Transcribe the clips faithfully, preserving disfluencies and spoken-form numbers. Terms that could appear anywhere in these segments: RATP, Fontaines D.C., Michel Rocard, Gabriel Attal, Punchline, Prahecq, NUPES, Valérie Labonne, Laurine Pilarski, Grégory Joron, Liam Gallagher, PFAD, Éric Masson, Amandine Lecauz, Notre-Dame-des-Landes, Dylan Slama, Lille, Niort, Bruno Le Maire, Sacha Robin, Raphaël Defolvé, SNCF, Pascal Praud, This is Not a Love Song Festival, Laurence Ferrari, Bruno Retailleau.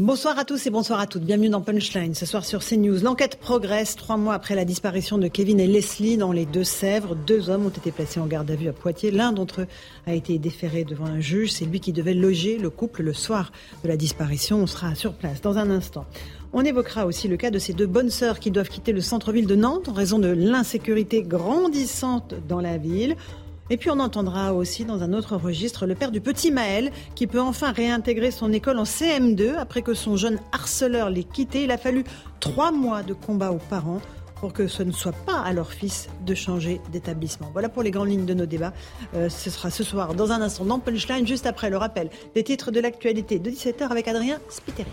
Bonsoir à tous et bonsoir à toutes. Bienvenue dans Punchline. Ce soir sur CNews, l'enquête progresse. Trois mois après la disparition de Kevin et Leslie dans les Deux-Sèvres, deux hommes ont été placés en garde à vue à Poitiers. L'un d'entre eux a été déféré devant un juge. C'est lui qui devait loger le couple le soir de la disparition. On sera sur place dans un instant. On évoquera aussi le cas de ces deux bonnes sœurs qui doivent quitter le centre-ville de Nantes en raison de l'insécurité grandissante dans la ville. Et puis on entendra aussi dans un autre registre le père du petit Maël qui peut enfin réintégrer son école en C M deux après que son jeune harceleur l'ait quitté. Il a fallu trois mois de combat aux parents pour que ce ne soit pas à leur fils de changer d'établissement. Voilà pour les grandes lignes de nos débats. Euh, ce sera ce soir dans un instant dans Punchline, juste après le rappel des titres de l'actualité de dix-sept heures avec Adrien Spiteri.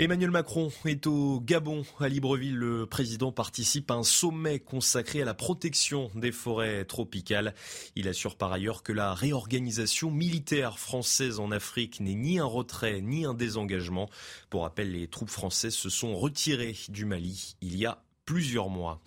Emmanuel Macron est au Gabon, à Libreville. Le président participe à un sommet consacré à la protection des forêts tropicales. Il assure par ailleurs que la réorganisation militaire française en Afrique n'est ni un retrait ni un désengagement. Pour rappel, les troupes françaises se sont retirées du Mali il y a plusieurs mois.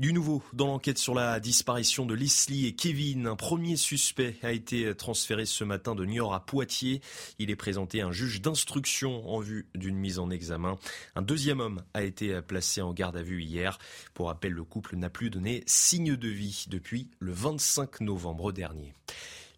Du nouveau, dans l'enquête sur la disparition de Leslie et Kevin, un premier suspect a été transféré ce matin de Niort à Poitiers. Il est présenté à un juge d'instruction en vue d'une mise en examen. Un deuxième homme a été placé en garde à vue hier. Pour rappel, le couple n'a plus donné signe de vie depuis le vingt-cinq novembre dernier.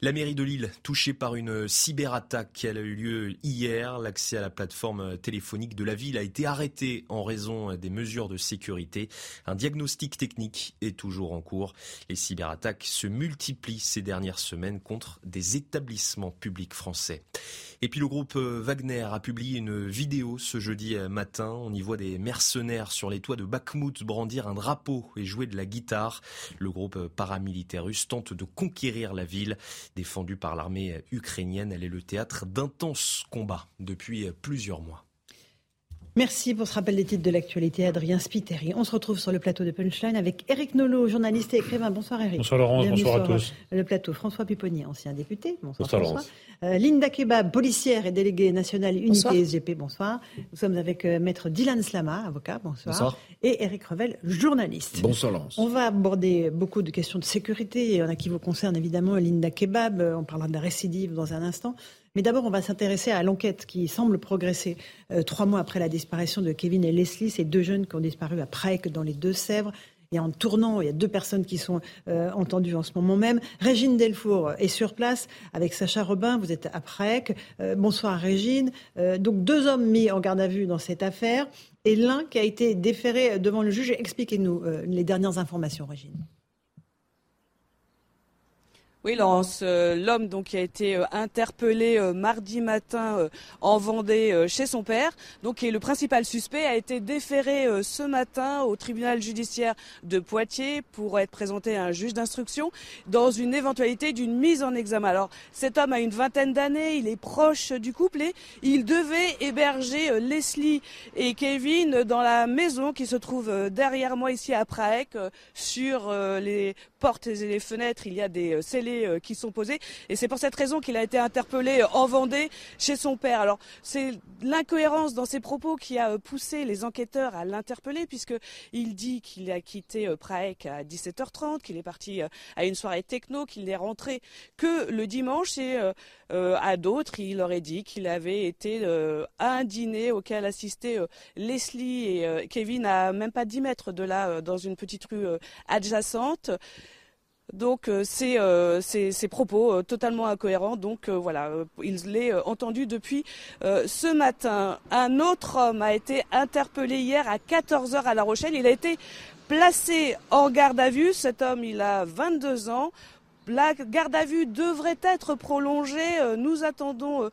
La mairie de Lille, touchée par une cyberattaque, elle a eu lieu hier. L'accès à la plateforme téléphonique de la ville a été arrêté en raison des mesures de sécurité. Un diagnostic technique est toujours en cours. Les cyberattaques se multiplient ces dernières semaines contre des établissements publics français. Et puis le groupe Wagner a publié une vidéo ce jeudi matin. On y voit des mercenaires sur les toits de Bakhmout brandir un drapeau et jouer de la guitare. Le groupe paramilitaire russe tente de conquérir la ville. Défendue par l'armée ukrainienne, elle est le théâtre d'intenses combats depuis plusieurs mois. Merci pour ce rappel des titres de l'actualité, Adrien Spiteri. On se retrouve sur le plateau de Punchline avec Eric Nolot, journaliste et écrivain. Bonsoir Eric. Bonsoir Laurent, bienvenue, bonsoir à tous. Le plateau, François Pupponi, ancien député. Bonsoir, bonsoir François. Euh, Linda Kebab, policière et déléguée nationale Unité bonsoir. S G P. Bonsoir. Nous sommes avec euh, maître Dylan Slama, avocat. Bonsoir. Bonsoir. Et Eric Revel, journaliste. Bonsoir Laurent. On va aborder beaucoup de questions de sécurité. Il y en a qui vous concernent évidemment. Linda Kebab, on parlera de la récidive dans un instant. Mais d'abord, on va s'intéresser à l'enquête qui semble progresser. Euh, trois mois après la disparition de Kevin et Leslie, ces deux jeunes qui ont disparu à Prahecq dans les Deux-Sèvres. Et en tournant, il y a deux personnes qui sont euh, entendues en ce moment même. Régine Delfour est sur place avec Sacha Robin. Vous êtes à Prahecq. Euh, bonsoir Régine. Euh, donc deux hommes mis en garde à vue dans cette affaire et l'un qui a été déféré devant le juge. Expliquez-nous euh, les dernières informations, Régine. Oui, Laurence, l'homme donc qui a été interpellé mardi matin en Vendée chez son père, donc et le principal suspect a été déféré ce matin au tribunal judiciaire de Poitiers pour être présenté à un juge d'instruction dans une éventualité d'une mise en examen. Alors, cet homme a une vingtaine d'années, il est proche du couple et il devait héberger Leslie et Kevin dans la maison qui se trouve derrière moi ici à Prahecq. Sur les portes et les fenêtres, il y a des scellés qui sont posés et c'est pour cette raison qu'il a été interpellé en Vendée chez son père. Alors c'est l'incohérence dans ses propos qui a poussé les enquêteurs à l'interpeller puisqu'il dit qu'il a quitté Prahecq à dix-sept heures trente, qu'il est parti à une soirée techno, qu'il n'est rentré que le dimanche et à d'autres il aurait dit qu'il avait été à un dîner auquel assistaient Leslie et Kevin à même pas dix mètres de là dans une petite rue adjacente. Donc euh, c'est euh, ces, ces propos euh, totalement incohérents. Donc euh, voilà, euh, il l'est euh, entendu depuis euh, ce matin. Un autre homme a été interpellé hier à quatorze heures à La Rochelle. Il a été placé en garde à vue. Cet homme, il a vingt-deux ans. La garde à vue devrait être prolongée. Nous attendons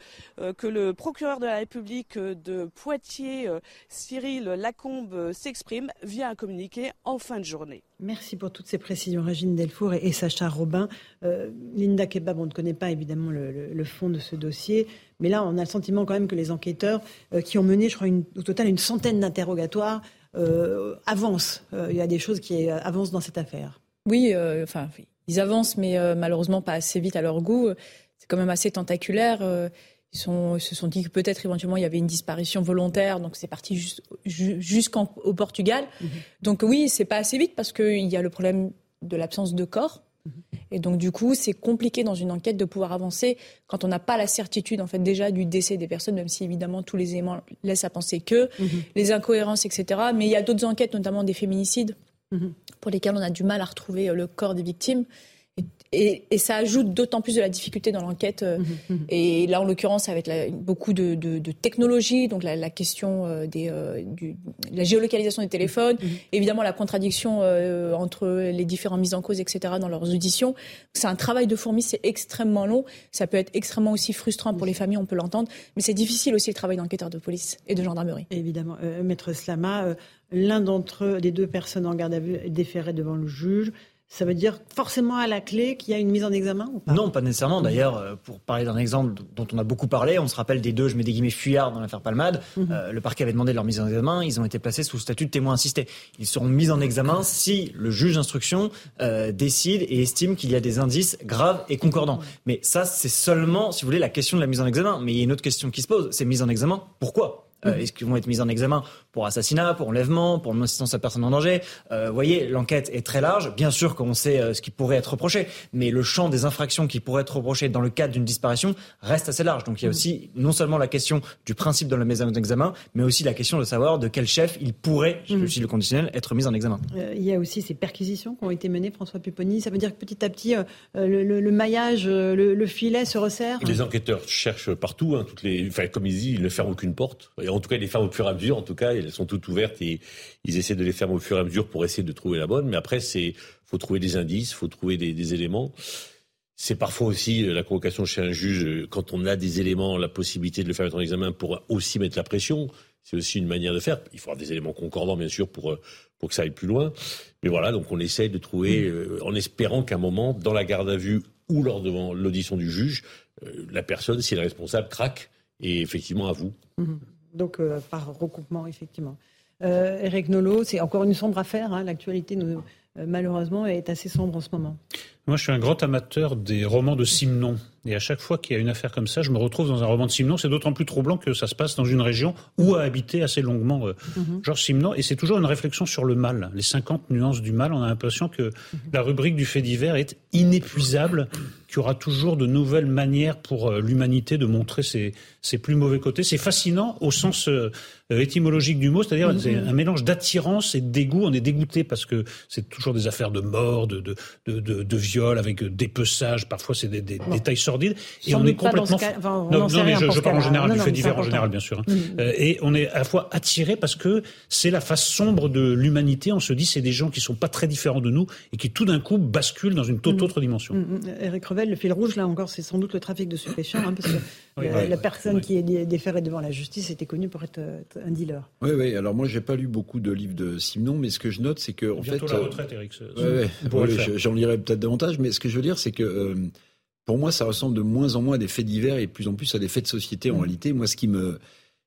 que le procureur de la République de Poitiers, Cyril Lacombe, s'exprime via un communiqué en fin de journée. Merci pour toutes ces précisions, Régine Delfour et, et Sacha Robin. Euh, Linda Kebab, on ne connaît pas évidemment le, le, le fond de ce dossier, mais là on a le sentiment quand même que les enquêteurs euh, qui ont mené, je crois, une, au total une centaine d'interrogatoires euh, avancent. Euh, il y a des choses qui euh, avancent dans cette affaire. Oui, euh, enfin, oui. Ils avancent, mais euh, malheureusement pas assez vite à leur goût. C'est quand même assez tentaculaire. Euh, ils, sont, ils se sont dit que peut-être éventuellement il y avait une disparition volontaire, donc c'est parti ju- ju- jusqu'au Portugal. Mm-hmm. Donc oui, c'est pas assez vite parce qu'il y a le problème de l'absence de corps. Mm-hmm. Et donc du coup, c'est compliqué dans une enquête de pouvoir avancer quand on n'a pas la certitude en fait déjà du décès des personnes, même si évidemment tous les éléments laissent à penser que, mm-hmm. les incohérences, et cetera. Mais il y a d'autres enquêtes, notamment des féminicides, pour lesquels on a du mal à retrouver le corps des victimes. Et, et, et ça ajoute d'autant plus de la difficulté dans l'enquête. Mmh, mmh. Et là, en l'occurrence, avec la, beaucoup de, de, de technologie, donc la, la question des, euh, du, de la géolocalisation des téléphones, mmh. évidemment la contradiction euh, entre les différentes mises en cause, et cetera, dans leurs auditions. C'est un travail de fourmi, c'est extrêmement long. Ça peut être extrêmement aussi frustrant pour les familles, on peut l'entendre. Mais c'est difficile aussi le travail d'enquêteur de police et de gendarmerie. Évidemment. Euh, Maître Slama, euh, l'un d'entre eux, les deux personnes en garde à vue est déféré devant le juge. Ça veut dire forcément à la clé qu'il y a une mise en examen ou pas ? Non, pas nécessairement. D'ailleurs, pour parler d'un exemple dont on a beaucoup parlé, on se rappelle des deux, je mets des guillemets, fuyards dans l'affaire Palmade. Mm-hmm. Euh, le parquet avait demandé leur mise en examen. Ils ont été placés sous statut de témoins assistés. Ils seront mis en examen si le juge d'instruction euh, décide et estime qu'il y a des indices graves et concordants. Mais ça, c'est seulement, si vous voulez, la question de la mise en examen. Mais il y a une autre question qui se pose, c'est mise en examen, pourquoi ? Euh, est-ce qu'ils vont être mis en examen pour assassinat, pour enlèvement, pour non-assistance à personne en danger ? Euh, vous voyez, l'enquête est très large. Bien sûr qu'on sait euh, ce qui pourrait être reproché, mais le champ des infractions qui pourraient être reprochées dans le cadre d'une disparition reste assez large. Donc il y a aussi non seulement la question du principe de la mise en examen, mais aussi la question de savoir de quel chef il pourrait, je mm-hmm. cite le conditionnel, être mis en examen. Euh, il y a aussi ces perquisitions qui ont été menées, François Pupponi. Ça veut dire que petit à petit, euh, le, le, le maillage, euh, le, le filet se resserre. Les enquêteurs cherchent partout, hein, toutes les, enfin, comme ils disent, ils ne ferment aucune porte. Et en tout cas, ils les ferment au fur et à mesure. En tout cas, elles sont toutes ouvertes et ils essaient de les fermer au fur et à mesure pour essayer de trouver la bonne. Mais après, c'est faut trouver des indices, faut trouver des, des éléments. C'est parfois aussi la convocation chez un juge, quand on a des éléments, la possibilité de le faire mettre en examen pour aussi mettre la pression. C'est aussi une manière de faire. Il faut avoir des éléments concordants, bien sûr, pour, pour que ça aille plus loin. Mais voilà, donc on essaye de trouver, euh, en espérant qu'à un moment, dans la garde à vue ou lors de l'audition du juge, euh, la personne, si elle est responsable, craque et effectivement avoue. Mmh. Donc, euh, par recoupement, effectivement. Euh, Eric Nolot, c'est encore une sombre affaire. Hein. L'actualité, nous, euh, malheureusement, est assez sombre en ce moment. Moi, je suis un grand amateur des romans de Simenon. Et à chaque fois qu'il y a une affaire comme ça, je me retrouve dans un roman de Simenon. C'est d'autant plus troublant que ça se passe dans une région où a habité assez longuement euh, mm-hmm. Georges Simenon. Et c'est toujours une réflexion sur le mal. Les cinquante nuances du mal, on a l'impression que mm-hmm. la rubrique du fait divers est inépuisable, qu'il y aura toujours de nouvelles manières pour euh, l'humanité de montrer ses, ses plus mauvais côtés. C'est fascinant au sens euh, étymologique du mot, c'est-à-dire mm-hmm. c'est un mélange d'attirance et de dégoût. On est dégoûté parce que c'est toujours des affaires de mort, de, de, de, de, de viol, avec dépeçage. Parfois, c'est des, des oh. détails sordides. Et sans on est complètement. Cas... Enfin, on non, non mais je, je parle en général non, du non, fait divers en général, bien sûr. Hein. Mm-hmm. Euh, et on est à la fois attiré parce que c'est la face sombre de l'humanité. On se dit c'est des gens qui sont pas très différents de nous et qui tout d'un coup basculent dans une toute mm-hmm. autre dimension. Mm-hmm. Eric Revel, le fil rouge là encore, c'est sans doute le trafic de stupéfiants, hein, parce que oui, euh, ouais, la ouais, personne ouais. qui est déférée devant la justice était connue pour être euh, un dealer. Oui, oui. Alors moi, j'ai pas lu beaucoup de livres de Simenon, mais ce que je note, c'est que en bientôt fait, la retraite, euh, Eric. Ouais, ouais, ouais, j'en lirai peut-être davantage, mais ce que je veux dire, c'est que euh, pour moi, ça ressemble de moins en moins à des faits divers et de plus en plus à des faits de société en réalité. Moi, ce qui me,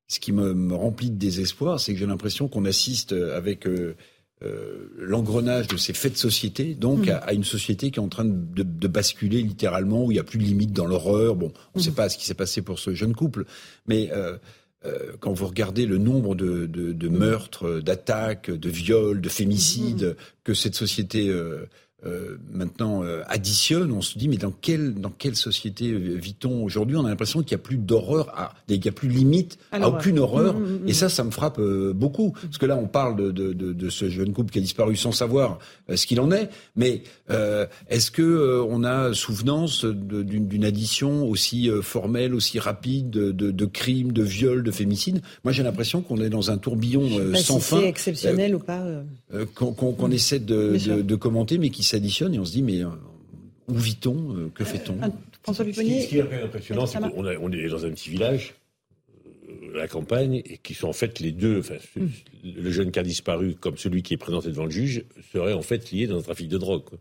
ce qui me, me remplit de désespoir, c'est que j'ai l'impression qu'on assiste avec euh, euh, l'engrenage de ces faits de société, donc mmh. à, à une société qui est en train de, de, de basculer littéralement, où il n'y a plus de limite dans l'horreur. Bon, on ne mmh. sait pas ce qui s'est passé pour ce jeune couple, mais euh, euh, quand vous regardez le nombre de, de, de meurtres, d'attaques, de viols, de fémicides mmh. que cette société... Euh, Euh, maintenant euh, additionne, on se dit mais dans quelle, dans quelle société vit-on aujourd'hui ? On a l'impression qu'il n'y a plus d'horreur, à, il n'y a plus de limite à, à aucune horreur, mmh, mmh. et ça, ça me frappe euh, beaucoup, parce que là on parle de, de, de, de ce jeune couple qui a disparu sans savoir euh, ce qu'il en est, mais euh, est-ce que euh, on a souvenance de, d'une, d'une addition aussi euh, formelle, aussi rapide de, de, de crimes, de viols, de fémicides ? Moi j'ai l'impression qu'on est dans un tourbillon euh, sans si fin, c'est exceptionnel euh, ou pas, euh... Euh, qu'on, qu'on, qu'on mmh. essaie de, de, de commenter, mais qui s'additionne et on se dit mais Où vit-on ? Que fait-on ? euh, François Pupponi. Ce qui est impressionnant, c'est qu'on a, on est dans un petit village, euh, à la campagne, et qui sont en fait les deux. Enfin, ce, mm. le jeune qui a disparu, comme celui qui est présenté devant le juge, serait en fait lié dans un trafic de drogue, quoi.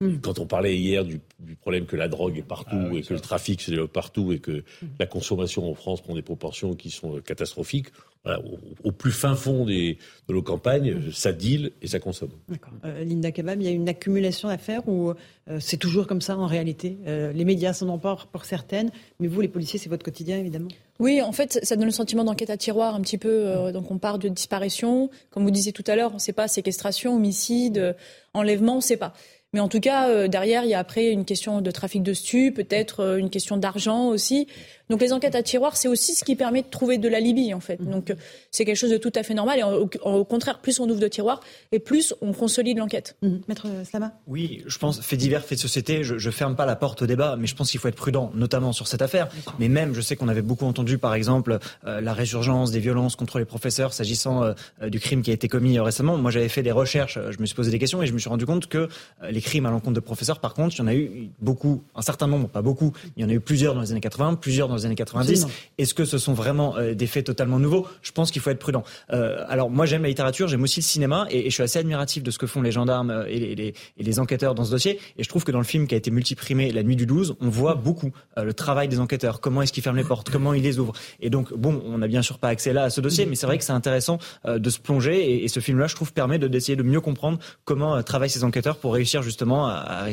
Mm. Quand on parlait hier du, du problème que la drogue est partout, ah, oui, et que ça. le trafic se développe partout, et que mm. la consommation en France prend des proportions qui sont catastrophiques, voilà, au, au plus fin fond des, de nos campagnes, mm. ça deal et ça consomme. D'accord. Euh, Linda Kebab, il y a une accumulation à faire ou euh, c'est toujours comme ça en réalité ? euh, Les médias s'en emparent pour certaines, mais vous, les policiers, c'est votre quotidien évidemment ? Oui, en fait, ça donne le sentiment d'enquête à tiroir un petit peu. Donc on part de disparition, comme vous disiez tout à l'heure, on ne sait pas, séquestration, homicide, enlèvement, on ne sait pas. Mais en tout cas, euh, derrière, il y a après une question de trafic de stu, peut-être euh, une question d'argent aussi. Donc les enquêtes à tiroir, c'est aussi ce qui permet de trouver de l'alibi, en fait. Donc euh, c'est quelque chose de tout à fait normal. Et en, au contraire, plus on ouvre de tiroir et plus on consolide l'enquête. Mmh. Maître Slama ? Oui, je pense, fait divers, fait de société, je ne ferme pas la porte au débat, mais je pense qu'il faut être prudent, notamment sur cette affaire. Mais même, je sais qu'on avait beaucoup entendu, par exemple, euh, la résurgence des violences contre les professeurs s'agissant euh, du crime qui a été commis euh, récemment. Moi, j'avais fait des recherches, je me suis posé des questions et je me suis rendu compte que euh, les crimes à l'encontre de professeurs, par contre, il y en a eu beaucoup, un certain nombre, pas beaucoup, il y en a eu plusieurs dans les années quatre-vingts, plusieurs dans les années quatre-vingt-dix. Absolument. Est-ce que ce sont vraiment euh, des faits totalement nouveaux ? Je pense qu'il faut être prudent. Euh, alors, moi, j'aime la littérature, j'aime aussi le cinéma, et, et je suis assez admiratif de ce que font les gendarmes et les, les, et les enquêteurs dans ce dossier, et je trouve que dans le film qui a été multiprimé, La Nuit du douze, on voit beaucoup euh, le travail des enquêteurs, comment est-ce qu'ils ferment les portes, comment ils les ouvrent. Et donc, bon, on n'a bien sûr pas accès là à ce dossier, mais c'est vrai que c'est intéressant euh, de se plonger, et, et ce film-là, je trouve, permet de, d'essayer de mieux comprendre comment euh, travaillent ces enquêteurs pour réussir justement à, à,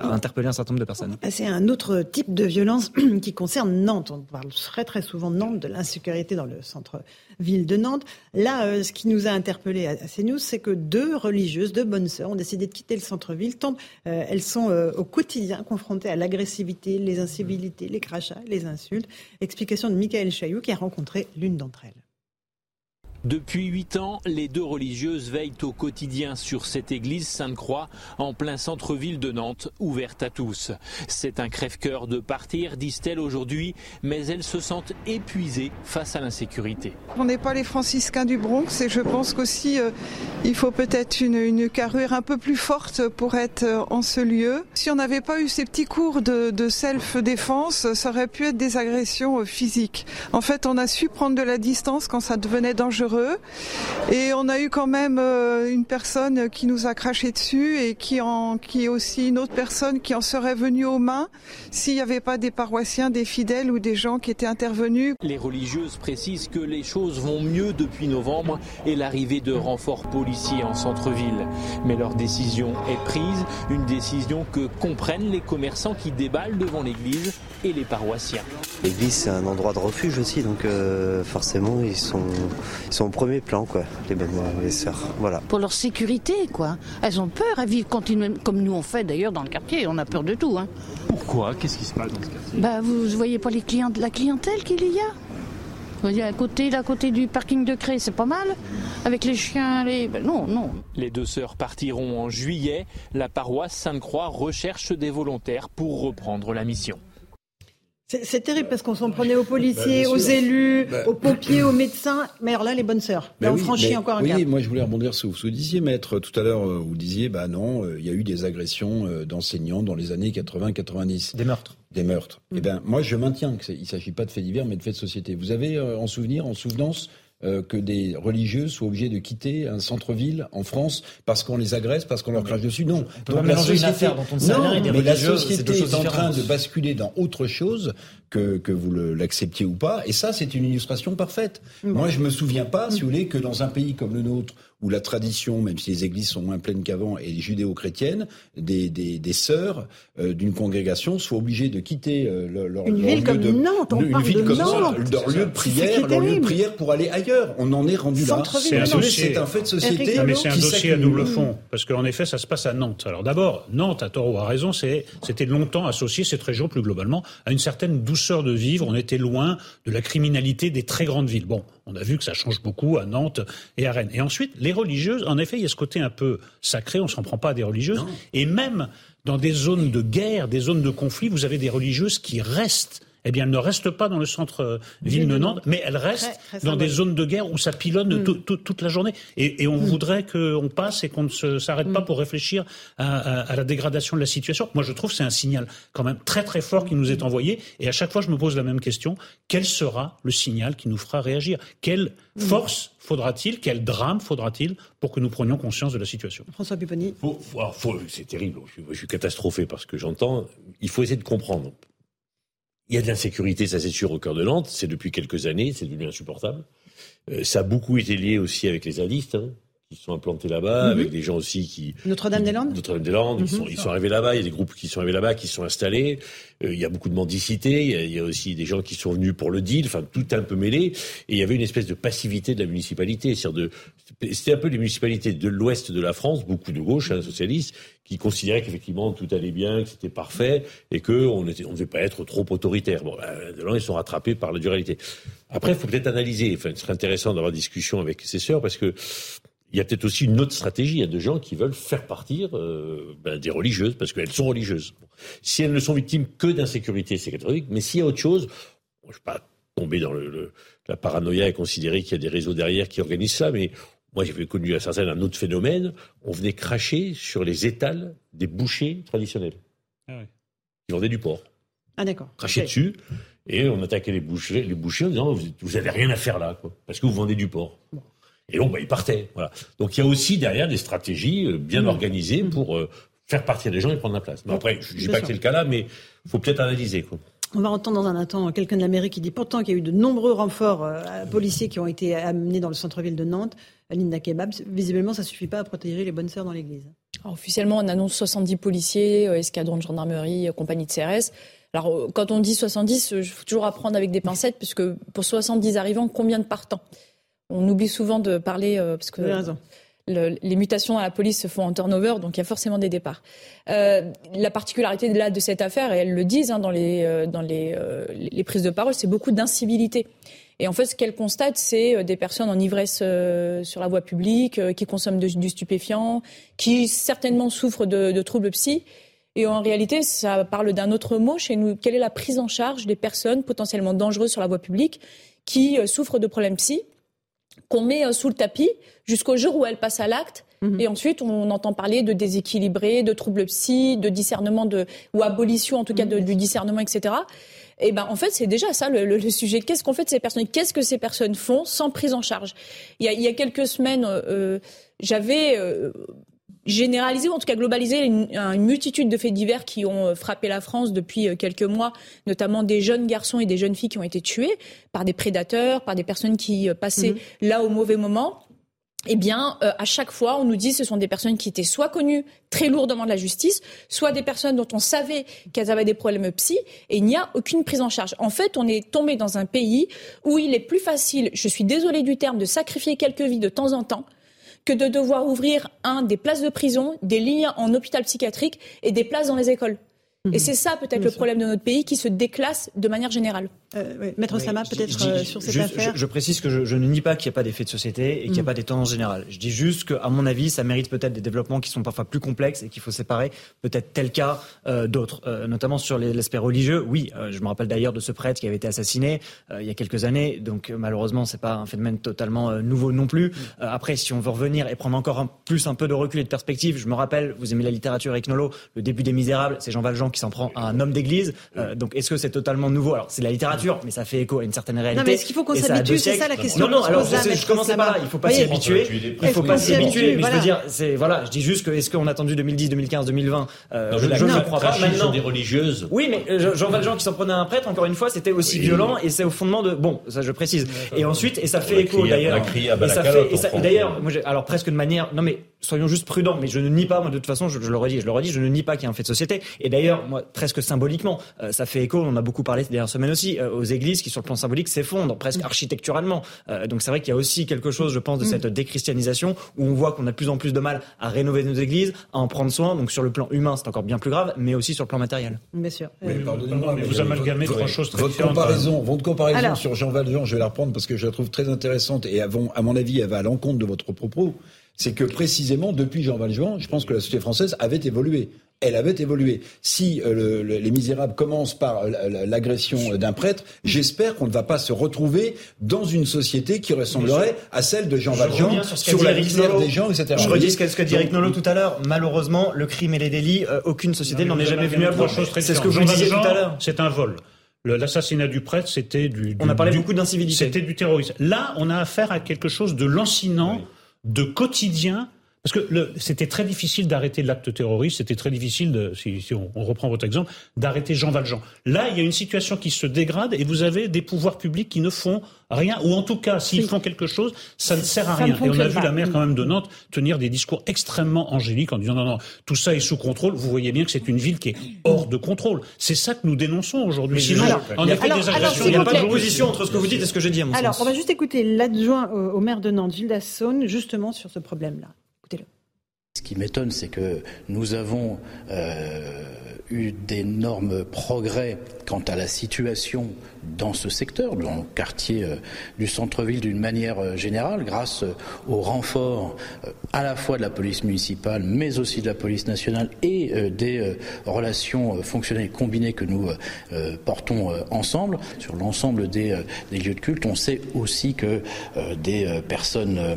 à interpeller un certain nombre de personnes. C'est un autre type de violence qui concerne Nantes. On parle très très souvent de Nantes, de l'insécurité dans le centre-ville de Nantes. Là, euh, ce qui nous a interpellés à, à CNews, c'est que deux religieuses, deux bonnes sœurs, ont décidé de quitter le centre-ville. Tant, euh, elles sont euh, au quotidien confrontées à l'agressivité, les incivilités, les crachats, les insultes. Explication de Michaël Chailloux qui a rencontré l'une d'entre elles. Depuis huit ans, les deux religieuses veillent au quotidien sur cette église Sainte-Croix, en plein centre-ville de Nantes, ouverte à tous. C'est un crève-cœur de partir, disent-elles aujourd'hui, mais elles se sentent épuisées face à l'insécurité. On n'est pas les franciscains du Bronx et je pense qu'aussi euh, il faut peut-être une, une carrure un peu plus forte pour être en ce lieu. Si on n'avait pas eu ces petits cours de, de self-défense, ça aurait pu être des agressions physiques. En fait, on a su prendre de la distance quand ça devenait dangereux. Et on a eu quand même une personne qui nous a craché dessus et qui, en, qui est aussi une autre personne qui en serait venue aux mains s'il n'y avait pas des paroissiens, des fidèles ou des gens qui étaient intervenus. Les religieuses précisent que les choses vont mieux depuis novembre et l'arrivée de renforts policiers en centre-ville. Mais leur décision est prise, une décision que comprennent les commerçants qui déballent devant l'église et les paroissiens. L'église, c'est un endroit de refuge aussi, donc euh, forcément ils sont... Ils sont au premier plan, quoi, les bonnes les sœurs. Voilà. Pour leur sécurité, quoi. Elles ont peur, elles vivent continuellement, comme nous on fait d'ailleurs dans le quartier, on a peur de tout. Hein. Pourquoi ? Qu'est-ce qui se passe dans ce quartier ? Bah, vous ne voyez pas les clients, la clientèle qu'il y a ? Vous voyez, à côté, à côté du parking de Cré, c'est pas mal. Avec les chiens, les... Ben, non, non. Les deux sœurs partiront en juillet. La paroisse Sainte-Croix recherche des volontaires pour reprendre la mission. C'est, c'est terrible parce qu'on s'en prenait aux policiers, bah, aux élus, bah, aux pompiers, aux médecins. Mais alors là, les bonnes sœurs, bah, là, on oui, franchit mais, encore un oui, cap. Oui, moi je voulais rebondir sur ce que vous disiez, maître. Tout à l'heure, vous disiez, bah non, il y a eu des agressions d'enseignants dans les années quatre-vingts quatre-vingt-dix. Des meurtres. Des meurtres. Mmh. Eh bien, moi je maintiens qu'il ne s'agit pas de faits divers, mais de faits de société. Vous avez euh, en souvenir, en souvenance Euh, que des religieux soient obligés de quitter un centre-ville en France parce qu'on les agresse, parce qu'on leur crache dessus. Non. Donc la société, une affaire dont on ne sait rien et des religieux, c'est deux choses différentes. La société est en train de basculer dans autre chose que, que vous le, l'acceptiez ou pas. Et ça, c'est une illustration parfaite. Mmh. Moi, je me souviens pas, si vous voulez, que dans un pays comme le nôtre, où la tradition, même si les églises sont moins pleines qu'avant, et judéo-chrétiennes, des, des, des sœurs euh, d'une congrégation soient obligées de quitter euh, leur, leur, une leur ville lieu comme de, Nantes, on une parle ville de comme Nantes. Leur lieu de prière, leur lieu de prière pour aller ailleurs. On en est rendu là. C'est un, dossier, c'est un fait de société. Non, mais c'est un qui dossier à double fond, parce qu'en effet, ça se passe à Nantes. Alors d'abord, Nantes, à tort ou à raison, c'est, c'était longtemps associé, cette région plus globalement, à une certaine douceur de vivre. On était loin de la criminalité des très grandes villes. Bon, on a vu que ça change beaucoup à Nantes et à Rennes. Et ensuite, les religieuses, en effet, il y a ce côté un peu sacré, on ne s'en prend pas à des religieuses. Non. Et même dans des zones de guerre, des zones de conflit, vous avez des religieuses qui restent eh bien, elle ne reste pas dans le centre-ville de Nantes, mais elle reste très, très dans des zones de guerre où ça pilonne mm. tout, tout, toute la journée. Et, et on mm. voudrait qu'on passe et qu'on ne se, s'arrête mm. pas pour réfléchir à, à, à la dégradation de la situation. Moi, je trouve que c'est un signal quand même très très fort qui nous est envoyé. Et à chaque fois, je me pose la même question. Quel sera le signal qui nous fera réagir ? Quelle force faudra-t-il ? Quel drame faudra-t-il pour que nous prenions conscience de la situation ? François Pupponi. Faut, faut, faut, c'est terrible. Je, je suis catastrophé par ce que j'entends. Il faut essayer de comprendre. Il y a de l'insécurité, ça c'est sûr, au cœur de Nantes. C'est depuis quelques années, c'est devenu insupportable. Euh, ça a beaucoup été lié aussi avec les zadistes, hein, qui se sont implantés là-bas, mm-hmm. avec des gens aussi qui... Notre-Dame-des-Landes Notre-Dame-des-Landes, mm-hmm. ils, sont, ils sont arrivés là-bas, il y a des groupes qui sont arrivés là-bas, qui se sont installés. Euh, il y a beaucoup de mendicité, il y, a, il y a aussi des gens qui sont venus pour le deal, enfin tout un peu mêlé. Et il y avait une espèce de passivité de la municipalité. C'est-à-dire de, c'était un peu les municipalités de l'ouest de la France, beaucoup de gauche, hein, socialistes, qui considérait qu'effectivement tout allait bien, que c'était parfait et qu'on ne devait pas être trop autoritaire. Bon, ben, de là, ils sont rattrapés par la dualité. Après, il faut peut-être analyser. Enfin, ce serait intéressant d'avoir une discussion avec ses sœurs parce que il y a peut-être aussi une autre stratégie. Il y a des gens qui veulent faire partir euh, ben, des religieuses parce qu'elles sont religieuses. Bon. Si elles ne sont victimes que d'insécurité, c'est catholique. Mais s'il y a autre chose, bon, je ne vais pas tomber dans le, le, la paranoïa et considérer qu'il y a des réseaux derrière qui organisent ça, mais... Moi, j'avais connu à Sarcelles un autre phénomène. On venait cracher sur les étals des bouchers traditionnels. Ah oui. Ils vendaient du porc. Ah d'accord. Cracher okay. dessus. Et on attaquait les bouchers, les bouchers en disant « Vous n'avez rien à faire là, quoi, parce que vous vendez du porc. » Et donc, bah, ils partaient. Voilà. Donc, il y a aussi derrière des stratégies bien mmh. organisées pour euh, faire partir les gens et prendre la place. Mais après, je ne dis pas sûr. que c'est le cas là, mais il faut peut-être analyser, quoi. On va entendre dans un instant quelqu'un de la mairie qui dit pourtant qu'il y a eu de nombreux renforts euh, policiers qui ont été amenés dans le centre-ville de Nantes. Linda Kebab, visiblement, ça ne suffit pas à protéger les bonnes sœurs dans l'église. Alors, officiellement, on annonce soixante-dix policiers, euh, escadrons de gendarmerie, euh, compagnie de C R S. Alors, euh, quand on dit soixante-dix, il euh, faut toujours apprendre avec des pincettes, puisque pour soixante-dix arrivants, combien de partants ? On oublie souvent de parler, euh, parce que... Vous avez raison. Le, les mutations à la police se font en turnover, donc il y a forcément des départs. Euh, la particularité là, de cette affaire, et elles le disent hein, dans, les, euh, dans les, euh, les prises de parole, c'est beaucoup d'incivilité. Et en fait, ce qu'elles constatent, c'est des personnes en ivresse euh, sur la voie publique, euh, qui consomment de, du stupéfiant, qui certainement souffrent de, de troubles psy. Et en réalité, ça parle d'un autre mot chez nous. Quelle est la prise en charge des personnes potentiellement dangereuses sur la voie publique qui euh, souffrent de problèmes psy qu'on met sous le tapis jusqu'au jour où elle passe à l'acte. Mmh. Et ensuite, on entend parler de déséquilibré, de troubles psy, de discernement, de, ou abolition en tout cas de, mmh. du discernement, et cetera. Et ben en fait, c'est déjà ça le, le, le sujet. Qu'est-ce qu'on fait de ces personnes ? Qu'est-ce que ces personnes font sans prise en charge ? Il y a, il y a quelques semaines, euh, j'avais euh, généralisé, ou en tout cas globalisé, une, une multitude de faits divers qui ont frappé la France depuis quelques mois, notamment des jeunes garçons et des jeunes filles qui ont été tués par des prédateurs, par des personnes qui passaient mmh. là au mauvais moment. Eh bien, euh, à chaque fois, on nous dit que ce sont des personnes qui étaient soit connues très lourdement de la justice, soit des personnes dont on savait qu'elles avaient des problèmes psy, et il n'y a aucune prise en charge. En fait, on est tombé dans un pays où il est plus facile, je suis désolée du terme, de sacrifier quelques vies de temps en temps, que de devoir ouvrir, un, des places de prison, des lits en hôpital psychiatrique et des places dans les écoles. Mmh. Et c'est ça peut-être Bien le sûr. problème de notre pays qui se déclasse de manière générale. Euh, oui. Maître oui, Sama, peut-être je, je, sur cette je, affaire. Je, je précise que je, je ne nie pas qu'il n'y a pas d'effet de société et qu'il n'y a mmh. pas des tendances générales. Je dis juste qu'à mon avis, ça mérite peut-être des développements qui sont parfois plus complexes et qu'il faut séparer peut-être tel cas euh, d'autres. Euh, notamment sur les, l'aspect religieux, oui, euh, je me rappelle d'ailleurs de ce prêtre qui avait été assassiné euh, il y a quelques années. Donc euh, malheureusement, ce n'est pas un phénomène totalement euh, nouveau non plus. Mmh. Euh, après, si on veut revenir et prendre encore un, plus un peu de recul et de perspective, je me rappelle, vous aimez la littérature, Eric Nolot, le début des Misérables, c'est Jean Valjean qui s'en prend à un homme d'église. Euh, donc est-ce que c'est totalement nouveau ? Alors c'est de la littérature, mais ça fait écho à une certaine réalité. Non, mais est-ce qu'il faut qu'on s'habitue ? C'est ça la question. Non, non, alors ça, je commençais par là. Il ne faut pas s'y habituer. Il ne faut pas s'y habituer. Mais je veux dire, c'est, voilà, je dis juste que est-ce qu'on a attendu deux mille dix, deux mille quinze, deux mille vingt euh, non, je ne crois pas. Maintenant, des religieuses. Oui, mais Jean Valjean qui s'en prenait à un prêtre, encore une fois, c'était aussi violent et c'est au fondement de. Bon, ça je précise. Et ensuite, et ça fait écho d'ailleurs. Et d'ailleurs, alors presque de manière. Non, mais soyons juste prudents. Mais je ne nie pas, moi, de toute façon, je le redis, je le redis, je ne nie pas qu'il y ait un fait de société. Et d'ailleurs, moi, presque symboliquement, ça fait écho. On a beaucoup parlé ces dernières semaines aussi aux églises qui, sur le plan symbolique, s'effondrent presque architecturalement. Euh, donc c'est vrai qu'il y a aussi quelque chose, je pense, de cette déchristianisation où on voit qu'on a de plus en plus de mal à rénover nos églises, à en prendre soin. Donc sur le plan humain, c'est encore bien plus grave, mais aussi sur le plan matériel. Bien sûr. Oui, euh, pardonnez-moi, mais, mais vous amalgamez trois choses très différentes. Votre comparaison, votre comparaison Alors, sur Jean Valjean, je vais la reprendre parce que je la trouve très intéressante et avant, à mon avis, elle va à l'encontre de votre propos. C'est que précisément, depuis Jean Valjean, je pense que la société française avait évolué. elle avait évolué. Si euh, le, le, les Misérables commencent par euh, l'agression d'un prêtre, j'espère qu'on ne va pas se retrouver dans une société qui ressemblerait à celle de Jean Valjean, sur, sur la misère des gens, et cetera. Je redis ce qu'a dit Eric Nolot tout à l'heure. Malheureusement, le crime et les délits, euh, aucune société n'en est jamais venue à bout. C'est ce que je vous disais tout à l'heure. C'est un vol. L'assassinat du prêtre, c'était du, du... On a parlé du, beaucoup d'incivilité. C'était du terrorisme. Là, on a affaire à quelque chose de lancinant, oui. de quotidien... Parce que le, c'était très difficile d'arrêter l'acte terroriste, c'était très difficile, de, si, si on, on reprend votre exemple, d'arrêter Jean Valjean. Là, il y a une situation qui se dégrade et vous avez des pouvoirs publics qui ne font rien, ou en tout cas, s'ils oui. font quelque chose, ça ne sert à ça rien. Et on a vu pas. la maire quand même de Nantes tenir des discours extrêmement angéliques en disant non, non, tout ça est sous contrôle. Vous voyez bien que c'est une ville qui est hors de contrôle. C'est ça que nous dénonçons aujourd'hui. Sinon, alors, en effet, alors, des agressions, il n'y a pas de opposition entre ce que vous dites et ce que j'ai dit à mon alors, sens. Alors, on va juste écouter l'adjoint au, au maire de Nantes, Gilles Dassaune, justement sur ce problème-là. Ce qui m'étonne, c'est que nous avons euh, eu d'énormes progrès quant à la situation dans ce secteur, dans le quartier euh, du centre-ville d'une manière euh, générale, grâce euh, au renfort euh, à la fois de la police municipale, mais aussi de la police nationale et euh, des euh, relations euh, fonctionnelles combinées que nous euh, portons euh, ensemble. Sur l'ensemble des, euh, des lieux de culte, on sait aussi que euh, des euh, personnes euh,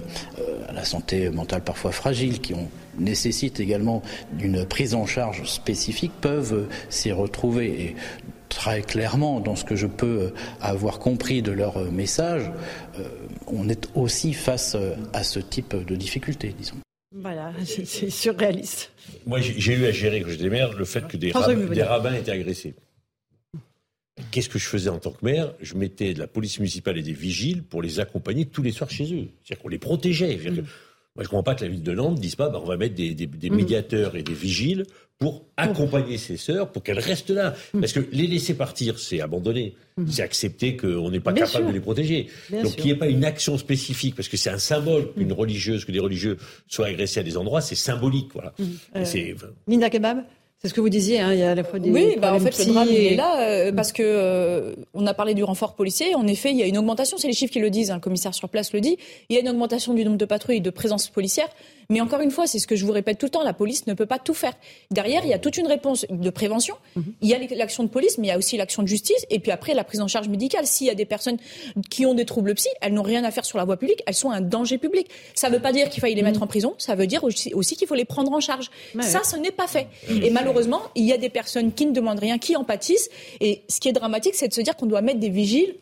à la santé mentale parfois fragile, qui ont nécessitent également une prise en charge spécifique, peuvent s'y retrouver. Et très clairement, dans ce que je peux avoir compris de leur message, on est aussi face à ce type de difficultés, disons. Voilà, c'est, c'est surréaliste. Moi, j'ai eu à gérer, quand j'étais maire, le fait que des, rabbins, des rabbins étaient agressés. Qu'est-ce que je faisais en tant que maire ? Je mettais de la police municipale et des vigiles pour les accompagner tous les soirs chez eux. C'est-à-dire qu'on les protégeait. C'est-à-dire que... Moi, je ne comprends pas que la ville de Nantes ne dise pas bah, on va mettre des, des, des mmh. médiateurs et des vigiles pour accompagner mmh. ces sœurs, pour qu'elles restent là. Mmh. Parce que les laisser partir, c'est abandonner. Mmh. C'est accepter qu'on n'est pas Bien capable sûr. de les protéger. Bien Donc, qu'il n'y ait pas une action spécifique, parce que c'est un symbole mmh. qu'une religieuse, que des religieux soient agressés à des endroits, c'est symbolique. Voilà. Mmh. Euh, c'est... Linda Kebab, c'est ce que vous disiez, hein, il y a à la fois des Oui, bah en fait, le drame, et... il est là, euh, parce que euh, on a parlé du renfort policier. En effet, il y a une augmentation, c'est les chiffres qui le disent, hein, le commissaire sur place le dit. Il y a une augmentation du nombre de patrouilles et de présences policières. Mais encore une fois, c'est ce que je vous répète tout le temps, la police ne peut pas tout faire. Derrière, il y a toute une réponse de prévention. Mm-hmm. Il y a l'action de police, mais il y a aussi l'action de justice. Et puis après, la prise en charge médicale. S'il y a des personnes qui ont des troubles psy, elles n'ont rien à faire sur la voie publique, elles sont un danger public. Ça ne veut pas dire qu'il faille les mettre mm-hmm. en prison, ça veut dire aussi, aussi qu'il faut les prendre en charge. Mais ça, ouais. ce n'est pas fait. Mm-hmm. Et malheureusement, il y a des personnes qui ne demandent rien, qui en pâtissent. Et ce qui est dramatique, c'est de se dire qu'on doit mettre des vigiles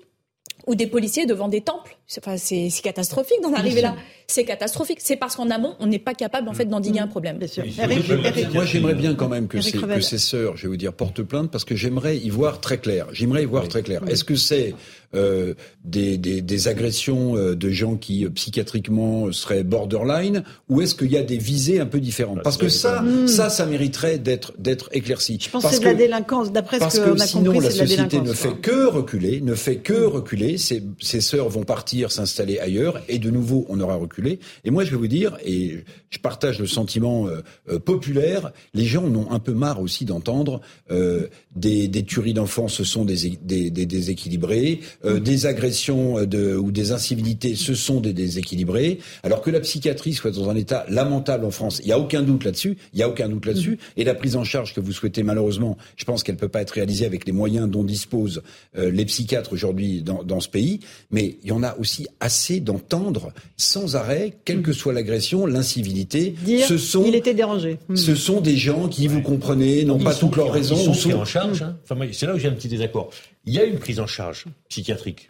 ou des policiers devant des temples. C'est, enfin, c'est, c'est catastrophique d'en arriver là. C'est catastrophique. C'est parce qu'en amont, on n'est pas capable en fait, d'endiguer un problème. Bien sûr. Eric, Eric, moi, j'aimerais bien quand même que, ces, que ces sœurs, je vais vous dire, portent plainte parce que j'aimerais y voir très clair. J'aimerais y voir oui. très clair. Oui. Est-ce que c'est euh, des, des, des agressions euh, de gens qui, euh, psychiatriquement, seraient borderline ou est-ce qu'il y a des visées un peu différentes ? Parce que ça, mmh. ça, ça mériterait d'être, d'être éclairci. Je pense parce que c'est de la délinquance. D'après ce parce qu'on que a sinon, compris, c'est de la délinquance. Parce que sinon, la société ne fait que reculer, ne fait que reculer. Ces, ces sœurs vont partir, s'installer ailleurs, et de nouveau, on aura reculé. Et moi, je vais vous dire, et je partage le sentiment euh, euh, populaire, les gens en ont un peu marre aussi d'entendre euh, des, des tueries d'enfants, ce sont des, des, des déséquilibrés, euh, des agressions de, ou des incivilités, ce sont des déséquilibrés, alors que la psychiatrie soit dans un état lamentable en France. Il n'y a aucun doute là-dessus, il n'y a aucun doute là-dessus, et la prise en charge que vous souhaitez, malheureusement, je pense qu'elle ne peut pas être réalisée avec les moyens dont disposent euh, les psychiatres aujourd'hui dans, dans ce pays, mais il y en a aussi assez d'entendre sans arrêt, quelle que soit l'agression, l'incivilité. Dire, ce sont, il était dérangé. Ce sont des gens qui, ouais. vous comprenez, n'ont ils pas toutes leurs raisons. Ils sont pris en charge. Hein. Enfin, moi, c'est là où j'ai un petit désaccord. Il y a une prise en charge psychiatrique.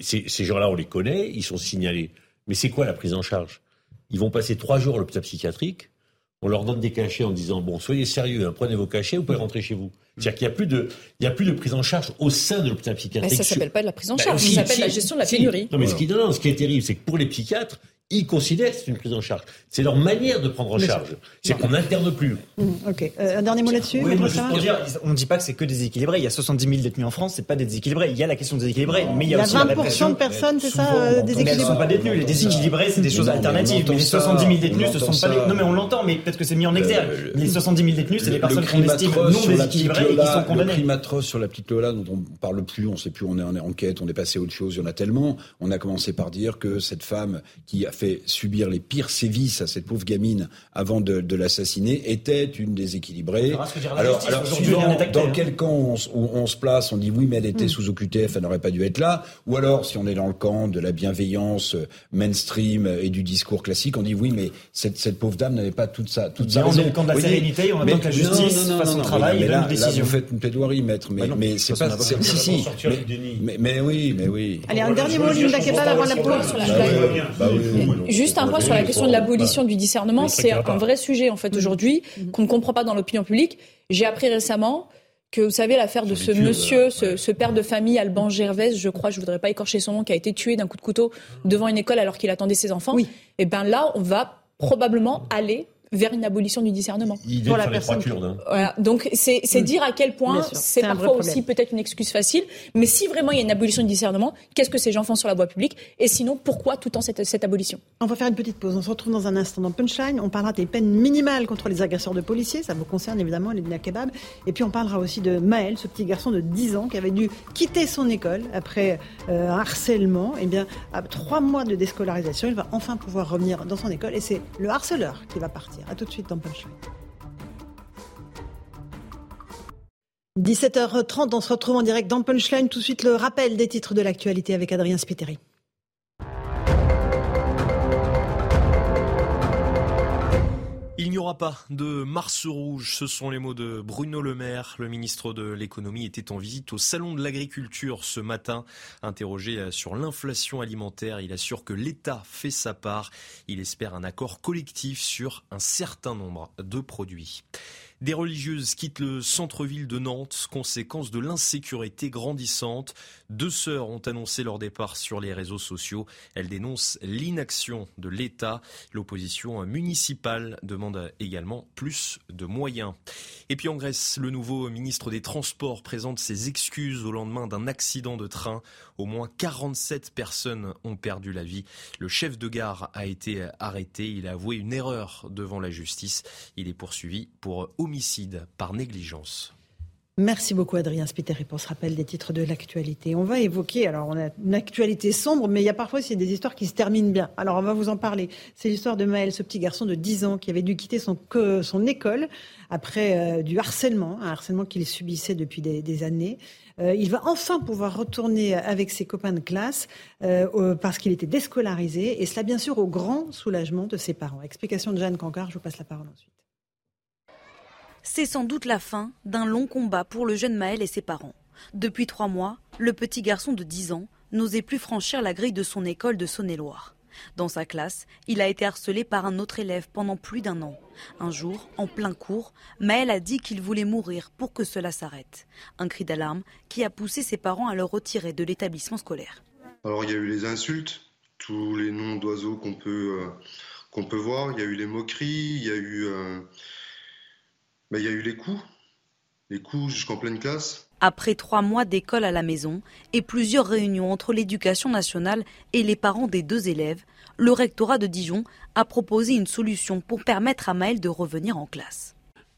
C'est, ces gens-là, on les connaît, ils sont signalés. Mais c'est quoi la prise en charge ? Ils vont passer trois jours à l'hôpital psychiatrique. On leur donne des cachets en disant « Bon, soyez sérieux, hein, prenez vos cachets, vous pouvez rentrer chez vous ». C'est-à-dire qu'il n'y a plus de, il y a plus de prise en charge au sein de l'hôpital psychiatrique. Mais ça ne s'appelle pas de la prise en charge, bah, si, ça s'appelle si, la gestion de la pénurie. Si. Non, mais ce qui, non, non, ce qui est terrible, c'est que pour les psychiatres, ils considèrent que c'est une prise en charge. C'est leur manière de prendre en charge. C'est qu'on n'interne plus. Mmh, ok. Euh, un dernier mot là-dessus. Oui, dire, on ne dit pas que c'est que déséquilibré. Il y a soixante-dix mille détenus en France, c'est pas déséquilibré. Il y a la question de déséquilibré, mais il y a, il y a aussi la répression. vingt pour cent de personnes, c'est ça, euh, déséquilibrées. Elles ne sont pas détenues. Les déséquilibrés, c'est des choses non, alternatives. Mais les soixante-dix mille détenus, ce sont ça. pas. Des... Non, mais on l'entend, mais peut-être que c'est mis en exergue. Euh, les soixante-dix mille détenus, c'est des personnes qu'on estime non déséquilibrées et qui sont condamnées. Le crime atroce sur la petite Lola, dont on parle plus, on ne sait plus, on est en enquête, on est passé à autre chose. Il y en a tellement. On a commencé par dire que cette femme qui a fait subir les pires sévices à cette pauvre gamine avant de, de l'assassiner, était une déséquilibrée. Alors, alors, alors suivant dans hein. quel camp on, on, on se place, on dit oui mais elle était mmh. sous O Q T F, elle n'aurait pas dû être là. Ou alors, si on est dans le camp de la bienveillance mainstream et du discours classique, on dit oui mais cette, cette pauvre dame n'avait pas toute sa, toute sa raison. On est dans le camp de la oui, sérénité, on attend que la justice non, non, non, fasse son non, travail et donne une décision. Là, vous faites une plaidoirie, maître, mais, bah non, mais c'est pas... C'est, si, si, mais, mais oui, mais oui. Allez, un dernier mot, Linda Kebab, avant la pause. Juste un point sur la question de l'abolition du discernement, c'est un vrai sujet, en fait, aujourd'hui, qu'on ne comprend pas dans l'opinion publique. J'ai appris récemment que, vous savez, l'affaire de ce monsieur, ce, ce père de famille, Alban Gervais, je crois, je ne voudrais pas écorcher son nom, qui a été tué d'un coup de couteau devant une école alors qu'il attendait ses enfants. Oui. Et bien là, on va probablement aller vers une abolition du discernement. Il pour la personne. Qui... Kurdes, hein. Voilà. Donc c'est, c'est dire à quel point c'est, c'est parfois aussi peut-être une excuse facile. Mais si vraiment il y a une abolition du discernement, qu'est-ce que ces gens font sur la voie publique? Et sinon, pourquoi tout le temps cette, cette abolition? On va faire une petite pause. On se retrouve dans un instant dans Punchline. On parlera des peines minimales contre les agresseurs de policiers. Ça vous concerne évidemment, les Linda Kebab. Et puis on parlera aussi de Maël, ce petit garçon de dix ans qui avait dû quitter son école après euh, harcèlement. Et bien, à trois mois de déscolarisation, il va enfin pouvoir revenir dans son école. Et c'est le harceleur qui va partir. A tout de suite dans Punchline. dix-sept heures trente, on se retrouve en direct dans Punchline. Tout de suite, le rappel des titres de l'actualité avec Adrien Spiteri. Il n'y aura pas de mars rouge, ce sont les mots de Bruno Le Maire. Le ministre de l'économie était en visite au salon de l'agriculture ce matin. Interrogé sur l'inflation alimentaire, il assure que l'État fait sa part. Il espère un accord collectif sur un certain nombre de produits. Des religieuses quittent le centre-ville de Nantes, conséquence de l'insécurité grandissante. Deux sœurs ont annoncé leur départ sur les réseaux sociaux. Elles dénoncent l'inaction de l'État. L'opposition municipale demande également plus de moyens. Et puis en Grèce, le nouveau ministre des Transports présente ses excuses au lendemain d'un accident de train. Au moins quarante-sept personnes ont perdu la vie. Le chef de gare a été arrêté. Il a avoué une erreur devant la justice. Il est poursuivi pour homicide. Homicide par négligence. Merci beaucoup Adrien Spiteri pour ce rappel des titres de l'actualité. On va évoquer, alors on a une actualité sombre, mais il y a parfois aussi des histoires qui se terminent bien. Alors on va vous en parler. C'est l'histoire de Maël, ce petit garçon de dix ans qui avait dû quitter son, son école après euh, du harcèlement, un harcèlement qu'il subissait depuis des, des années. Euh, il va enfin pouvoir retourner avec ses copains de classe euh, parce qu'il était déscolarisé, et cela bien sûr au grand soulagement de ses parents. Explication de Jeanne Cancard, je vous passe la parole ensuite. C'est sans doute la fin d'un long combat pour le jeune Maël et ses parents. Depuis trois mois, le petit garçon de dix ans n'osait plus franchir la grille de son école de Saône-et-Loire. Dans sa classe, il a été harcelé par un autre élève pendant plus d'un an. Un jour, en plein cours, Maël a dit qu'il voulait mourir pour que cela s'arrête. Un cri d'alarme qui a poussé ses parents à le retirer de l'établissement scolaire. Alors il y a eu les insultes, tous les noms d'oiseaux qu'on peut, euh, qu'on peut voir, il y a eu les moqueries, il y a eu... Euh... Ben, il y a eu les coups, les coups jusqu'en pleine classe. Après trois mois d'école à la maison et plusieurs réunions entre l'éducation nationale et les parents des deux élèves, le rectorat de Dijon a proposé une solution pour permettre à Maël de revenir en classe.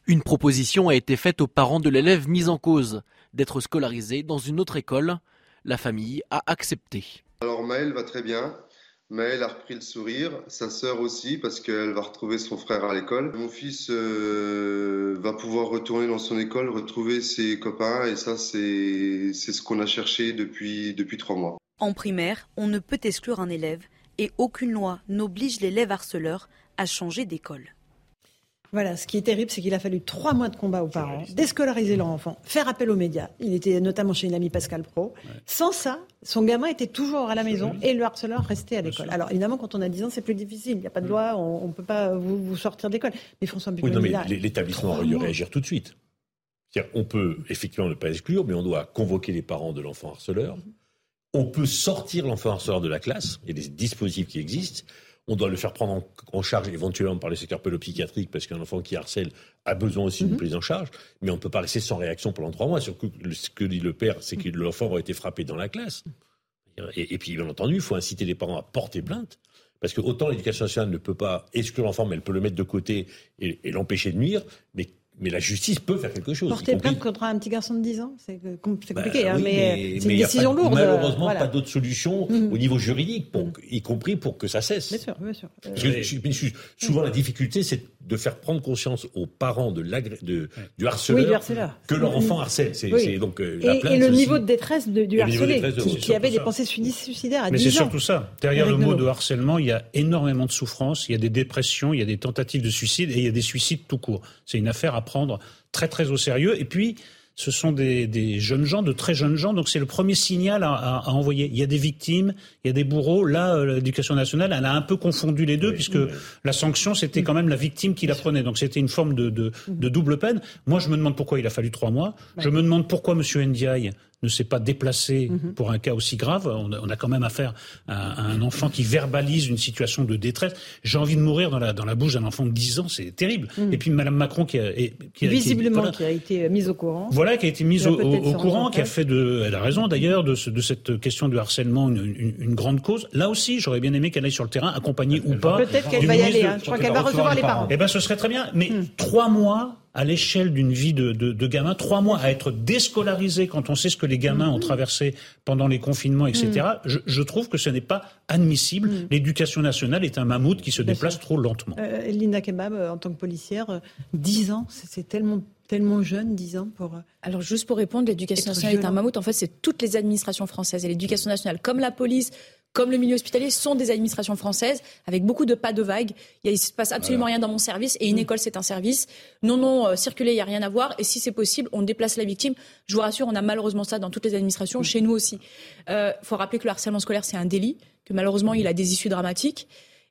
Une proposition a été faite aux parents de l'élève mis en cause, d'être scolarisé dans une autre école. La famille a accepté. Alors Maël va très bien. Maël a repris le sourire, sa sœur aussi, parce qu'elle va retrouver son frère à l'école. Mon fils euh, va pouvoir retourner dans son école, retrouver ses copains, et ça c'est, c'est ce qu'on a cherché depuis, depuis trois mois. En primaire, on ne peut exclure un élève, et aucune loi n'oblige l'élève harceleur à changer d'école. Voilà, ce qui est terrible, c'est qu'il a fallu trois mois de combat aux parents, déscolariser leur enfant, faire appel aux médias. Il était notamment chez une amie, Pascal Pro. Ouais. Sans ça, son gamin était toujours à la maison et le harceleur restait à l'école. Alors évidemment, quand on a dix ans, c'est plus difficile. Il n'y a pas de loi, on ne peut pas vous, vous sortir d'école. Mais François Buffon, oui, non, mais là, l'établissement aurait dû réagir tout de suite. C'est-à-dire, on peut effectivement ne pas exclure, mais on doit convoquer les parents de l'enfant harceleur. Mm-hmm. On peut sortir l'enfant harceleur de la classe. Il y a des dispositifs qui existent. On doit le faire prendre en charge éventuellement par le secteur pédopsychiatrique, parce qu'un enfant qui harcèle a besoin aussi d'une mmh. prise en charge, mais on ne peut pas laisser sans réaction pendant trois mois. Surtout que ce que dit le père, c'est que l'enfant aurait été frappé dans la classe. Et, et puis, bien entendu, il faut inciter les parents à porter plainte, parce que autant l'éducation nationale ne peut pas exclure l'enfant, mais elle peut le mettre de côté et, et l'empêcher de nuire, mais Mais la justice peut faire quelque chose. Porter plainte contre un petit garçon de dix ans, c'est compliqué, bah, oui, hein, mais, mais c'est une mais décision pas, lourde. Malheureusement, voilà. Pas d'autre solution mm-hmm. au niveau juridique, pour, mm-hmm. y compris pour que ça cesse. Bien sûr, bien sûr. Euh, Parce que, oui. Souvent, mm-hmm. la difficulté, c'est de faire prendre conscience aux parents de de, du, harceleur oui, du harceleur que leur enfant harcèle. C'est, oui. c'est donc euh, et, la plainte. Et le niveau de détresse de, du harcelé, de détresse, qui, qui avait ça. des pensées suicidaires à mais dix ans. Mais c'est surtout ça. Derrière le mot de harcèlement, il y a énormément de souffrance, il y a des dépressions, il y a des tentatives de suicide et il y a des suicides tout court. C'est une affaire à prendre très très au sérieux. Et puis, ce sont des, des jeunes gens, de très jeunes gens. Donc, c'est le premier signal à, à, à envoyer. Il y a des victimes, il y a des bourreaux. Là, l'éducation nationale, elle a un peu confondu les deux, oui, puisque oui. la sanction, c'était quand même la victime qui la prenait. Donc, c'était une forme de, de, de double peine. Moi, je me demande pourquoi il a fallu trois mois. Je me demande pourquoi M. Ndiaye ne s'est pas déplacé mm-hmm. pour un cas aussi grave. On a, on a quand même affaire à, à un enfant qui verbalise une situation de détresse. J'ai envie de mourir dans la, dans la bouche d'un enfant de dix ans, c'est terrible. Mm-hmm. Et puis Mme Macron qui a... Et, qui Visiblement, a, qui, voilà, qui a été mise au courant. Voilà, qui a été mise au, au, au courant, qui a fait de... Elle a raison d'ailleurs de, ce, de cette question du harcèlement une, une, une grande cause. Là aussi, j'aurais bien aimé qu'elle aille sur le terrain, accompagnée ou pas. Peut-être qu'elle va y aller, hein. Je crois qu'elle va recevoir les parents. Eh bien, ce serait très bien, mais mm. trois mois... à l'échelle d'une vie de, de, de gamin, trois mois à être déscolarisé quand on sait ce que les gamins ont traversé pendant les confinements, et cetera, mmh. je, je trouve que ce n'est pas admissible. Mmh. L'éducation nationale est un mammouth qui se Bien déplace sûr. trop lentement. Euh, Linda Kebab, en tant que policière, dix ans, c'est, c'est tellement... tellement jeune, disons, pour... Alors, juste pour répondre, l'éducation nationale violent. est un mammouth. En fait, c'est toutes les administrations françaises. Et l'éducation nationale, comme la police, comme le milieu hospitalier, sont des administrations françaises, avec beaucoup de pas de vagues. Il ne se passe absolument voilà. rien dans mon service. Et une mmh. école, c'est un service. Non, non, euh, circuler, il n'y a rien à voir. Et si c'est possible, on déplace la victime. Je vous rassure, on a malheureusement ça dans toutes les administrations, mmh. chez nous aussi. Il euh, faut rappeler que le harcèlement scolaire, c'est un délit, que malheureusement, il a des issues dramatiques.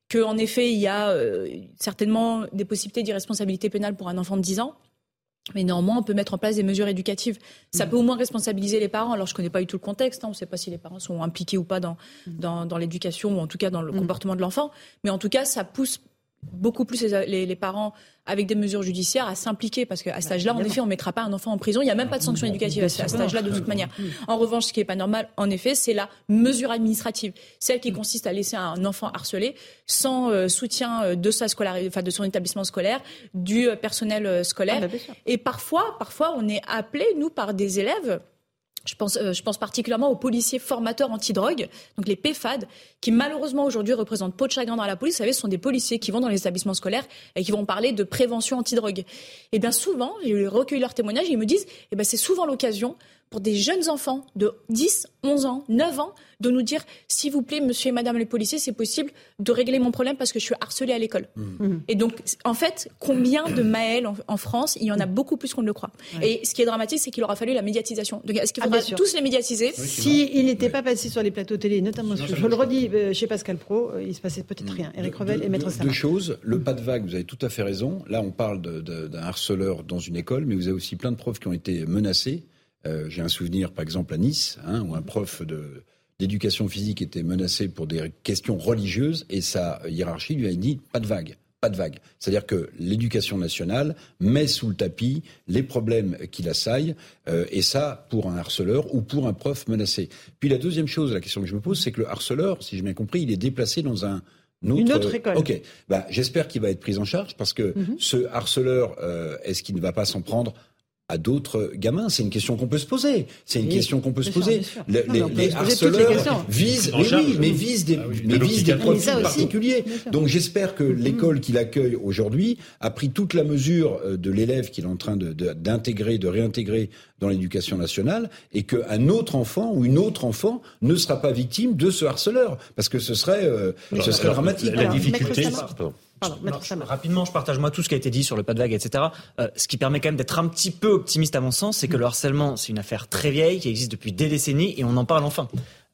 Qu'en effet, il y a euh, certainement des possibilités d'irresponsabilité pénale pour un enfant de dix ans. Mais néanmoins, on peut mettre en place des mesures éducatives. Ça mmh. peut au moins responsabiliser les parents. Alors, je ne connais pas du tout le contexte. Hein. On ne sait pas si les parents sont impliqués ou pas dans, mmh. dans, dans l'éducation, ou en tout cas dans le mmh. comportement de l'enfant. Mais en tout cas, ça pousse beaucoup plus les, les, les parents, avec des mesures judiciaires, à s'impliquer. Parce qu'à cet âge-là, en effet, on ne mettra pas un enfant en prison. Il n'y a même pas de sanction éducative à cet âge-là, de toute manière. En revanche, ce qui n'est pas normal, en effet, c'est la mesure administrative. Celle qui consiste à laisser un enfant harcelé sans euh, soutien de, sa scolarité, enfin, de son établissement scolaire, du euh, personnel euh, scolaire. Ah, bah, bien sûr. Et parfois, parfois, on est appelé, nous, par des élèves... Je pense, euh, je pense particulièrement aux policiers formateurs antidrogue, donc les P F A D, qui malheureusement aujourd'hui représentent peau de chagrin dans la police. Vous savez, ce sont des policiers qui vont dans les établissements scolaires et qui vont parler de prévention antidrogue. Et bien souvent, j'ai recueilli leurs témoignages et ils me disent eh ben, c'est souvent l'occasion pour des jeunes enfants de dix, onze ans, neuf ans, de nous dire « S'il vous plaît, monsieur et madame les policiers, c'est possible de régler mon problème parce que je suis harcelée à l'école. Mmh. » Et donc, en fait, combien de Maël en, en France, il y en a beaucoup plus qu'on ne le croit. Ouais. Et ce qui est dramatique, c'est qu'il aura fallu la médiatisation. Donc, est-ce qu'il faudra ah, tous les médiatiser ? Oui, s'il n'était pas passé sur les plateaux télé, notamment, Sinon, je, je le redis, euh, chez Pascal Praud, euh, il ne se passait peut-être mmh. rien. Eric Revel de, et Maître Sarah. Deux choses. Le pas de vague, vous avez tout à fait raison. Là, on parle de, de, d'un harceleur dans une école, mais vous avez aussi plein de profs qui ont été menacés. Euh, j'ai un souvenir, par exemple, à Nice, hein, où un prof de, d'éducation physique était menacé pour des questions religieuses et sa hiérarchie lui a dit « pas de vague ». Pas de vague. C'est-à-dire que l'éducation nationale met sous le tapis les problèmes qui l'assaillent, euh, et ça pour un harceleur ou pour un prof menacé. Puis la deuxième chose, la question que je me pose, c'est que le harceleur, si j'ai bien compris, il est déplacé dans un... Notre... Une autre école. Ok. Bah, j'espère qu'il va être pris en charge parce que mm-hmm. ce harceleur, euh, est-ce qu'il ne va pas s'en prendre à d'autres gamins? C'est une question qu'on peut se poser. C'est une oui. question qu'on peut bien se poser. Sûr, le, non, les, les harceleurs les visent, mais oui, mais visent des, ah oui. mais visent des profils particuliers. Donc j'espère que l'école qui l'accueille aujourd'hui a pris toute la mesure de l'élève qu'il est en train de, de, d'intégrer, de réintégrer dans l'éducation nationale, et qu'un autre enfant ou une autre enfant ne sera pas victime de ce harceleur, parce que ce serait, euh, alors, ce serait alors, dramatique. La, la difficulté... Pardon, Alors, je, rapidement, je partage moi tout ce qui a été dit sur le pas de vague, et cetera. Euh, ce qui permet quand même d'être un petit peu optimiste à mon sens, c'est que le harcèlement, c'est une affaire très vieille qui existe depuis des décennies et on en parle enfin.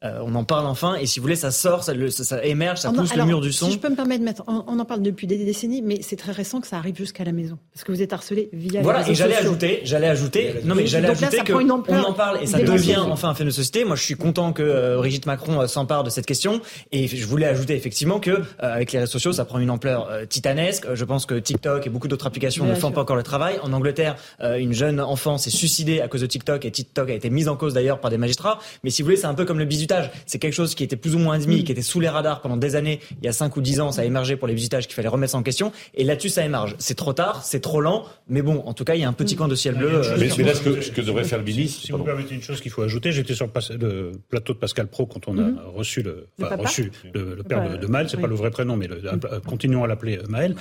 Euh, on en parle enfin, et si vous voulez, ça sort, ça, le, ça, ça émerge, ça pousse alors, le mur du son. Si je peux me permettre, Maître, on, on en parle depuis des décennies, mais c'est très récent que ça arrive jusqu'à la maison, parce que vous êtes harcelé via. Voilà, les et j'allais sociaux. ajouter, j'allais ajouter, non mais j'allais donc ajouter là, que on en parle et ça devient enfin un phénomène de société. Moi, je suis content que euh, Brigitte Macron euh, s'empare de cette question, et je voulais ajouter effectivement que euh, avec les réseaux sociaux, ça prend une ampleur euh, titanesque. Je pense que TikTok et beaucoup d'autres applications bien ne bien font sûr. pas encore le travail. En Angleterre, euh, une jeune enfant s'est suicidée à cause de TikTok, et TikTok a été mise en cause d'ailleurs par des magistrats. Mais si vous voulez, c'est un peu comme le bisou visitages, c'est quelque chose qui était plus ou moins admis, qui était sous les radars pendant des années. Il y a cinq ou dix ans, ça a émergé pour les visitages qu'il fallait remettre ça en question. Et là-dessus, ça émerge. C'est trop tard, c'est trop lent, mais bon, en tout cas, il y a un petit coin de ciel bleu. Mais, mais là, ce que, ce que devrait faire le ministre... Si, si vous permettez une chose qu'il faut ajouter, j'étais sur le plateau de Pascal Praud quand on a mm-hmm. reçu le, enfin, le, reçu le, le père bah, de, de Maël, c'est oui. pas le vrai prénom, mais le, mm-hmm. continuons à l'appeler Maël.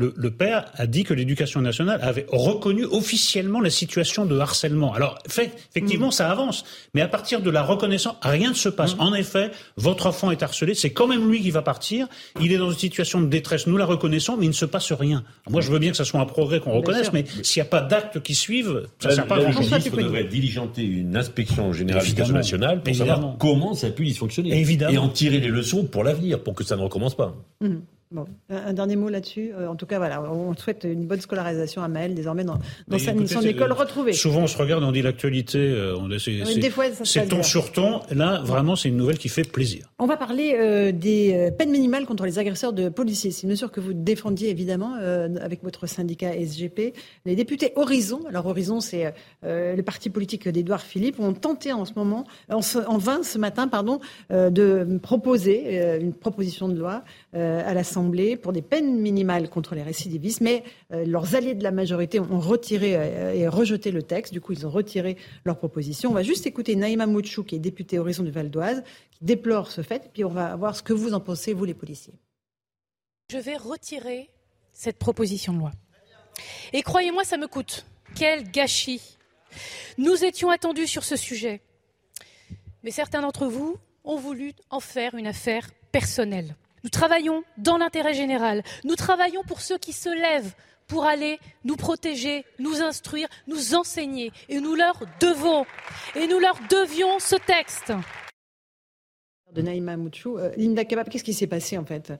Le, le père a dit que l'éducation nationale avait reconnu officiellement la situation de harcèlement. Alors, fait, effectivement, mmh. ça avance. Mais à partir de la reconnaissance, rien ne se passe. Mmh. En effet, votre enfant est harcelé. C'est quand même lui qui va partir. Il est dans une situation de détresse. Nous la reconnaissons, mais il ne se passe rien. Alors moi, je veux bien que ce soit un progrès qu'on reconnaisse, mais s'il n'y a pas d'actes qui suivent, ça ne sert pas à grand-chose. Le ministre devrait diligenter une inspection générale de l'éducation nationale pour évidemment. savoir comment ça a pu dysfonctionner. Évidemment. Et en tirer les leçons pour l'avenir, pour que ça ne recommence pas. Mmh. Bon, un dernier mot là-dessus. Euh, en tout cas, voilà, on souhaite une bonne scolarisation à Maël désormais dans, dans sa, écoutez, son école retrouvée. Souvent, on se regarde, on dit l'actualité, euh, on, c'est, oui, c'est, fois, ça c'est ton dire. sur ton. Là, vraiment, c'est une nouvelle qui fait plaisir. On va parler euh, des peines minimales contre les agresseurs de policiers. C'est une mesure que vous défendiez évidemment euh, avec votre syndicat S G P. Les députés Horizon, alors Horizon, c'est euh, le parti politique d'Édouard Philippe, ont tenté en ce moment, en, en vain ce matin, pardon, euh, de proposer euh, une proposition de loi euh, à l'Assemblée. Pour des peines minimales contre les récidivistes, mais euh, leurs alliés de la majorité ont retiré euh, et rejeté le texte. Du coup, ils ont retiré leur proposition. On va juste écouter Naïma Moutchou, qui est députée Horizon du Val d'Oise, qui déplore ce fait. Et puis, on va voir ce que vous en pensez, vous, les policiers. Je vais retirer cette proposition de loi. Et croyez-moi, ça me coûte. Quel gâchis. Nous étions attendus sur ce sujet, mais certains d'entre vous ont voulu en faire une affaire personnelle. Nous travaillons dans l'intérêt général. Nous travaillons pour ceux qui se lèvent pour aller nous protéger, nous instruire, nous enseigner. Et nous leur devons, et nous leur devions ce texte. De Naïma Moutchou, euh, Linda Kebab, qu'est-ce qui s'est passé en fait ?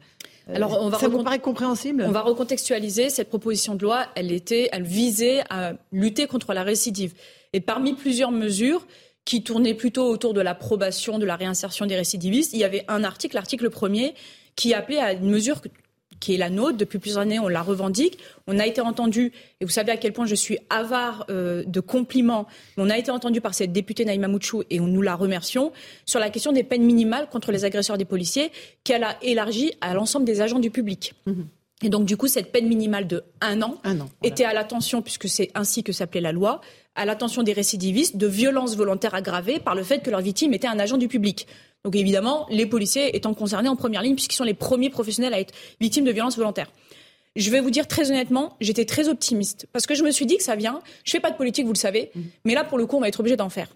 Alors, on va ça recont- vous paraît compréhensible ? On va recontextualiser. Cette proposition de loi, elle était, elle visait à lutter contre la récidive. Et parmi plusieurs mesures qui tournaient plutôt autour de la probation, de la réinsertion des récidivistes, il y avait un article, l'article premier, qui appelait à une mesure qui est la nôtre. Depuis plusieurs années, on la revendique. On a été entendu, et vous savez à quel point je suis avare euh, de compliments, on a été entendu par cette députée Naïma Moutchou, et on nous la remercions, sur la question des peines minimales contre les agresseurs des policiers, qu'elle a élargie à l'ensemble des agents du public. Mmh. Et donc, du coup, cette peine minimale de un an, un an voilà. était à l'attention, puisque c'est ainsi que s'appelait la loi, à l'attention des récidivistes de violences volontaires aggravées par le fait que leur victime était un agent du public. Donc évidemment, les policiers étant concernés en première ligne, puisqu'ils sont les premiers professionnels à être victimes de violences volontaires. Je vais vous dire très honnêtement, j'étais très optimiste. Parce que je me suis dit que ça vient, je fais pas de politique, vous le savez, mmh. mais là, pour le coup, on va être obligé d'en faire.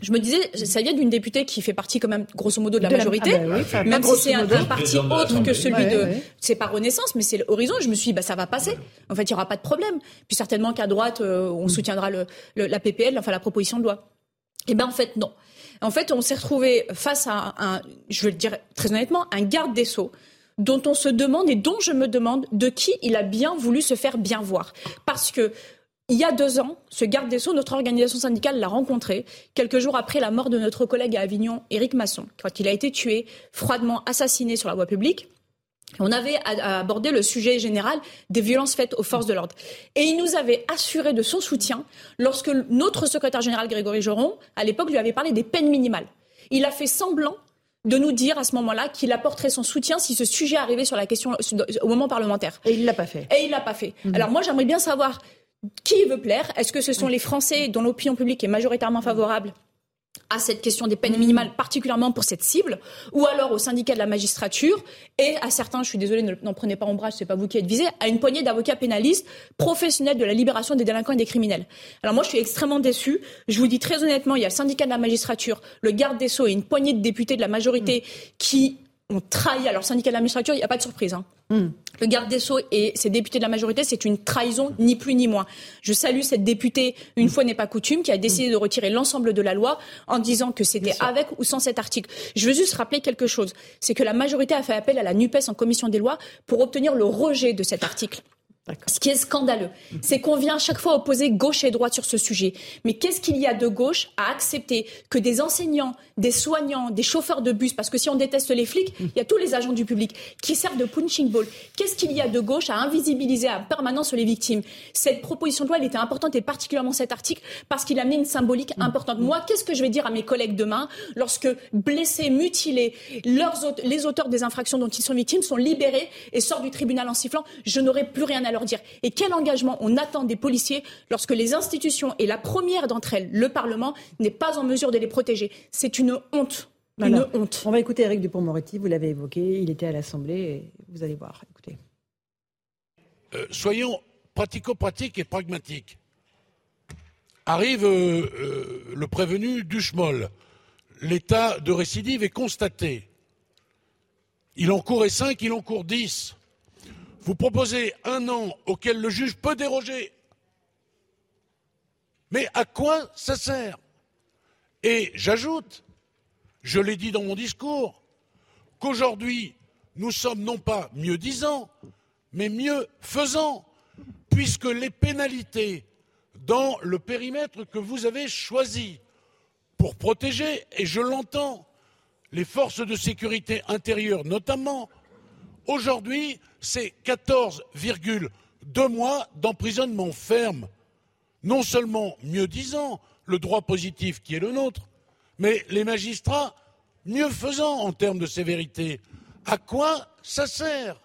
Je me disais, ça vient d'une députée qui fait partie quand même, grosso modo, de la de majorité, la... Ah bah oui, ça même si c'est un, un parti autre que celui ouais, de... Ouais. C'est pas Renaissance, mais c'est l'Horizon. Je me suis dit, bah, ça va passer. En fait, il n'y aura pas de problème. Puis certainement qu'à droite, euh, on mmh. soutiendra le, le, la P P L, enfin la proposition de loi. Eh bien, en fait, non. En fait, on s'est retrouvé face à un, je vais le dire très honnêtement, un garde des Sceaux dont on se demande et dont je me demande de qui il a bien voulu se faire bien voir. Parce que il y a deux ans, ce garde des Sceaux, notre organisation syndicale l'a rencontré quelques jours après la mort de notre collègue à Avignon, Éric Masson, quand il a été tué, froidement assassiné sur la voie publique. On avait abordé le sujet général des violences faites aux forces de l'ordre. Et il nous avait assuré de son soutien lorsque notre secrétaire général Grégory Joron, à l'époque, lui avait parlé des peines minimales. Il a fait semblant de nous dire à ce moment-là qu'il apporterait son soutien si ce sujet arrivait sur la question, au moment parlementaire. Et il ne l'a pas fait. Et il ne l'a pas fait. Mmh. Alors moi, j'aimerais bien savoir qui veut plaire. Est-ce que ce sont les Français dont l'opinion publique est majoritairement favorable à cette question des peines minimales, particulièrement pour cette cible, ou alors au syndicat de la magistrature, et à certains, je suis désolée, n'en prenez pas ombrage, c'est pas vous qui êtes visés, à une poignée d'avocats pénalistes professionnels de la libération des délinquants et des criminels. Alors moi, je suis extrêmement déçue. Je vous dis très honnêtement, il y a le syndicat de la magistrature, le garde des Sceaux et une poignée de députés de la majorité qui ont trahi. Alors, syndicat de la magistrature, il n'y a pas de surprise, hein. Mmh. Le garde des Sceaux et ses députés de la majorité, c'est une trahison, ni plus ni moins. Je salue cette députée, une mmh. fois n'est pas coutume, qui a décidé de retirer l'ensemble de la loi en disant que c'était avec ou sans cet article. Je veux juste rappeler quelque chose, c'est que la majorité a fait appel à la NUPES en commission des lois pour obtenir le rejet de cet article. D'accord. Ce qui est scandaleux, c'est qu'on vient à chaque fois opposer gauche et droite sur ce sujet. Mais qu'est-ce qu'il y a de gauche à accepter que des enseignants, des soignants, des chauffeurs de bus, parce que si on déteste les flics, il y a tous les agents du public qui servent de punching ball. Qu'est-ce qu'il y a de gauche à invisibiliser en permanence les victimes ? Cette proposition de loi, elle était importante, et particulièrement cet article, parce qu'il amenait une symbolique importante. Moi, qu'est-ce que je vais dire à mes collègues demain, lorsque blessés, mutilés, leurs aute- les auteurs des infractions dont ils sont victimes sont libérés et sortent du tribunal en sifflant ? Je n'aurai plus rien à leur dire. Et quel engagement on attend des policiers lorsque les institutions, et la première d'entre elles, le Parlement, n'est pas en mesure de les protéger. C'est une honte. Une Alors, honte. On va écouter Éric Dupond-Moretti, vous l'avez évoqué, il était à l'Assemblée, et vous allez voir. Écoutez. Euh, soyons pratico-pratiques et pragmatiques. Arrive euh, euh, le prévenu Duchemol. L'état de récidive est constaté. Il en courait cinq, il en court dix. Vous proposez un an auquel le juge peut déroger. Mais à quoi ça sert ? Et j'ajoute, je l'ai dit dans mon discours, qu'aujourd'hui, nous sommes non pas mieux disants, mais mieux faisants, puisque les pénalités dans le périmètre que vous avez choisi pour protéger, et je l'entends, les forces de sécurité intérieure notamment, aujourd'hui, c'est quatorze virgule deux mois d'emprisonnement ferme. Non seulement mieux disant le droit positif qui est le nôtre, mais les magistrats mieux faisant en termes de sévérité. À quoi ça sert ?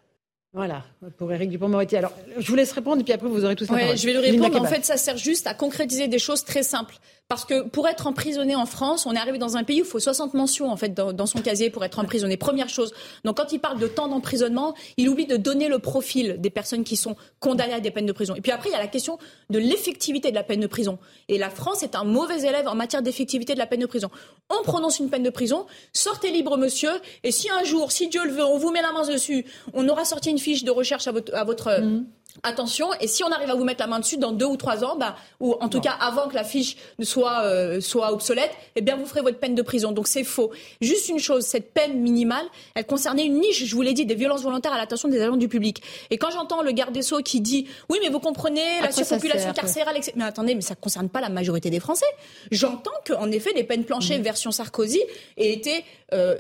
Voilà, pour Éric Dupond-Moretti. Alors, je vous laisse répondre, et puis après, vous aurez tout ça. Oui, je vais lui répondre. En fait, ça sert juste à concrétiser des choses très simples. Parce que pour être emprisonné en France, on est arrivé dans un pays où il faut soixante mentions, en fait, dans, dans son casier pour être emprisonné. Première chose. Donc, quand il parle de temps d'emprisonnement, il oublie de donner le profil des personnes qui sont condamnées à des peines de prison. Et puis après, il y a la question de l'effectivité de la peine de prison. Et la France est un mauvais élève en matière d'effectivité de la peine de prison. On prononce une peine de prison, sortez libre, monsieur, et si un jour, si Dieu le veut, on vous met la main dessus, on aura sorti une fiche de recherche à votre, à votre mmh. attention, et si on arrive à vous mettre la main dessus dans deux ou trois ans, bah, ou en tout non. cas avant que la fiche ne soit, euh, soit obsolète, eh bien vous ferez votre peine de prison. Donc c'est faux. Juste une chose, cette peine minimale, elle concernait une niche, je vous l'ai dit, des violences volontaires à l'attention des agents du public. Et quand j'entends le garde des Sceaux qui dit « Oui, mais vous comprenez, à la surpopulation carcérale, et cetera » Mais attendez, mais ça ne concerne pas la majorité des Français. J'entends qu'en effet, les peines planchers mmh. version Sarkozy étaient euh,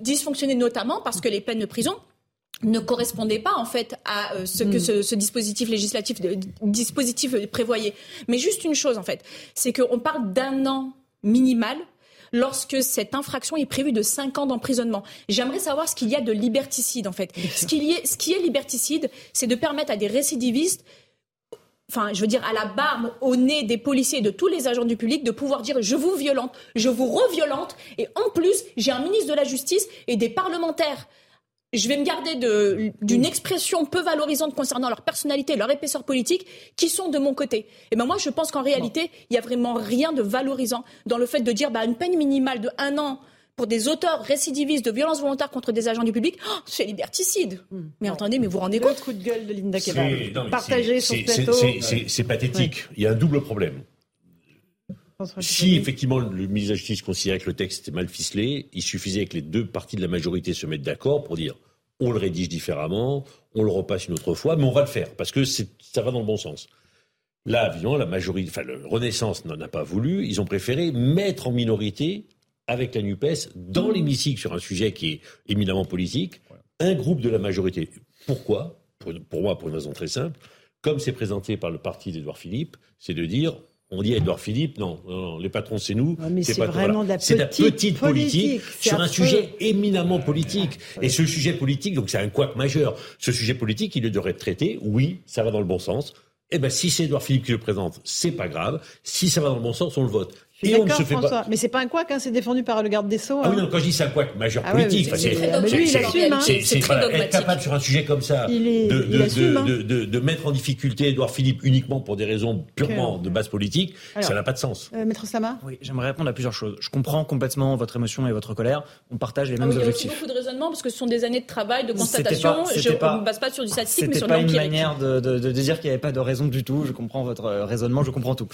dysfonctionnées notamment parce que les peines de prison ne correspondait pas en fait à ce que ce, ce dispositif législatif de, dispositif prévoyait. Mais juste une chose en fait, c'est qu'on parle d'un an minimal lorsque cette infraction est prévue de cinq ans d'emprisonnement. J'aimerais savoir ce qu'il y a de liberticide en fait. Ce qu'il y a, ce qui est liberticide, c'est de permettre à des récidivistes, enfin, je veux dire, à la barbe, au nez des policiers et de tous les agents du public, de pouvoir dire « je vous violente, je vous reviolente » et en plus, j'ai un ministre de la Justice et des parlementaires. Je vais me garder de, d'une expression peu valorisante concernant leur personnalité et leur épaisseur politique qui sont de mon côté. Et ben moi, je pense qu'en réalité, il n'y a vraiment rien de valorisant dans le fait de dire bah, une peine minimale de un an pour des auteurs récidivistes de violences volontaires contre des agents du public, oh, c'est liberticide. Mmh. Mais bon, attendez, mais vous vous rendez compte ? Coup de gueule de Linda Kebab, partagé sur ce plateau. C'est, c'est, c'est, c'est pathétique. Ouais. Il y a un double problème. Si effectivement le ministre de la Justice considérait que le texte était mal ficelé, il suffisait que les deux parties de la majorité se mettent d'accord pour dire on le rédige différemment, on le repasse une autre fois, mais on va le faire parce que c'est, ça va dans le bon sens. Là, évidemment, la majorité, enfin, le Renaissance n'en a pas voulu. Ils ont préféré mettre en minorité avec la NUPES dans l'hémicycle sur un sujet qui est éminemment politique un groupe de la majorité. Pourquoi ? Pour, pour moi, pour une raison très simple, comme c'est présenté par le parti d'Édouard Philippe, c'est de dire on dit à Édouard Philippe, non, non, non, les patrons c'est nous, non, c'est, c'est pas voilà. de c'est de la petite politique, politique sur un peu... sujet éminemment politique. Et ce sujet politique, donc c'est un couac majeur. Ce sujet politique, il devrait être traité. Oui, ça va dans le bon sens. Eh ben, si c'est Édouard Philippe qui le présente, c'est pas grave. Si ça va dans le bon sens, on le vote. Et on ne se fait François, pas... mais c'est pas un couac, hein, c'est défendu par le garde des Sceaux. Ah oui, non, quand je dis c'est un couac majeur politique, être capable sur un sujet comme ça est... de, de, assume, de, hein. de, de, de mettre en difficulté Édouard Philippe uniquement pour des raisons purement que... de base politique, alors, ça n'a pas de sens. Euh, Maître Slama ? Oui, j'aimerais répondre à plusieurs choses. Je comprends complètement votre émotion et votre colère. On partage les mêmes ah oui, objectifs. Il y a aussi beaucoup de raisonnements parce que ce sont des années de travail, de constatation. Je ne me base pas sur du statistique, mais sur de l'empirique. C'était pas une manière de dire qu'il n'y avait pas de raison du tout. Je comprends votre raisonnement, je comprends tout.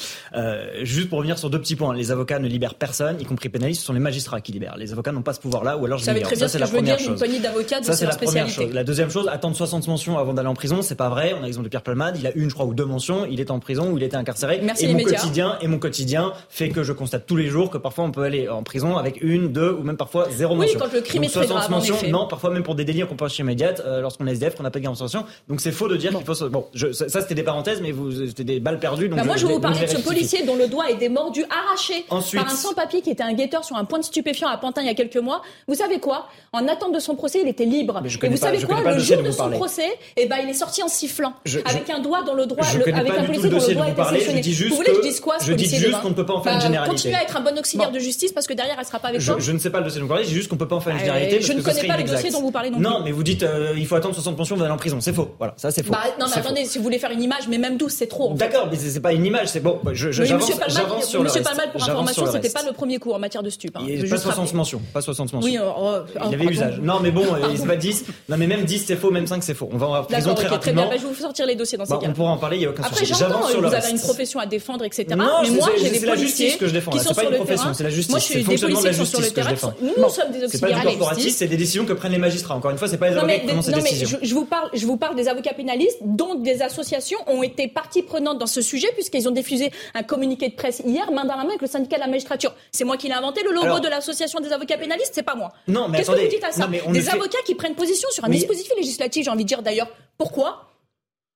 Juste pour revenir sur deux petits points. les avocats ne libèrent personne, y compris pénalistes, ce sont les magistrats qui libèrent. Les avocats n'ont pas ce pouvoir-là, ou alors je libère. Ça, c'est la première chose. Ça, c'est la première chose. La deuxième chose, attendre soixante mentions avant d'aller en prison, c'est pas vrai. On a l'exemple de Pierre Palmade, il a une, je crois, ou deux mentions, il était en prison ou il était incarcéré. Merci et les mon médias. quotidien, et mon quotidien fait que je constate tous les jours que parfois on peut aller en prison avec une, deux ou même parfois zéro oui, mention. Oui, quand le crime donc, est très grave, mentions, en effet. Non, parfois même pour des délires qu'on pense chez Mediate, euh, lorsqu'on est S D F, qu'on n'a pas de garantie de sanction. Donc c'est faux de dire bon. qu'il faut. Se... Bon, je, ça c'était des parenthèses, mais vous c'était des balles perdues. Donc bah je, moi je vais vous parler de ce policier dont le doigt est des mordus arrachés Ensuite... par un sans-papier qui était un guetteur sur un point de stupéfiant à Pantin il y a quelques mois. Vous savez quoi ? En attente de son procès, il était libre. Et vous pas, savez quoi ? Le jour de son procès, eh ben il est sorti en sifflant, avec un doigt dans le doigt, avec un policier dont le doigt était sélectionné. Vous voulez que je dise quoi ? Je dis juste qu'on ne peut pas en faire une généralité. Continuez à être un bon auxiliaire de justice parce que derrière elle sera pas avec vous. Je ne sais pas le dossier dont vous parlez, c'est juste qu'on peut pas en faire une généralité. Je ne connais pas le dossier dont vous parlez non plus. Non, mais vous dites euh, il faut attendre soixante pensions, vous allez en prison, c'est faux. Voilà, ça c'est faux. Bah, non, mais attendez, si vous voulez faire une image, mais même douze, c'est trop. D'accord, mais c'est pas une image, c'est bon. Je, je, j'avance, Monsieur Palmade, sur Monsieur Palmade, pour information, c'était pas le premier coup en matière de stup. Hein. Pas soixante mentions, pas soixante mentions. Oui, euh, il y avait usage. Non, mais bon, c'est pas dix. Non, mais même dix, c'est faux, même cinq, c'est faux. On va en prison très rapidement. D'accord, très bien. Je vais vous sortir les dossiers dans ces cas. On pourra en parler. Il y a aucun souci. J'avance sur le reste. Vous avez une profession à défendre, et cetera. Mais moi, j'ai des policiers qui sont sur le terrain. C'est la justice. Moi, je suis des policiers qui sont sur le terrain. Nous sommes des auxiliaires de justice. C'est des décisions que prennent les magistrats. Encore une fois, c'est pas les avocats qui prennent ces décisions. Non mais je, je vous parle, je vous parle des avocats pénalistes, dont des associations ont été partie prenante dans ce sujet puisqu'ils ont diffusé un communiqué de presse hier, main dans la main avec le syndicat de la magistrature. C'est moi qui l'ai inventé le logo Alors, de l'association des avocats pénalistes, c'est pas moi. Non, mais Qu'est-ce attendez, que vous dites à ça ? Non, des fait... avocats qui prennent position sur un mais... dispositif législatif, j'ai envie de dire d'ailleurs. Pourquoi ?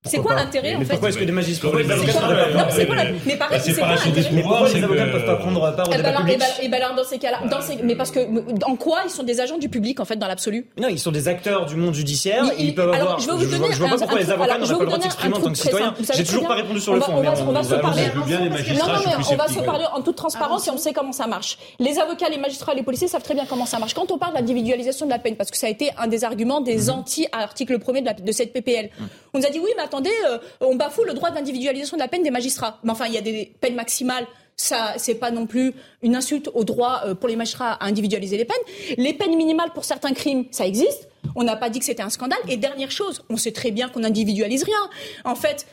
C'est pourquoi quoi l'intérêt en mais fait Pourquoi est-ce que des magistrats pourquoi les avocats pas... pas... Non mais c'est quoi la... Mais pareil, c'est quoi l'intérêt Mais pourquoi les avocats ne peuvent pas prendre part au débat public ? Et bien alors dans ces cas-là, dans ces... mais parce que en quoi ils sont des agents du public en fait dans l'absolu ? Non, ils sont des acteurs du monde judiciaire. Ils, ils peuvent alors, avoir. Je, je, je vois pas pourquoi les avocats n'ont pas le droit de s'exprimer en tant que citoyens. J'ai toujours pas répondu sur le fond. On va se parler. Non non mais on va se parler en toute transparence et on sait comment ça marche. Les avocats, les magistrats, les policiers savent très bien comment ça marche. Quand on parle d'individualisation de la peine, parce que ça a été un des arguments des anti-article premier de cette P P L, on nous a dit oui mais attendez, euh, on bafoue le droit d'individualisation de la peine des magistrats. Mais enfin, il y a des peines maximales. Ça, c'est pas non plus une insulte au droit pour les magistrats à individualiser les peines. Les peines minimales pour certains crimes, ça existe. On n'a pas dit que c'était un scandale. Et dernière chose, on sait très bien qu'on n'individualise rien. En fait...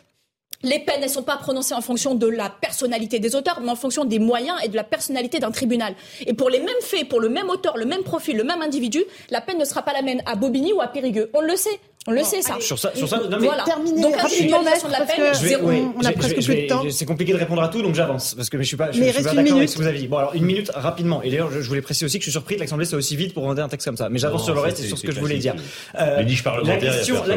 les peines, elles sont pas prononcées en fonction de la personnalité des auteurs, mais en fonction des moyens et de la personnalité d'un tribunal. Et pour les mêmes faits, pour le même auteur, le même profil, le même individu, la peine ne sera pas la même à Bobigny ou à Périgueux. On le sait, on le bon, sait ça. Allez, sur ça, sur ça, non mais voilà. Terminer rapidement sur la peine. Je vais, zéro. Oui, on a presque plus de temps. C'est compliqué de répondre à tout, donc j'avance parce que mais je suis pas, je, je suis pas d'accord avec ce que vous avez dit. Bon alors une minute rapidement. Et d'ailleurs, je, je voulais préciser aussi que je suis surpris que l'Assemblée soit aussi vite pour rendre un texte comme ça. Mais j'avance non, sur le reste et sur ce que je voulais dire. La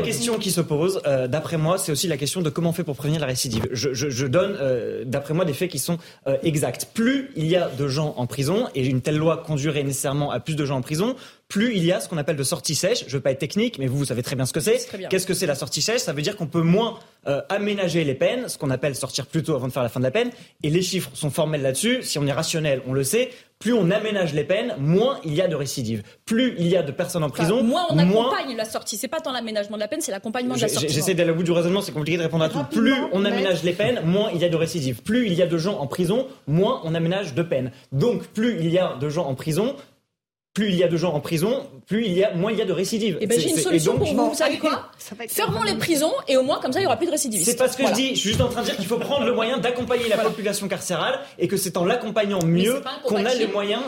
question qui se pose, d'après moi, c'est aussi la question de comment on fait pour la récidive. Je, je, je donne, euh, d'après moi, des faits qui sont euh, exacts. Plus il y a de gens en prison, et une telle loi conduirait nécessairement à plus de gens en prison, plus il y a ce qu'on appelle de sortie sèche. Je veux pas être technique, mais vous, vous savez très bien ce que c'est. c'est Qu'est-ce que c'est la sortie sèche ? Ça veut dire qu'on peut moins euh, aménager les peines, ce qu'on appelle sortir plus tôt avant de faire la fin de la peine. Et les chiffres sont formels là-dessus. Si on est rationnel, on le sait. Plus on aménage les peines, moins il y a de récidives. Plus il y a de personnes en prison, enfin, moins on accompagne moins... la sortie. C'est pas tant l'aménagement de la peine, c'est l'accompagnement de la sortie. J'essaie d'aller au bout du raisonnement, c'est compliqué de répondre à tout. Plus on aménage les peines, moins il y a de récidives. Plus il y a de gens en prison, moins on aménage de peines. Donc plus il y a de gens en prison, plus il y a de gens en prison, plus il y a, moins il y a de récidives. Et ben j'ai une solution donc, pour vous, vous savez quoi ? Fermons les prisons et au moins comme ça il n'y aura plus de récidivistes. C'est pas ce que voilà. je dis, je suis juste en train de dire qu'il faut prendre le moyen d'accompagner la population carcérale et que c'est en l'accompagnant mieux qu'on a les moyens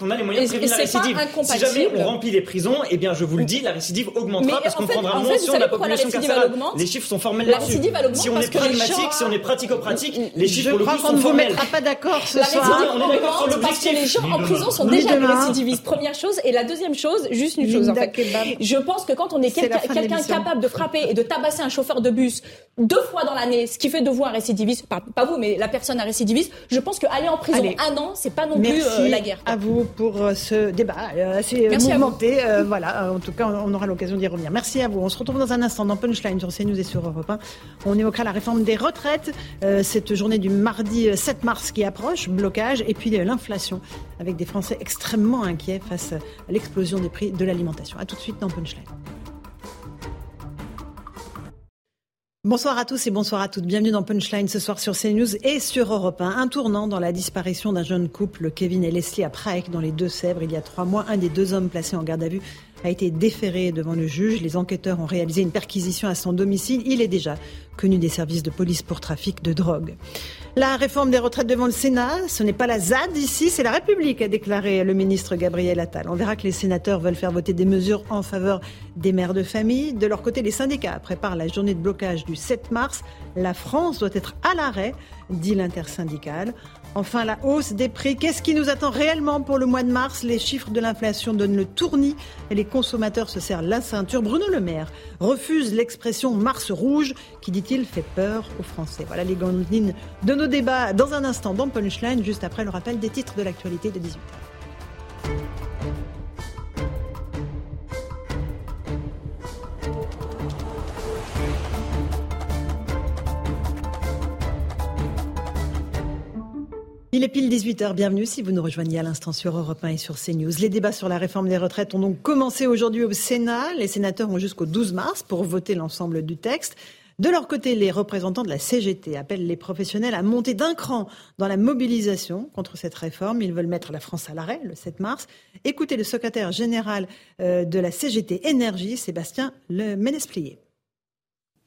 qu'on a les moyens de prévenir la récidive. Si jamais on remplit les prisons, et eh bien je vous le dis, la récidive augmentera mais parce qu'on fait, prendra en fait, mention de la population la carcérale. Les chiffres sont formels là-dessus. La récidive elle augmente si on est pragmatique, si on est pratico-pratique, les chiffres pour le coup sont formels. On ne mettra pas d'accord ce soir. On est d'accord sur l'objectif. Les gens en prison sont déjà récidivistes. Première chose et la deuxième chose, juste une Linda chose en fait. Kebab. Je pense que quand on est, quel- est quelqu'un capable de frapper et de tabasser un chauffeur de bus deux fois dans l'année, ce qui fait de vous un récidiviste, pas, pas vous mais la personne un récidiviste, je pense que aller en prison Allez. un an, c'est pas non Merci plus euh, la guerre. Merci à vous pour ce débat assez Merci mouvementé. Euh, voilà, en tout cas, on aura l'occasion d'y revenir. Merci à vous. On se retrouve dans un instant dans Punchline sur CNews et sur Europe un. On évoquera la réforme des retraites, euh, cette journée du mardi sept mars qui approche, blocage et puis euh, l'inflation avec des Français extrêmement inquiets face à l'explosion des prix de l'alimentation. A tout de suite dans Punchline. Bonsoir à tous et bonsoir à toutes. Bienvenue dans Punchline ce soir sur CNews et sur Europe un. Un tournant dans la disparition d'un jeune couple, Kevin et Leslie à Prahecq dans les Deux-Sèvres. Il y a trois mois, un des deux hommes placés en garde à vue a été déféré devant le juge. Les enquêteurs ont réalisé une perquisition à son domicile. Il est déjà connu des services de police pour trafic de drogue. La réforme des retraites devant le Sénat, ce n'est pas la ZAD ici, c'est la République, a déclaré le ministre Gabriel Attal. On verra que les sénateurs veulent faire voter des mesures en faveur des mères de famille. De leur côté, les syndicats préparent la journée de blocage du sept mars. La France doit être à l'arrêt, dit l'intersyndicale. Enfin, la hausse des prix. Qu'est-ce qui nous attend réellement pour le mois de mars ? Les chiffres de l'inflation donnent le tournis et les consommateurs se serrent la ceinture. Bruno Le Maire refuse l'expression « mars rouge » qui, dit-il, fait peur aux Français. Voilà les grandes lignes de nos débats dans un instant dans Punchline, juste après le rappel des titres de l'actualité de dix-huit heures. Il est pile dix-huit heures, bienvenue si vous nous rejoignez à l'instant sur Europe un et sur CNews. Les débats sur la réforme des retraites ont donc commencé aujourd'hui au Sénat. Les sénateurs ont jusqu'au douze mars pour voter l'ensemble du texte. De leur côté, les représentants de la C G T appellent les professionnels à monter d'un cran dans la mobilisation contre cette réforme. Ils veulent mettre la France à l'arrêt le sept mars. Écoutez le secrétaire général de la C G T Énergie, Sébastien Ménesplier.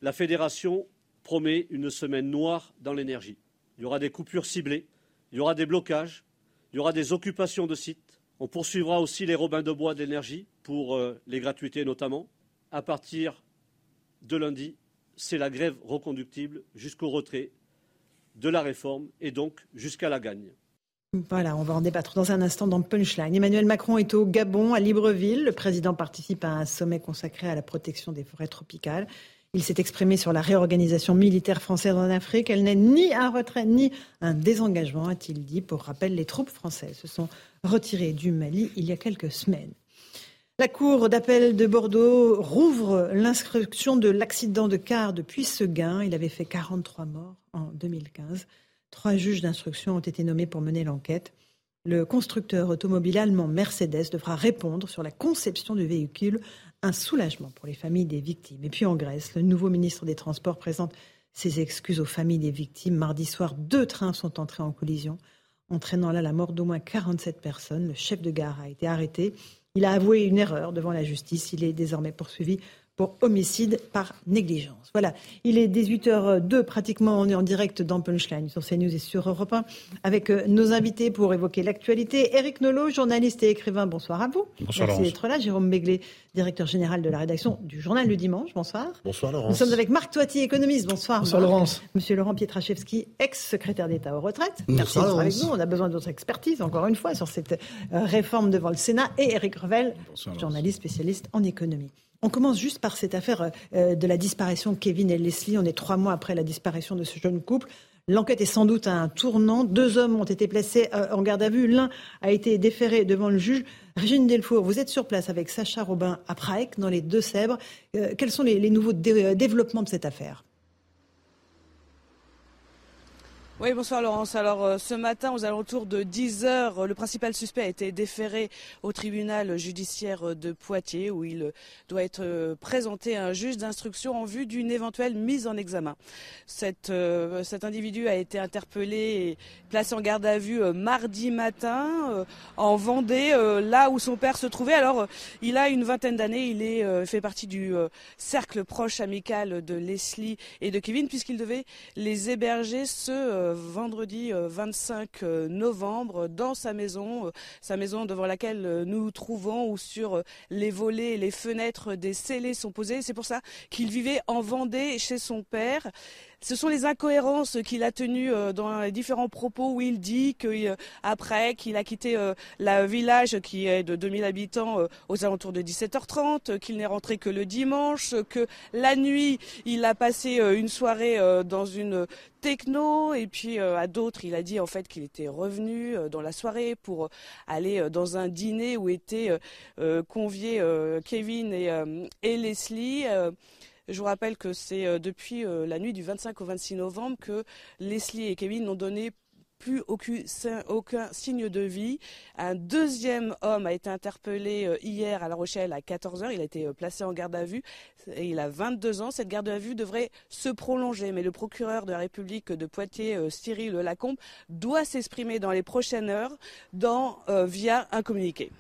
La fédération promet une semaine noire dans l'énergie. Il y aura des coupures ciblées. Il y aura des blocages, il y aura des occupations de sites. On poursuivra aussi les robins de bois d'énergie pour euh, les gratuités notamment. À partir de lundi, c'est la grève reconductible jusqu'au retrait de la réforme et donc jusqu'à la gagne. Voilà, on va en débattre dans un instant dans Punchline. Emmanuel Macron est au Gabon, à Libreville. Le président participe à un sommet consacré à la protection des forêts tropicales. Il s'est exprimé sur la réorganisation militaire française en Afrique. Elle n'est ni un retrait ni un désengagement, a-t-il dit. Pour rappel, les troupes françaises se sont retirées du Mali il y a quelques semaines. La cour d'appel de Bordeaux rouvre l'instruction de l'accident de car de Puisseguin. Il avait fait quarante-trois morts en deux mille quinze. Trois juges d'instruction ont été nommés pour mener l'enquête. Le constructeur automobile allemand Mercedes devra répondre sur la conception du véhicule. Un soulagement pour les familles des victimes. Et puis en Grèce, le nouveau ministre des Transports présente ses excuses aux familles des victimes. Mardi soir, deux trains sont entrés en collision, entraînant là la mort d'au moins quarante-sept personnes. Le chef de gare a été arrêté. Il a avoué une erreur devant la justice. Il est désormais poursuivi pour homicide par négligence. Voilà, il est dix-huit heures zéro deux pratiquement, on est en direct dans Punchline sur CNews et sur Europe un avec nos invités pour évoquer l'actualité. Eric Nolot, journaliste et écrivain, bonsoir à vous. Bonsoir. Merci d'être là. Jérôme Béglé, directeur général de la rédaction du Journal du Dimanche, bonsoir. Bonsoir Laurence. Nous sommes avec Marc Touati, économiste, bonsoir. Bonsoir Marc. Laurence. Monsieur Laurent Pietraszewski, ex-secrétaire d'État aux retraites. Merci d'être avec nous, on a besoin de votre expertise encore une fois sur cette réforme devant le Sénat. Et Eric Revel, bonsoir, journaliste spécialiste en économie. On commence juste par cette affaire de la disparition de Kevin et Leslie. On est trois mois après la disparition de ce jeune couple. L'enquête est sans doute à un tournant. Deux hommes ont été placés en garde à vue. L'un a été déféré devant le juge. Régine Delfour, vous êtes sur place avec Sacha Robin à Prahecq, dans les Deux-Sèvres. Quels sont les, les nouveaux dé- développements de cette affaire ? Oui, bonsoir Laurence. Alors ce matin, aux alentours de dix heures, le principal suspect a été déféré au tribunal judiciaire de Poitiers où il doit être présenté à un juge d'instruction en vue d'une éventuelle mise en examen. Cet, euh, cet individu a été interpellé et placé en garde à vue euh, mardi matin euh, en Vendée, euh, là où son père se trouvait. Alors euh, il a une vingtaine d'années, il est euh, fait partie du euh, cercle proche amical de Leslie et de Kevin puisqu'il devait les héberger ce... Euh, vendredi vingt-cinq novembre dans sa maison, sa maison devant laquelle nous nous trouvons où sur les volets et les fenêtres des scellés sont posés. C'est pour ça qu'il vivait en Vendée chez son père. Ce sont les incohérences qu'il a tenues dans les différents propos où il dit qu'après qu'il a quitté le village qui est de deux mille habitants aux alentours de dix-sept heures trente, qu'il n'est rentré que le dimanche, que la nuit il a passé une soirée dans une techno et puis à d'autres il a dit en fait qu'il était revenu dans la soirée pour aller dans un dîner où étaient conviés Kevin et Leslie. Je vous rappelle que c'est depuis la nuit du vingt-cinq au vingt-six novembre que Leslie et Kevin n'ont donné plus aucun, aucun signe de vie. Un deuxième homme a été interpellé hier à La Rochelle à quatorze heures. Il a été placé en garde à vue. Il a vingt-deux ans. Cette garde à vue devrait se prolonger. Mais le procureur de la République de Poitiers, Cyril Lacombe, doit s'exprimer dans les prochaines heures dans, euh, via un communiqué.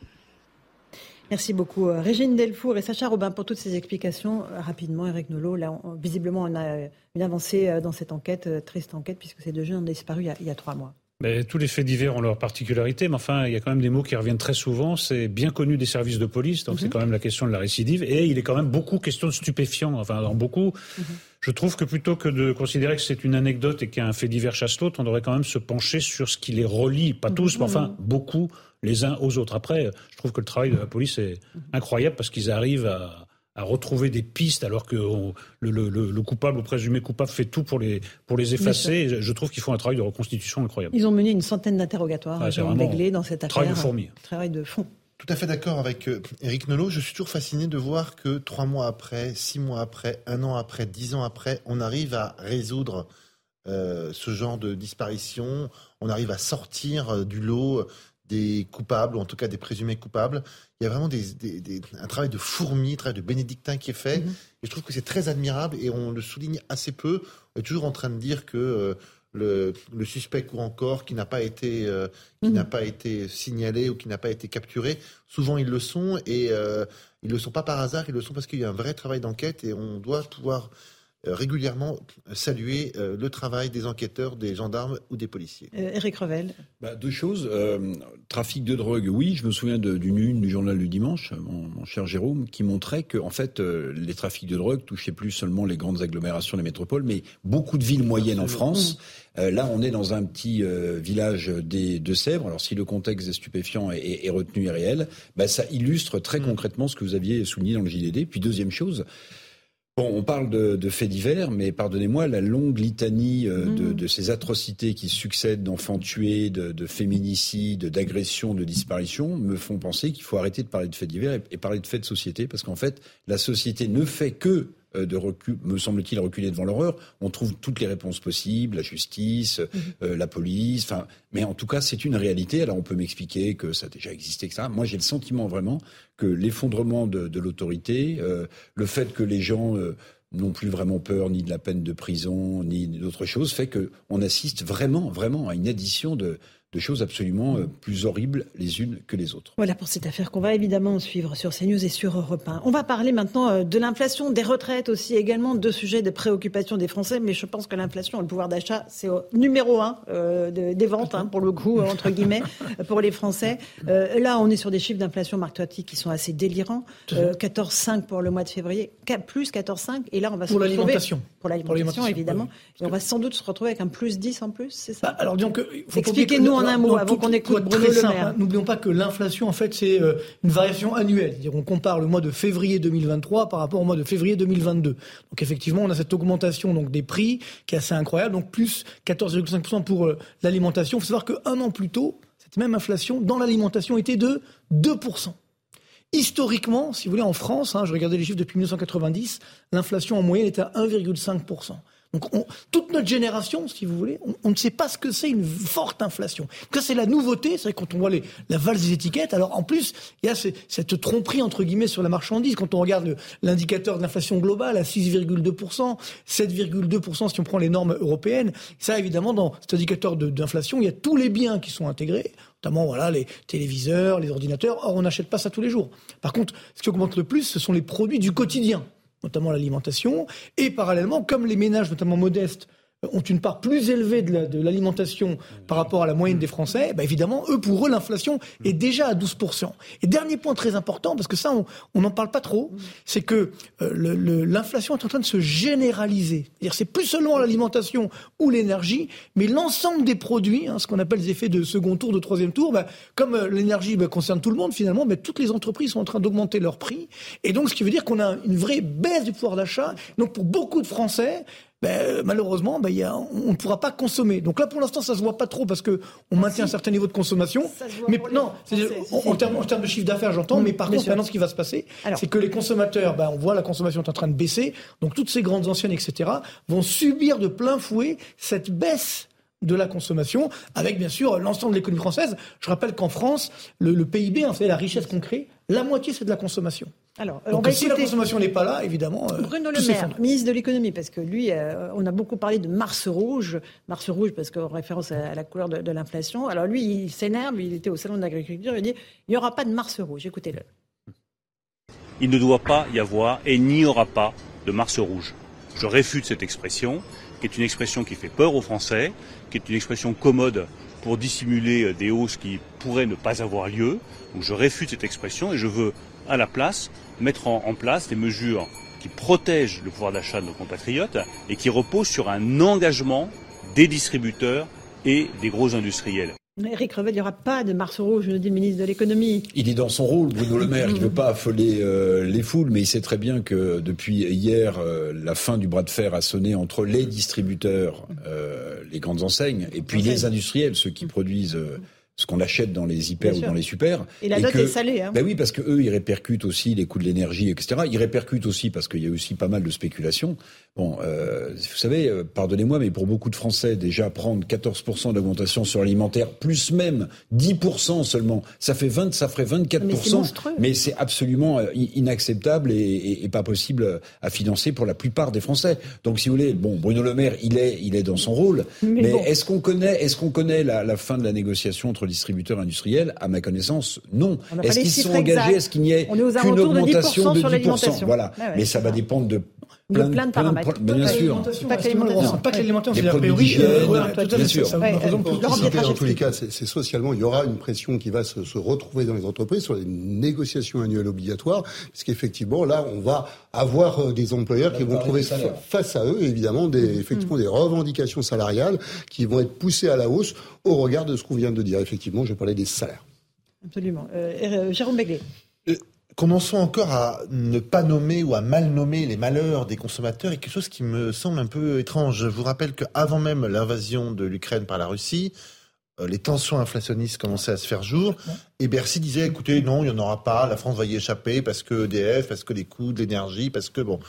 Merci beaucoup Régine Delfour et Sacha Robin pour toutes ces explications. Rapidement, Eric Nolot, là, on, visiblement on a une avancée dans cette enquête, triste enquête, puisque ces deux jeunes ont disparu il y a, il y a trois mois. Mais tous les faits divers ont leur particularité, mais enfin, il y a quand même des mots qui reviennent très souvent. C'est bien connu des services de police, donc mm-hmm. c'est quand même la question de la récidive. Et il est quand même beaucoup question de stupéfiants, enfin, dans beaucoup. Mm-hmm. Je trouve que plutôt que de considérer que c'est une anecdote et qu'un fait divers chasse l'autre, on devrait quand même se pencher sur ce qui les relie, pas tous, mm-hmm. mais enfin, beaucoup, les uns aux autres. Après, je trouve que le travail de la police est mm-hmm. incroyable parce qu'ils arrivent à... à retrouver des pistes alors que on, le, le, le coupable ou présumé coupable fait tout pour les, pour les effacer. Je, je trouve qu'ils font un travail de reconstitution incroyable. Ils ont mené une centaine d'interrogatoires ah, réglés dans cette affaire. Travail de fourmi. Travail de fond. Tout à fait d'accord avec euh, Eric Nolot. Je suis toujours fasciné de voir que trois mois après, six mois après, un an après, dix ans après, on arrive à résoudre euh, ce genre de disparition. On arrive à sortir euh, du lot des coupables, ou en tout cas des présumés coupables. Il y a vraiment des, des, des, un travail de fourmi, un travail de bénédictin qui est fait. Mmh. Et je trouve que c'est très admirable et on le souligne assez peu. On est toujours en train de dire que euh, le, le suspect court encore, qui n'a pas été, euh, qui mmh. n'a pas été signalé ou qui n'a pas été capturé. Souvent, ils le sont et euh, ils ne le sont pas par hasard. Ils le sont parce qu'il y a un vrai travail d'enquête et on doit pouvoir... régulièrement saluer euh, le travail des enquêteurs, des gendarmes ou des policiers. Euh, Eric Revel. Bah, deux choses. Euh, trafic de drogue, oui. Je me souviens de, d'une une du journal du dimanche, mon, mon cher Jérôme, qui montrait que en fait, euh, les trafics de drogue touchaient plus seulement les grandes agglomérations, les métropoles, mais beaucoup de villes moyennes en France. Mmh. Euh, là, on est dans un petit euh, village des Deux-Sèvres. Alors, si le contexte des stupéfiants est, est, est retenu et réel, bah, ça illustre très mmh. concrètement ce que vous aviez souligné dans le J D D. Puis, deuxième chose... Bon, on parle de, de faits divers, mais pardonnez-moi, la longue litanie euh, de, de ces atrocités qui succèdent d'enfants tués, de, de féminicides, d'agressions, de disparitions, me font penser qu'il faut arrêter de parler de faits divers et, et parler de faits de société, parce qu'en fait, la société ne fait que... de recul, me semble-t-il, reculer devant l'horreur. On trouve toutes les réponses possibles, la justice, mmh. euh, la police, enfin, mais en tout cas, c'est une réalité. Alors, on peut m'expliquer que ça a déjà existé, et cetera. Moi, j'ai le sentiment vraiment que l'effondrement de, de l'autorité, euh, le fait que les gens euh, n'ont plus vraiment peur ni de la peine de prison, ni d'autres choses, fait qu'on assiste vraiment, vraiment à une addition de... de choses absolument plus horribles les unes que les autres. Voilà pour cette affaire qu'on va évidemment suivre sur CNews et sur Europe un. On va parler maintenant de l'inflation, des retraites aussi également, deux sujets de préoccupation des Français, mais je pense que l'inflation et le pouvoir d'achat, c'est au numéro un euh, de, des ventes, hein, pour le coup, entre guillemets, pour les Français. Euh, là, on est sur des chiffres d'inflation, Marc Touati, qui sont assez délirants. Euh, quatorze virgule cinq pour le mois de février, plus quatorze virgule cinq, et là, on va se pour retrouver... L'alimentation. Pour l'alimentation. Pour l'alimentation, évidemment. Oui. Et on va sans doute se retrouver avec un plus dix en plus, c'est ça bah, alors, donc, expliquez-nous en un mot, avant qu'on écoute Bruno Le Maire. N'oublions pas que l'inflation, en fait, c'est euh, une variation annuelle. C'est-à-dire on compare le mois de février deux mille vingt-trois par rapport au mois de février deux mille vingt-deux. Donc effectivement, on a cette augmentation donc, des prix qui est assez incroyable. Donc plus quatorze virgule cinq pour cent pour euh, l'alimentation. Il faut savoir qu'un an plus tôt, cette même inflation dans l'alimentation était de deux pour cent. Historiquement, si vous voulez, en France, hein, je regardais les chiffres depuis mille neuf cent quatre-vingt-dix, l'inflation en moyenne était à un virgule cinq pour cent. Donc on, toute notre génération, si vous voulez, on, on ne sait pas ce que c'est une forte inflation. Ça c'est la nouveauté, c'est quand on voit les, la valse des étiquettes. Alors en plus, il y a ces, cette tromperie entre guillemets sur la marchandise. Quand on regarde le, l'indicateur de l'inflation globale à six virgule deux pour cent, sept virgule deux pour cent si on prend les normes européennes, ça évidemment dans cet indicateur de, d'inflation, il y a tous les biens qui sont intégrés. Notamment voilà, les téléviseurs, les ordinateurs. Or on n'achète pas ça tous les jours. Par contre, ce qui augmente le plus, ce sont les produits du quotidien, notamment l'alimentation, et parallèlement, comme les ménages, notamment modestes, ont une part plus élevée de, la, de l'alimentation par rapport à la moyenne des Français, bah évidemment, eux, pour eux, l'inflation est déjà à douze pour cent. Et dernier point très important, parce que ça, on n'en parle pas trop, c'est que euh, le, le, l'inflation est en train de se généraliser. C'est-à-dire, c'est plus seulement l'alimentation ou l'énergie, mais l'ensemble des produits, hein, ce qu'on appelle les effets de second tour, de troisième tour, bah, comme euh, l'énergie bah, concerne tout le monde, finalement, bah, toutes les entreprises sont en train d'augmenter leurs prix. Et donc, ce qui veut dire qu'on a une vraie baisse du pouvoir d'achat. Donc, pour beaucoup de Français... Ben, malheureusement, ben, y a, on ne pourra pas consommer. Donc là, pour l'instant, ça se voit pas trop parce que on ah, maintient si. un certain niveau de consommation. Mais non, c'est-à-dire, en, en termes en terme de chiffre d'affaires, j'entends. Mmh, mais par contre, sûr. Maintenant, ce qui va se passer, alors, c'est que les consommateurs, ben, on voit la consommation est en train de baisser. Donc toutes ces grandes anciennes, et cetera, vont subir de plein fouet cette baisse de la consommation, avec bien sûr l'ensemble de l'économie française. Je rappelle qu'en France, le, le P I B, hein, c'est la richesse qu'on crée. La moitié, c'est de la consommation. Alors, donc, si écouter... la consommation n'est pas là, évidemment... Euh, Bruno Le Maire, ministre de l'économie, parce que lui, euh, on a beaucoup parlé de Mars Rouge. Mars Rouge, parce qu'en référence à la couleur de, de l'inflation. Alors lui, il s'énerve, il était au salon de l'agriculture, il dit « Il n'y aura pas de Mars Rouge ». Écoutez-le. il ne doit pas y avoir et il n'y aura pas de mars rouge. Je réfute cette expression, qui est une expression qui fait peur aux Français, qui est une expression commode pour dissimuler des hausses qui pourraient ne pas avoir lieu. Donc je réfute cette expression et je veux, à la place, mettre en, en place des mesures qui protègent le pouvoir d'achat de nos compatriotes et qui reposent sur un engagement des distributeurs et des gros industriels. Eric Revel, il n'y aura pas de mars rouge, nous dit le ministre de l'économie. Il est dans son rôle, Bruno Le Maire, qui ne veut pas affoler euh, les foules, mais il sait très bien que depuis hier, euh, la fin du bras de fer a sonné entre les distributeurs, euh, les grandes enseignes, et puis les industriels, ceux qui produisent euh, ce qu'on achète dans les hyper ou dans les super. Et la note est salée. Hein. Ben oui, parce qu'eux, ils répercutent aussi les coûts de l'énergie, et cetera. Ils répercutent aussi, parce qu'il y a aussi pas mal de spéculation. Bon, euh, vous savez, pardonnez-moi, mais pour beaucoup de Français, déjà prendre quatorze pour cent d'augmentation sur l'alimentaire, plus même dix pour cent seulement, ça fait vingt, ça ferait vingt-quatre pour cent. Mais c'est monstrueux. Mais c'est absolument inacceptable et, et, et pas possible à financer pour la plupart des Français. Donc, si vous voulez, bon, Bruno Le Maire, il est, il est dans son rôle. Mais, mais bon. est-ce qu'on connaît, est-ce qu'on connaît la, la fin de la négociation entre distributeurs industriels? À ma connaissance, non. Est-ce qu'ils sont engagés? Est-ce qu'il n'y ait qu'une augmentation de dix pour cent? Voilà. Ah ouais, mais ça va dépendre de plein de, plein de paramètres. Plein de, bien sûr. Pas que l'alimentation. Pas que l'alimentation. C'est la priori. Bien sûr. Dans tous les cas, c'est socialement, il y aura une pression qui va se retrouver dans les entreprises sur les négociations annuelles obligatoires, parce qu'effectivement, là, on va avoir des employeurs qui vont trouver face à eux, évidemment, des effectivement des revendications salariales qui vont être poussées à la hausse au regard de ce qu'on vient de dire. Effectivement, je parlais des salaires. Absolument. Euh, Jérôme Begley. Euh, commençons encore à ne pas nommer ou à mal nommer les malheurs des consommateurs, et quelque chose qui me semble un peu étrange. Je vous rappelle qu'avant même l'invasion de l'Ukraine par la Russie, euh, les tensions inflationnistes commençaient à se faire jour. Et Bercy disait, écoutez, non, il n'y en aura pas, la France va y échapper parce que E D F, parce que les coûts de l'énergie, parce que bon.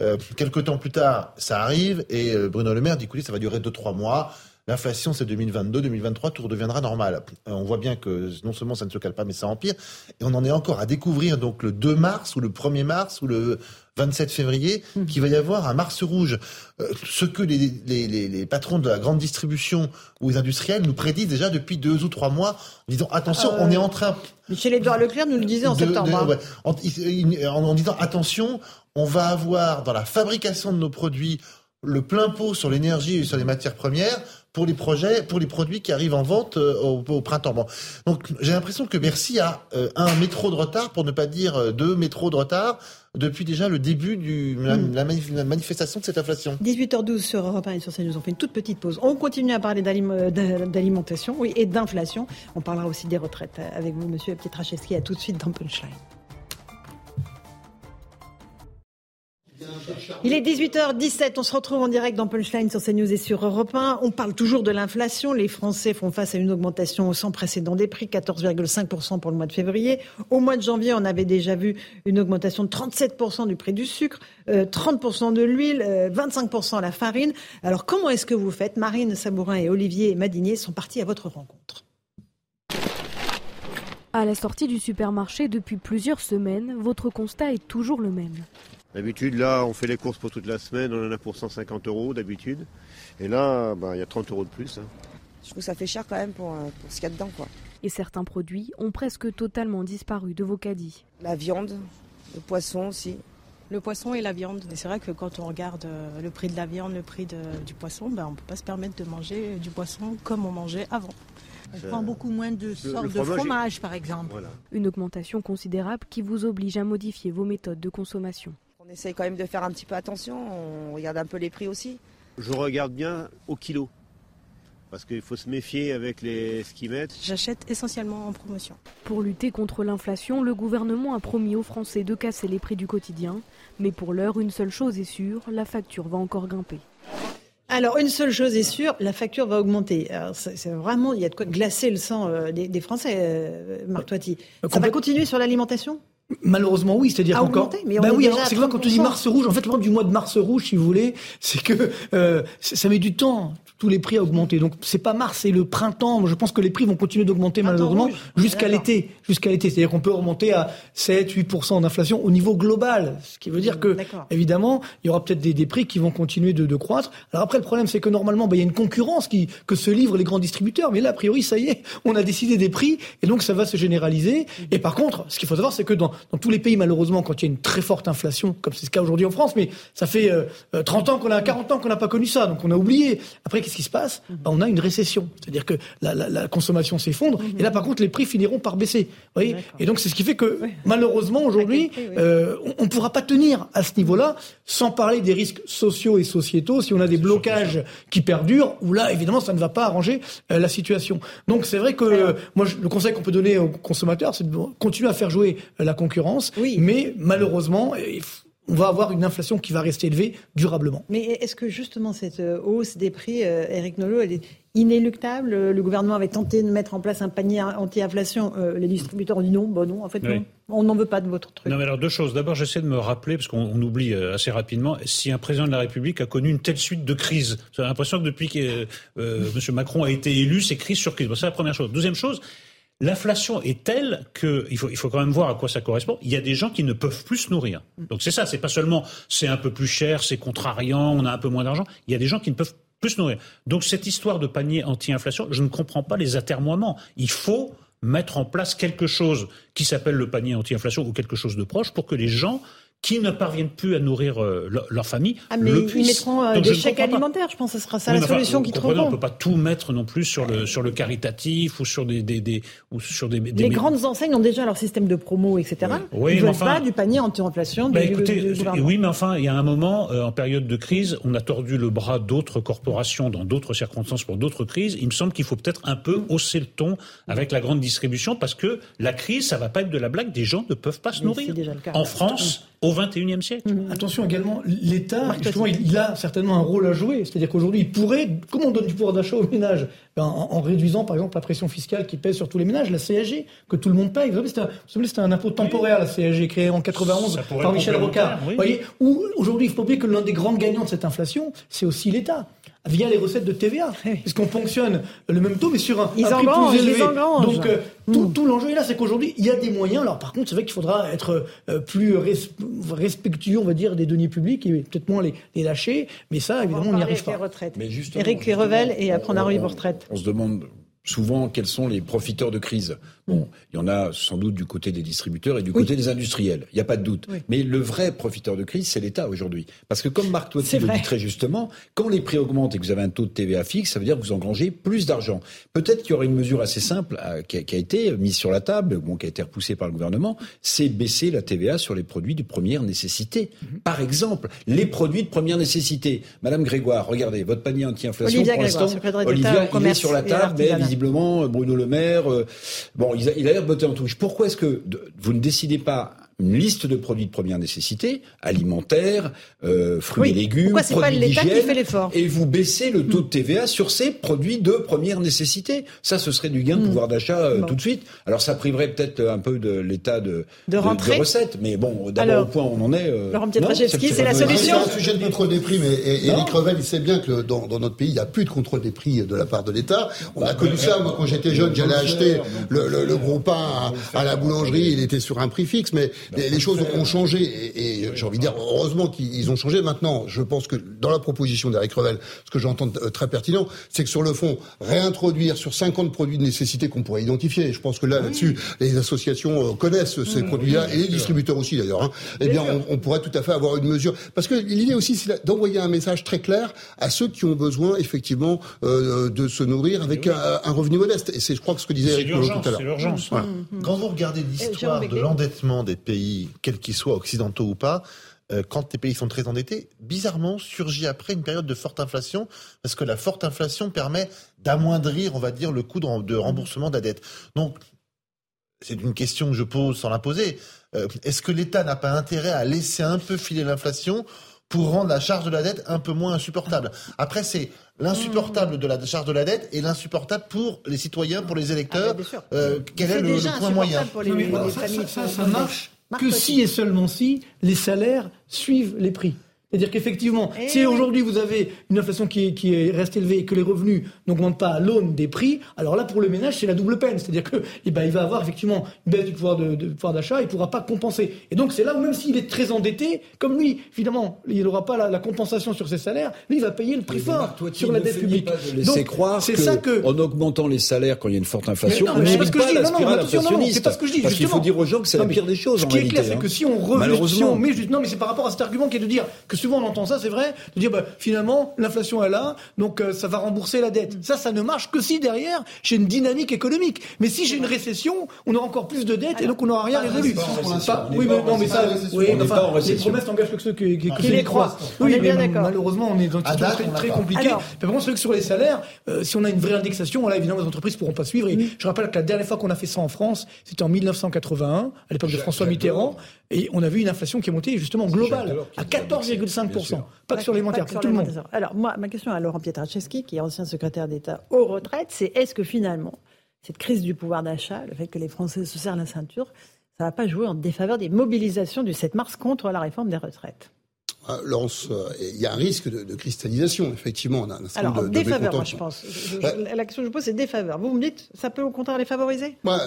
Euh, quelques temps plus tard, ça arrive, et euh, Bruno Le Maire dit, écoutez, ça va durer deux à trois mois. L'inflation, c'est deux mille vingt-deux, deux mille vingt-trois, tout redeviendra normal. On voit bien que non seulement ça ne se calme pas, mais ça empire. Et on en est encore à découvrir donc le deux mars ou le premier mars ou le vingt-sept février mmh. qu'il va y avoir un mars rouge. Euh, ce que les, les, les, les patrons de la grande distribution ou les industriels nous prédisent déjà depuis deux ou trois mois, en disant attention, euh, on est en train... Michel-Édouard Leclerc nous le disait en de, septembre. De, hein. ouais, en, en, en disant attention, on va avoir dans la fabrication de nos produits le plein pot sur l'énergie et sur les matières premières pour les projets, pour les produits qui arrivent en vente euh, au, au printemps. Bon. Donc j'ai l'impression que Bercy a euh, un métro de retard, pour ne pas dire euh, deux métros de retard, depuis déjà le début de la, mmh. la, manif- la manifestation de cette inflation. dix-huit heures douze sur Europe un et sur C N, nous on fait une toute petite pause. On continue à parler d'alim- d'alimentation oui, et d'inflation. On parlera aussi des retraites avec vous, Monsieur Pietraszewski. À tout de suite dans Punchline. Il est dix-huit heures dix-sept, on se retrouve en direct dans Punchline sur CNews et sur Europe un. On parle toujours de l'inflation. Les Français font face à une augmentation sans précédent des prix, quatorze virgule cinq pour cent pour le mois de février. Au mois de janvier, on avait déjà vu une augmentation de trente-sept pour cent du prix du sucre, euh, trente pour cent de l'huile, euh, vingt-cinq pour cent à la farine. Alors comment est-ce que vous faites? Marine Sabourin et Olivier Madinier sont partis à votre rencontre. À la sortie du supermarché depuis plusieurs semaines, votre constat est toujours le même. D'habitude, là, on fait les courses pour toute la semaine, on en a pour cent cinquante euros d'habitude. Et là, ben, y a trente euros de plus. Hein. Je trouve que ça fait cher quand même pour, pour ce qu'il y a dedans, quoi. Et certains produits ont presque totalement disparu de vos caddies. La viande, le poisson aussi. Le poisson et la viande. Et c'est vrai que quand on regarde le prix de la viande, le prix de, du poisson, ben, on ne peut pas se permettre de manger du poisson comme on mangeait avant. On prend beaucoup moins de sortes de fromage, par exemple. Voilà. Une augmentation considérable qui vous oblige à modifier vos méthodes de consommation. On essaye quand même de faire un petit peu attention, on regarde un peu les prix aussi. Je regarde bien au kilo, parce qu'il faut se méfier avec les... ce qu'ils mettent. J'achète essentiellement en promotion. Pour lutter contre l'inflation, le gouvernement a promis aux Français de casser les prix du quotidien. Mais pour l'heure, une seule chose est sûre, la facture va encore grimper. Alors, une seule chose est sûre, la facture va augmenter. Alors, c'est, c'est vraiment, il y a de quoi glacer le sang euh, des, des Français, euh, Marc Touati. Ça Compl- va continuer sur l'alimentation ? Malheureusement, oui, c'est-à-dire encore. Bah oui, alors, c'est que quand on dit mars rouge, en fait, le problème du mois de mars rouge, si vous voulez, c'est que euh, ça met du temps. tous les prix a augmenté. Donc c'est pas mars, c'est le printemps. Je pense que les prix vont continuer d'augmenter Attends, malheureusement oui. jusqu'à D'accord. l'été, jusqu'à l'été. C'est-à-dire qu'on peut remonter à sept à huit pour cent d'inflation au niveau global, ce qui veut dire que D'accord. évidemment il y aura peut-être des, des prix qui vont continuer de, de croître. Alors après le problème c'est que normalement bah, il y a une concurrence qui que se livrent les grands distributeurs, mais là a priori ça y est, on a décidé des prix et donc ça va se généraliser. Et par contre, ce qu'il faut savoir c'est que dans, dans tous les pays malheureusement quand il y a une très forte inflation, comme c'est le cas aujourd'hui en France, mais ça fait euh, trente ans qu'on a quarante ans qu'on n'a pas connu ça, donc on a oublié. Après qu'est-ce qui se passe ? Bah, on a une récession, c'est-à-dire que la, la, la consommation s'effondre mm-hmm. et là par contre les prix finiront par baisser. Vous voyez ? Et donc c'est ce qui fait que oui. malheureusement aujourd'hui prix, oui. euh, on ne pourra pas tenir à ce niveau-là, sans parler des risques sociaux et sociétaux si on a des blocages qui perdurent, où là évidemment ça ne va pas arranger euh, la situation. Donc c'est vrai que euh, moi je, le conseil qu'on peut donner aux consommateurs c'est de continuer à faire jouer euh, la concurrence, oui. mais malheureusement il faut on va avoir une inflation qui va rester élevée durablement. Mais est-ce que justement cette hausse des prix, Eric Nolot, elle est inéluctable ? Le gouvernement avait tenté de mettre en place un panier anti-inflation. Les distributeurs ont dit non, bon non, en fait oui. non. On n'en veut pas de votre truc. Non mais alors deux choses. D'abord j'essaie de me rappeler, parce qu'on on oublie assez rapidement, si un président de la République a connu une telle suite de crises. J'ai l'impression que depuis que euh, euh, M. Macron a été élu, c'est crise sur crise. Bon, c'est la première chose. Deuxième chose, l'inflation est telle que il faut il faut quand même voir à quoi ça correspond. Il y a des gens qui ne peuvent plus se nourrir. Donc c'est ça, c'est pas seulement c'est un peu plus cher, c'est contrariant, on a un peu moins d'argent. Il y a des gens qui ne peuvent plus se nourrir. Donc cette histoire de panier anti-inflation, je ne comprends pas les atermoiements. Il faut mettre en place quelque chose qui s'appelle le panier anti-inflation ou quelque chose de proche pour que les gens qui ne parviennent plus à nourrir euh, leur, leur famille, ah, mais le puissent. Ils mettront euh, des chèques alimentaires, je pense que ce sera ça oui, la enfin, solution qu'ils trouveront. On ne peut pas tout mettre non plus sur le, sur le caritatif ou sur des... des, des, ou sur des, des Les mé- grandes enseignes ont déjà leur système de promo, et cetera. Oui. Oui, ils ne veulent enfin, pas du panier anti-inflation. Bah, du, écoutez, du, du oui, mais enfin, il y a un moment, euh, en période de crise, on a tordu le bras d'autres corporations dans d'autres circonstances pour d'autres crises. Il me semble qu'il faut peut-être un peu hausser le ton avec la grande distribution parce que la crise, ça ne va pas être de la blague. Des gens ne peuvent pas se nourrir. Oui, c'est déjà le cas. En France... Au vingt et unième siècle. Mmh. Attention également, l'État, justement, il, il a certainement un rôle à jouer. C'est-à-dire qu'aujourd'hui, il pourrait, comment on donne du pouvoir d'achat aux ménages ? Ben, en, en réduisant, par exemple, la pression fiscale qui pèse sur tous les ménages, la C S G, que tout le monde paye. Vous savez, c'était un, vous savez, c'était un impôt temporaire, la C S G, créée en quatre-vingt-onze par Michel Rocard. Oui. Vous voyez, où, aujourd'hui, il faut oublier que l'un des grands gagnants de cette inflation, c'est aussi l'État, via les recettes de T V A. Parce qu'on fonctionne le même taux, mais sur un, un prix plus élevé. Donc, euh, tout, tout l'enjeu est là, c'est qu'aujourd'hui, il y a des moyens. Alors, par contre, c'est vrai qu'il faudra être euh, plus res- respectueux, on va dire, des deniers publics et peut-être moins les, les lâcher. Mais ça, évidemment, on n'y arrive pas. Mais Eric Revel et après, on arrive aux retraites. On se demande souvent quels sont les profiteurs de crise. Bon, il y en a sans doute du côté des distributeurs et du oui. côté des industriels, il n'y a pas de doute. Oui. Mais le vrai profiteur de crise, c'est l'État aujourd'hui. Parce que comme Marc Touati le dit très justement, quand les prix augmentent et que vous avez un taux de T V A fixe, ça veut dire que vous engrangez plus d'argent. Peut-être qu'il y aurait une mesure assez simple à, qui, a, qui a été mise sur la table, bon, qui a été repoussée par le gouvernement, c'est baisser la T V A sur les produits de première nécessité. Mm-hmm. Par exemple, les produits de première nécessité. Madame Grégoire, regardez, votre panier anti-inflation, Olivia pour Grégoire, l'instant, Olivia, il est sur la table, mais visiblement, Bruno Le Maire... Euh, bon, Il a, il a l'air botté en touche. Pourquoi est-ce que de, vous ne décidez pas une liste de produits de première nécessité, alimentaires, euh, fruits oui. et légumes, Pourquoi c'est produits pas l'État d'hygiène, qui fait l'effort et vous baissez le taux de T V A sur ces produits de première nécessité. Ça, ce serait du gain de mmh. pouvoir d'achat euh, bon. tout de suite. Alors, ça priverait peut-être un peu de l'État de, de, de, de recettes, mais bon, d'abord, Alors, au point où on en est... Euh, Laurent Pietraszewski, c'est, c'est la solution. C'est un sujet de contrôle des prix, mais et, et Eric Revel, il sait bien que dans, dans notre pays, il n'y a plus de contrôle des prix de la part de l'État. On bah, a connu euh, ça, moi, quand j'étais jeune, j'allais acheter le, le, le gros pain à, à la boulangerie, il était sur un prix fixe, mais... Les, les choses ont changé et, et j'ai envie de dire heureusement qu'ils ont changé. Maintenant, je pense que dans la proposition d'Éric Revel, ce que j'entends très pertinent, c'est que sur le fond, réintroduire sur cinquante produits de nécessité qu'on pourrait identifier, je pense que là, oui. là-dessus, les associations connaissent ces oui, produits-là oui, et les distributeurs aussi d'ailleurs, hein. Eh bien, on, on pourrait tout à fait avoir une mesure. Parce que l'idée aussi, c'est d'envoyer un message très clair à ceux qui ont besoin effectivement euh, de se nourrir avec oui. un, un revenu modeste. Et c'est, je crois, que ce que disait Éric tout à l'heure. C'est l'urgence. Voilà. Mm-hmm. Quand vous regardez l'histoire de l'endettement des pays, quels qu'ils soient, occidentaux ou pas, euh, quand les pays sont très endettés, bizarrement surgit après une période de forte inflation, parce que la forte inflation permet d'amoindrir, on va dire, le coût de, de remboursement de la dette. Donc, c'est une question que je pose sans la poser. Euh, est-ce que l'État n'a pas intérêt à laisser un peu filer l'inflation pour rendre la charge de la dette un peu moins insupportable ? Après, c'est l'insupportable de la charge de la dette et l'insupportable pour les citoyens, pour les électeurs. Ah, euh, quel c'est est le, le point moyen ? Pour les, non, mais les ça, familles, ça, ça, ça marche. Que si et seulement si les salaires suivent les prix. C'est-à-dire qu'effectivement, et si aujourd'hui vous avez une inflation qui, est, qui reste élevée et que les revenus n'augmentent pas à l'aune des prix, alors là pour le ménage c'est la double peine. C'est-à-dire que eh ben, il va avoir effectivement une baisse du pouvoir, de, de, pouvoir d'achat, il ne pourra pas compenser. Et donc c'est là où même s'il est très endetté, comme lui, finalement, il n'aura pas la, la compensation sur ses salaires, lui il va payer le prix mais fort Marc, toi, sur la dette publique. De donc croire c'est que ça que en augmentant les salaires quand il y a une forte inflation, on ne pas, pas la spirale inflationniste. C'est pas ce que je dis. Parce qu'il faut dire aux gens que c'est la pire des choses. Ce qui est clair, c'est que si on revient, non mais c'est par rapport à cet argument qui est de dire que souvent on entend ça, c'est vrai, de dire bah, finalement l'inflation est là, donc euh, ça va rembourser la dette. Ça, ça ne marche que si derrière j'ai une dynamique économique. Mais si j'ai une récession, on aura encore plus de dettes et donc on n'aura rien résolu. Oui, mais non, mais ça, oui, enfin, les promesses n'engagent que ceux qui, qui, qui, qui les croient. Oui, mais malheureusement, on est dans une situation très compliquée. Par contre, c'est vrai que sur les salaires, euh, si on a une vraie indexation, là évidemment les entreprises pourront pas suivre. Et mmh. je rappelle que la dernière fois qu'on a fait ça en France, c'était en mille neuf cent quatre-vingt-un, à l'époque de François Mitterrand, et on a vu une inflation qui est montée justement globale à quatorze virgule cinq pour cent. Pas que sur l'alimentaire, pour tout le monde. Alors moi, ma question à Laurent Pietraszewski, qui est ancien secrétaire d'État aux retraites, c'est est-ce que finalement cette crise du pouvoir d'achat, le fait que les Français se serrent la ceinture, ça ne va pas jouer en défaveur des mobilisations du sept mars contre la réforme des retraites? Euh, Laurence, il euh, y a un risque de, de cristallisation, effectivement. D'un certain Alors, de, de défaveur, moi, je pense. Je, bah, je, la question que je pose, c'est défaveur. Vous me dites, ça peut au contraire les favoriser ? Bah,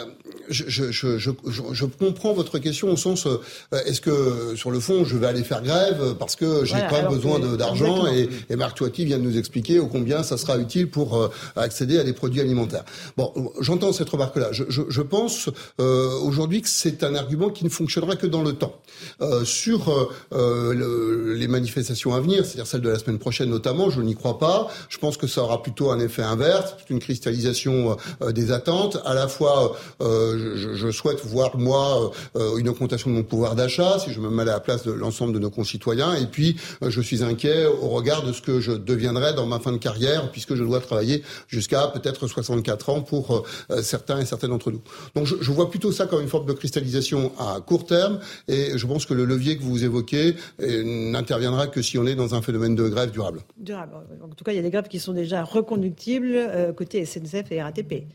je, je, je, je, je comprends votre question au sens, euh, est-ce que, sur le fond, je vais aller faire grève parce que j'ai voilà, quand même besoin de, d'argent et, et Marc Touati vient de nous expliquer ô combien ça sera utile pour euh, accéder à des produits alimentaires. Bon, j'entends cette remarque-là. Je, je, je pense euh, aujourd'hui que c'est un argument qui ne fonctionnera que dans le temps. Euh, sur euh, le les manifestations à venir, c'est-à-dire celles de la semaine prochaine notamment, je n'y crois pas. Je pense que ça aura plutôt un effet inverse, une cristallisation euh, des attentes. À la fois, euh, je, je souhaite voir, moi, euh, une augmentation de mon pouvoir d'achat, si je me mets à la place de l'ensemble de nos concitoyens. Et puis, euh, je suis inquiet au regard de ce que je deviendrai dans ma fin de carrière, puisque je dois travailler jusqu'à peut-être soixante-quatre ans pour euh, certains et certaines d'entre nous. Donc, je, je vois plutôt ça comme une forme de cristallisation à court terme. Et je pense que le levier que vous évoquez est n'interviendra que si on est dans un phénomène de grève durable. Durable. En tout cas, il y a des grèves qui sont déjà reconductibles euh, côté S N C F et R A T P.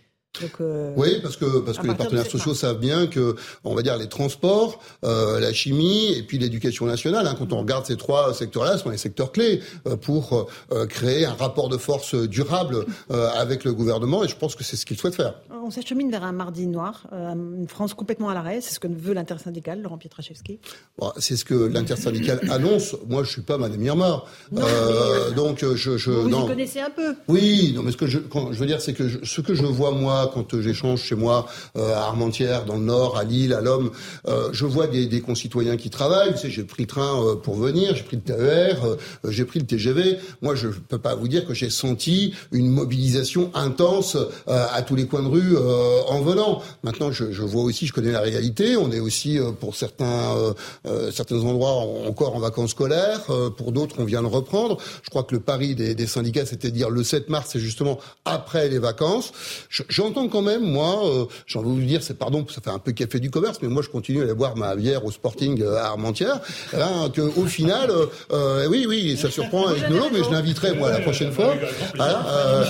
Donc, euh, oui, parce que parce que les partenaires sociaux savent bien que, on va dire, les transports, euh, la chimie et puis l'éducation nationale. Hein, quand on regarde ces trois secteurs-là, ce sont les secteurs clés euh, pour euh, créer un rapport de force durable euh, avec le gouvernement. Et je pense que c'est ce qu'ils souhaitent faire. On s'achemine vers un mardi noir, euh, une France complètement à l'arrêt. C'est ce que veut l'intersyndicale, Laurent Pietraszewski. Bon, c'est ce que l'intersyndicale annonce. Moi, je suis pas Madame Irma. Non, euh, mais... Donc, je, je vous non. y connaissez un peu. Oui, non, mais ce que je, quand, je veux dire, c'est que je, ce que je vois moi. Quand j'échange chez moi euh, à Armentières, dans le Nord, à Lille, à Lomme, euh, je vois des, des concitoyens qui travaillent. Tu sais, j'ai pris le train euh, pour venir, j'ai pris le T E R, euh, j'ai pris le T G V. Moi, je ne peux pas vous dire que j'ai senti une mobilisation intense euh, à tous les coins de rue euh, en venant. Maintenant, je, je vois aussi, je connais la réalité. On est aussi, euh, pour certains, euh, euh, certains endroits, encore en vacances scolaires. Euh, pour d'autres, on vient le reprendre. Je crois que le pari des, des syndicats, c'était de dire le sept mars, c'est justement après les vacances. Je, j'en J'entends quand même, moi, euh, j'ai envie de vous dire, c'est pardon, ça fait un peu café du commerce, mais moi je continue à aller boire ma bière au Sporting euh, à Armentières, hein, que, au final, euh, euh, oui, oui, ça surprend avec Nolot, mais je l'inviterai moi la prochaine fois. Voilà, euh,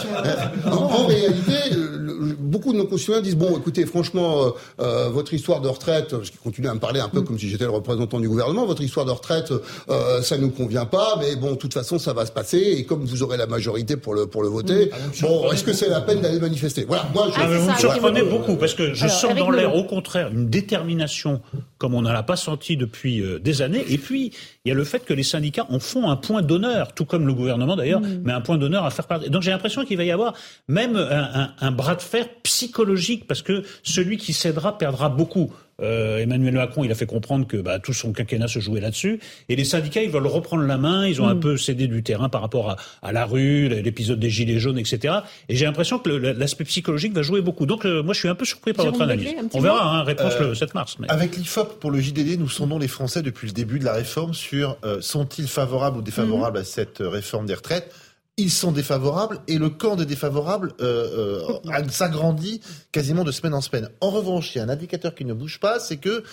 en, en réalité, le, beaucoup de nos concitoyens disent, bon, écoutez, franchement, euh, euh, votre histoire de retraite, parce qu'ils continuent à me parler un peu comme si j'étais le représentant du gouvernement, votre histoire de retraite, euh, ça nous convient pas, mais bon, de toute façon, ça va se passer, et comme vous aurez la majorité pour le pour le voter, bon, est-ce que c'est la peine d'aller manifester? Voilà, moi. Ah, vous me surprenez beaucoup, parce que je Alors, sens Eric dans l'air, au contraire, une détermination comme on n'en a pas senti depuis euh, des années. Et puis, il y a le fait que les syndicats en font un point d'honneur, tout comme le gouvernement d'ailleurs, mmh. mais un point d'honneur à faire part. Donc j'ai l'impression qu'il va y avoir même un, un, un bras de fer psychologique, parce que celui qui cédera perdra beaucoup. Euh, Emmanuel Macron, il a fait comprendre que bah, tout son quinquennat se jouait là-dessus. Et les syndicats, ils veulent reprendre la main. Ils ont mmh. un peu cédé du terrain par rapport à, à la rue, l'épisode des Gilets jaunes, et cetera. Et j'ai l'impression que le, l'aspect psychologique va jouer beaucoup. Donc euh, moi, je suis un peu surpris par Jérôme votre analyse. On verra, hein, réponse euh, le sept mars. Mais... Avec l'I F O P pour le J D D, nous sondons les Français depuis le début de la réforme sur euh, sont-ils favorables ou défavorables mmh. à cette réforme des retraites ? Ils sont défavorables et le camp des défavorables euh, euh, s'agrandit quasiment de semaine en semaine. En revanche, il y a un indicateur qui ne bouge pas, c'est que,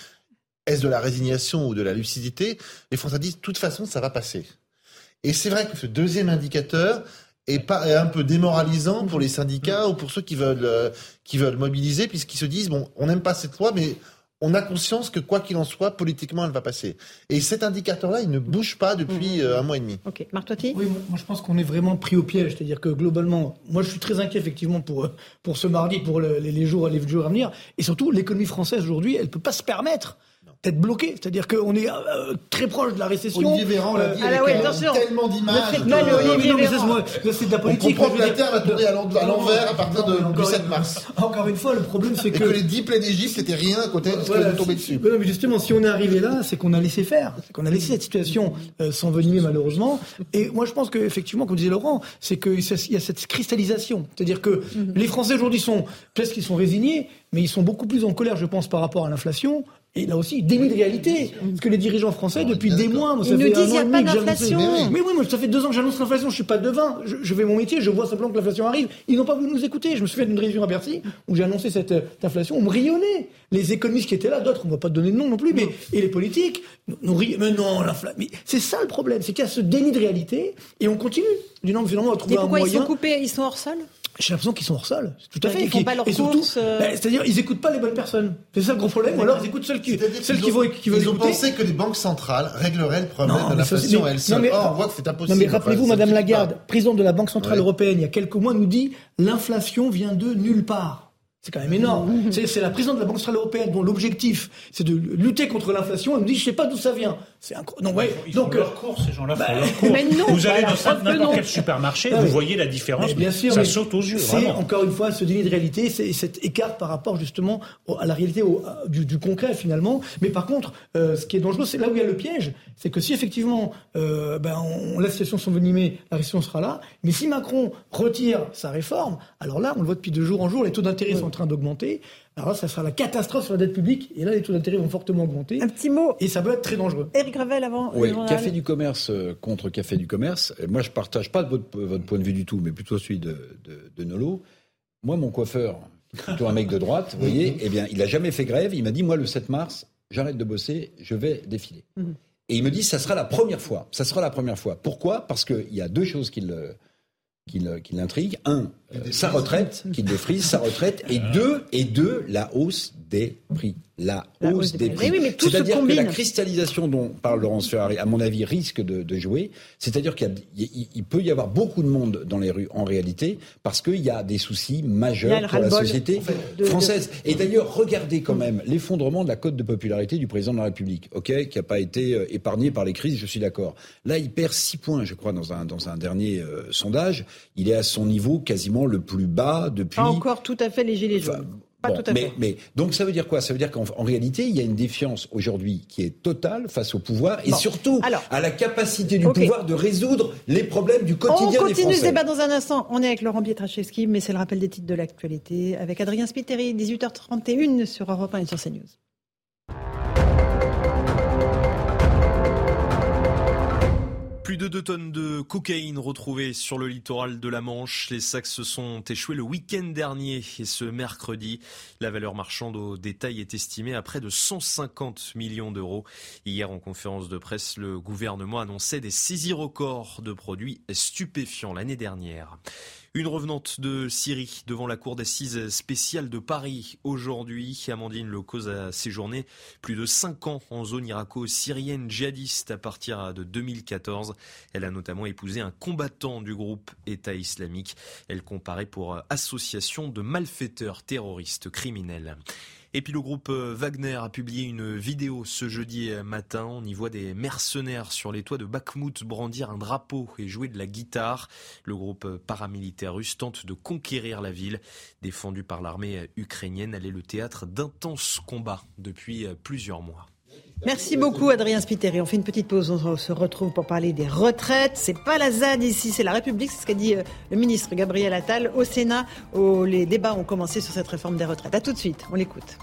est-ce de la résignation ou de la lucidité, les Français disent, de toute façon, ça va passer. Et c'est vrai que ce deuxième indicateur est, pas, est un peu démoralisant pour les syndicats ou pour ceux qui veulent, euh, qui veulent mobiliser, puisqu'ils se disent, bon, on n'aime pas cette loi, mais... on a conscience que quoi qu'il en soit, politiquement, elle va passer. Et cet indicateur-là, il ne bouge pas depuis euh, un mois et demi. Ok. Marc Touati ? Oui, moi, je pense qu'on est vraiment pris au piège. C'est-à-dire que globalement, moi, je suis très inquiet, effectivement, pour, pour ce mardi, pour le, les, jours, les jours à venir. Et surtout, l'économie française, aujourd'hui, elle ne peut pas se permettre d'être bloquée. C'est-à-dire qu'on est euh, très proche de la récession. Olivier Véran l'a dit, ah, ouais, tellement d'images. De... Non, non, mais c'est, c'est de la politique. On comprend que la Terre va tourner à l'envers non, à partir non, de, non, du sept mars. Encore une fois, le problème, c'est que... Et que les dix plénégistes, c'était rien à côté de ce voilà, que vous tombez dessus. Non, mais justement, si on est arrivé là, c'est qu'on a laissé faire. C'est qu'on a laissé cette situation euh, s'envenimer, malheureusement. Et moi, je pense qu'effectivement, comme disait Laurent, c'est qu'il y a cette cristallisation. C'est-à-dire que mm-hmm. les Français, aujourd'hui, sont peut-être qu'ils sont résignés, mais ils sont beaucoup plus en colère, je pense, par rapport à l'inflation. Et là aussi, déni de réalité. Parce que les dirigeants français, depuis des mois, moi, ça ils fait nous disent qu'il n'y a pas d'inflation. Mais oui, moi, ça fait deux ans que j'annonce l'inflation. Je ne suis pas devin. Je, je fais mon métier. Je vois simplement que l'inflation arrive. Ils n'ont pas voulu nous écouter. Je me souviens d'une réunion à Bercy où j'ai annoncé cette euh, inflation. On me rionnait. Les économistes qui étaient là, d'autres, on ne va pas donner de nom non plus, mais non. Et les politiques, on rit. Mais non, l'inflation. Mais c'est ça le problème. C'est qu'il y a ce déni de réalité et on continue. Du nom, finalement, on va trouver un moyen. Et pourquoi ils sont coupés ? Ils sont hors sol ? J'ai l'impression qu'ils sont hors sol. Tout à fait. Ils font pas leur course. Euh... Bah, c'est-à-dire, ils écoutent pas les bonnes personnes. C'est ça le gros problème. Ou alors, ils écoutent celles qui, celles qui vont, qui veulent écouter. Ils ont pensé que les banques centrales régleraient le problème non, de l'inflation à elles seules. Or, on voit que c'est impossible. Non, mais rappelez-vous, enfin, Madame Lagarde, présidente de la Banque Centrale ouais. Européenne, il y a quelques mois, nous dit, l'inflation vient de nulle part. C'est quand même énorme. C'est, c'est la présidente de la Banque Centrale Européenne dont l'objectif, c'est de lutter contre l'inflation. Elle me dit, je sais pas d'où ça vient. C'est incroyable. Ouais. Ils donc, font euh... leur cours, ces gens-là bah, font leur cours. Mais non, vous allez dans ça, n'importe quel supermarché, vous voyez la différence. Bien sûr, ça saute aux yeux. C'est vraiment. Encore une fois ce déni de réalité, c'est cet écart par rapport justement à la réalité au, à, du, du concret finalement. Mais par contre, euh, ce qui est dangereux, c'est là où il y a le piège, c'est que si effectivement, euh, ben, on, la situation s'envenime, la récession sera là. Mais si Macron retire sa réforme, alors là, on le voit depuis de jour en jour, les taux d'intérêt sont en train d'augmenter. Alors là, ça sera la catastrophe sur la dette publique. Et là, les taux d'intérêt vont fortement augmenter. Un petit mot. Et ça peut être très dangereux. Eric Revel, avant. Oui, café du commerce contre café du commerce. Moi, je ne partage pas votre, votre point de vue du tout, mais plutôt celui de, de, de Nolot. Moi, mon coiffeur, plutôt un mec de droite, vous voyez, eh bien, il n'a jamais fait grève. Il m'a dit, moi, le sept mars, j'arrête de bosser, je vais défiler. Mm-hmm. Et il me dit, ça sera la première fois. Ça sera la première fois. Pourquoi ? Parce qu'il y a deux choses qu'il... Qu'il, qu'il intrigue. Un, euh, sa retraite, qu'il défrise, sa retraite. Et deux, et deux, la hausse des prix. La, la hausse des, des prix. prix. Oui, c'est-à-dire se que la cristallisation dont parle Laurence Ferrari, à mon avis, risque de, de jouer. C'est-à-dire qu'il y a, il, il peut y avoir beaucoup de monde dans les rues, en réalité, parce qu'il y a des soucis majeurs pour la société en fait, de, française. De... Et d'ailleurs, regardez quand même l'effondrement de la cote de popularité du président de la République, okay, qui n'a pas été épargné par les crises, je suis d'accord. Là, il perd six points, je crois, dans un, dans un dernier euh, sondage. Il est à son niveau quasiment le plus bas depuis... Pas encore tout à fait les gilets jaunes. Enfin, Pas bon, tout à mais, fait. Mais, donc ça veut dire quoi ? Ça veut dire qu'en en réalité, il y a une défiance aujourd'hui qui est totale face au pouvoir et bon. surtout Alors, à la capacité du okay. pouvoir de résoudre les problèmes du quotidien des Français. On continue ce débat dans un instant. On est avec Laurent Pietraszewski, mais c'est le rappel des titres de l'actualité avec Adrien Spiteri, dix-huit heures trente et une sur Europe un et sur CNews. Plus de deux tonnes de cocaïne retrouvées sur le littoral de la Manche. Les sacs se sont échoués le week-end dernier et ce mercredi. La valeur marchande au détail est estimée à près de cent cinquante millions d'euros. Hier, en conférence de presse, le gouvernement annonçait des saisies records de produits stupéfiants l'année dernière. Une revenante de Syrie devant la cour d'assises spéciale de Paris aujourd'hui. Amandine Lecauz a séjourné plus de cinq ans en zone irako-syrienne djihadiste à partir de deux mille quatorze. Elle a notamment épousé un combattant du groupe État islamique. Elle comparaît pour association de malfaiteurs terroristes criminels. Et puis le groupe Wagner a publié une vidéo ce jeudi matin. On y voit des mercenaires sur les toits de Bakhmout brandir un drapeau et jouer de la guitare. Le groupe paramilitaire russe tente de conquérir la ville. Défendue par l'armée ukrainienne, elle est le théâtre d'intenses combats depuis plusieurs mois. Merci beaucoup Adrien Spiteri. On fait une petite pause, on se retrouve pour parler des retraites. C'est pas la ZAD ici, c'est la République, c'est ce qu'a dit le ministre Gabriel Attal au Sénat, où les débats ont commencé sur cette réforme des retraites. A tout de suite, on l'écoute.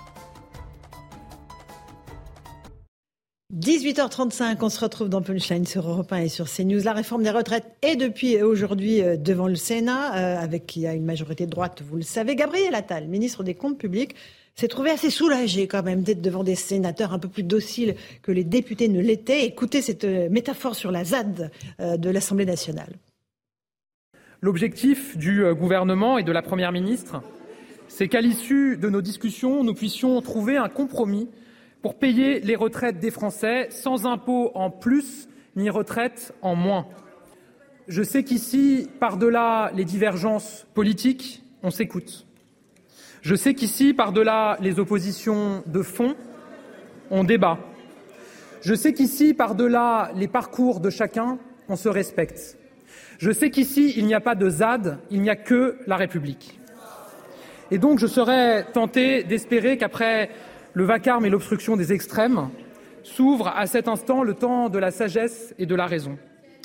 dix-huit heures trente-cinq, on se retrouve dans Punchline sur Europe un et sur CNews. La réforme des retraites est depuis aujourd'hui devant le Sénat, avec qui il y a une majorité de droite, vous le savez. Gabriel Attal, ministre des Comptes publics, s'est trouvé assez soulagé quand même d'être devant des sénateurs un peu plus dociles que les députés ne l'étaient. Écoutez cette métaphore sur la ZAD de l'Assemblée nationale. L'objectif du gouvernement et de la Première ministre, c'est qu'à l'issue de nos discussions, nous puissions trouver un compromis pour payer les retraites des Français, sans impôts en plus ni retraites en moins. Je sais qu'ici, par-delà les divergences politiques, on s'écoute. Je sais qu'ici, par-delà les oppositions de fond, on débat. Je sais qu'ici, par-delà les parcours de chacun, on se respecte. Je sais qu'ici, il n'y a pas de ZAD, il n'y a que la République. Et donc, je serais tenté d'espérer qu'après le vacarme et l'obstruction des extrêmes, s'ouvre à cet instant le temps de la sagesse et de la raison.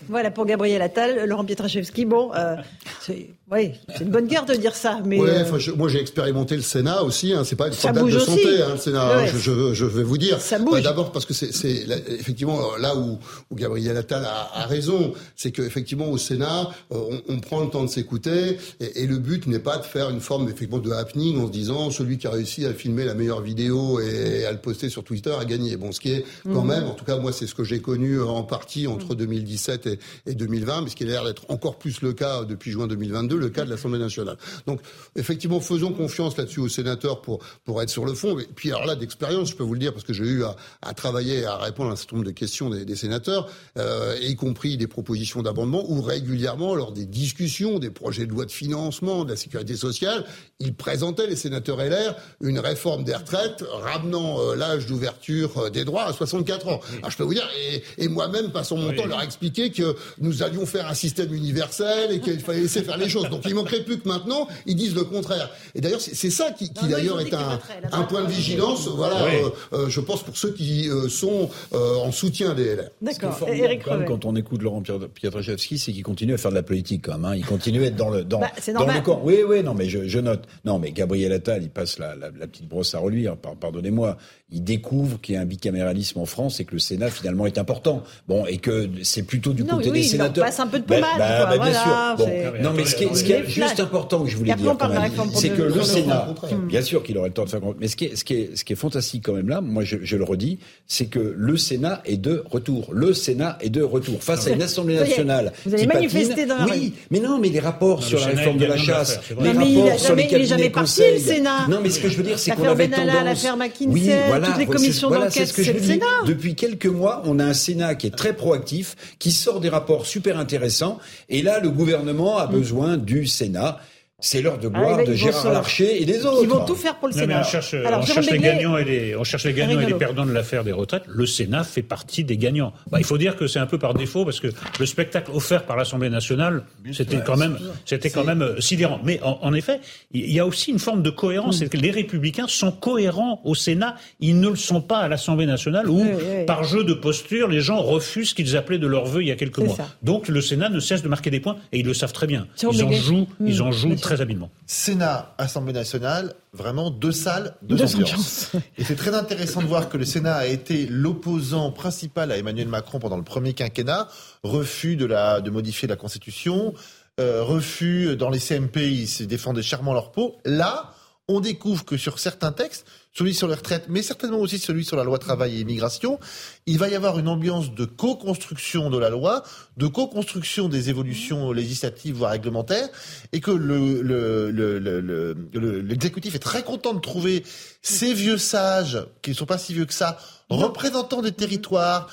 Voilà pour Gabriel Attal, Laurent Pietraszewski. Bon, euh, c'est, ouais, c'est une bonne guerre de dire ça. Mais ouais, euh... je, moi j'ai expérimenté le Sénat aussi. Hein, c'est pas une problème de santé, hein, le Sénat. Ouais. Je, je, je vais vous dire. Ça bouge. Bah, d'abord parce que c'est, c'est là, effectivement là où, où Gabriel Attal a, a raison, c'est que effectivement au Sénat, on, on prend le temps de s'écouter et, et le but n'est pas de faire une forme effectivement de happening en se disant celui qui a réussi à filmer la meilleure vidéo et à le poster sur Twitter a gagné. Bon, ce qui est quand mmh. même, en tout cas moi c'est ce que j'ai connu en partie entre mmh. deux mille dix-sept et et deux mille vingt, mais ce qui a l'air d'être encore plus le cas depuis juin deux mille vingt-deux, le cas de l'Assemblée nationale. Donc, effectivement, faisons confiance là-dessus aux sénateurs pour, pour être sur le fond. Et puis, alors là, d'expérience, je peux vous le dire, parce que j'ai eu à, à travailler, à répondre à un certain nombre de questions des, des sénateurs, euh, y compris des propositions d'amendement, où régulièrement, lors des discussions, des projets de loi de financement, de la sécurité sociale, ils présentaient, les sénateurs L R, une réforme des retraites, ramenant euh, l'âge d'ouverture euh, des droits à soixante-quatre ans. Alors, je peux vous dire, et, et moi-même, passant mon oui. temps, leur expliquer que nous allions faire un système universel et qu'il fallait laisser faire les choses. Donc il manquerait plus que maintenant, ils disent le contraire. Et d'ailleurs, c'est, c'est ça qui, qui non, d'ailleurs est un, un point de vigilance, voilà, oui. euh, euh, je pense, pour ceux qui euh, sont euh, en soutien des L R. D'accord. Ce qui est formidable, quand, même, quand on écoute Laurent Pietraszewski, c'est qu'il continue à faire de la politique quand même. Hein. Il continue à être dans le, dans, bah, dans le corps. Oui, oui, non, mais je, je note. Non, mais Gabriel Attal, il passe la, la, la petite brosse à reluire, pardonnez-moi. Il découvre qu'il y a un bicaméralisme en France et que le Sénat, finalement, est important. Bon, et que c'est plutôt du non, côté oui, des sénateurs. Non, oui, passe un peu de pommade. Bah, bah, bah, voilà, bon. Non, mais ce qui est, ce qui est juste important que je voulais dire, quand même, c'est que le Sénat, bien sûr qu'il aurait le temps de faire... Mais ce qui est, ce qui est, ce qui est fantastique, quand même, là, moi, je, je le redis, c'est que le Sénat est de retour. Le Sénat est de retour. Face à une Assemblée nationale qui patine... Vous allez manifester dans la rue. Oui, mais non, mais les rapports sur la réforme de la chasse, les rapports sur les cabinets conseils... Il n'est jamais parti, le Sénat. Non, mais ce que je veux dire, c'est qu'on avait tendance... L'affaire Benalla, toutes les commissions voilà, d'enquête, c'est, ce c'est le Sénat. Depuis quelques mois, on a un Sénat qui est très proactif, qui sort des rapports super intéressants. Et là, le gouvernement a mmh. besoin du Sénat. C'est l'heure de gloire ah, de Gérard Larcher et des autres. Ils vont tout faire pour le non, Sénat. On cherche, Alors, on, cherche les gagnants et les, on cherche les gagnants Eric et les perdants de l'affaire des retraites. Le Sénat fait partie des gagnants. Bah, il faut dire que c'est un peu par défaut, parce que le spectacle offert par l'Assemblée nationale, c'était ouais, quand même, c'était quand même sidérant. Mais en, en effet, il y a aussi une forme de cohérence. C'est que les Républicains sont cohérents au Sénat. Ils ne le sont pas à l'Assemblée nationale, où, oui, oui, oui. par jeu de posture, les gens refusent ce qu'ils appelaient de leur vœu il y a quelques c'est mois. Ça. Donc le Sénat ne cesse de marquer des points, et ils le savent très bien. Ils en, jouent, mmh. ils en jouent, ils en jouent. Très habilement. Sénat, Assemblée nationale, vraiment deux salles, deux, deux ambiances. Et c'est très intéressant de voir que le Sénat a été l'opposant principal à Emmanuel Macron pendant le premier quinquennat. Refus de, la, de modifier la Constitution, euh, refus dans les C M P, ils se défendaient chèrement leur peau. Là, on découvre que sur certains textes, celui sur les retraites, mais certainement aussi celui sur la loi travail et immigration, il va y avoir une ambiance de co-construction de la loi, de co-construction des évolutions législatives voire réglementaires, et que le, le, le, le, le, le, l'exécutif est très content de trouver ces vieux sages, qui ne sont pas si vieux que ça, représentants des territoires,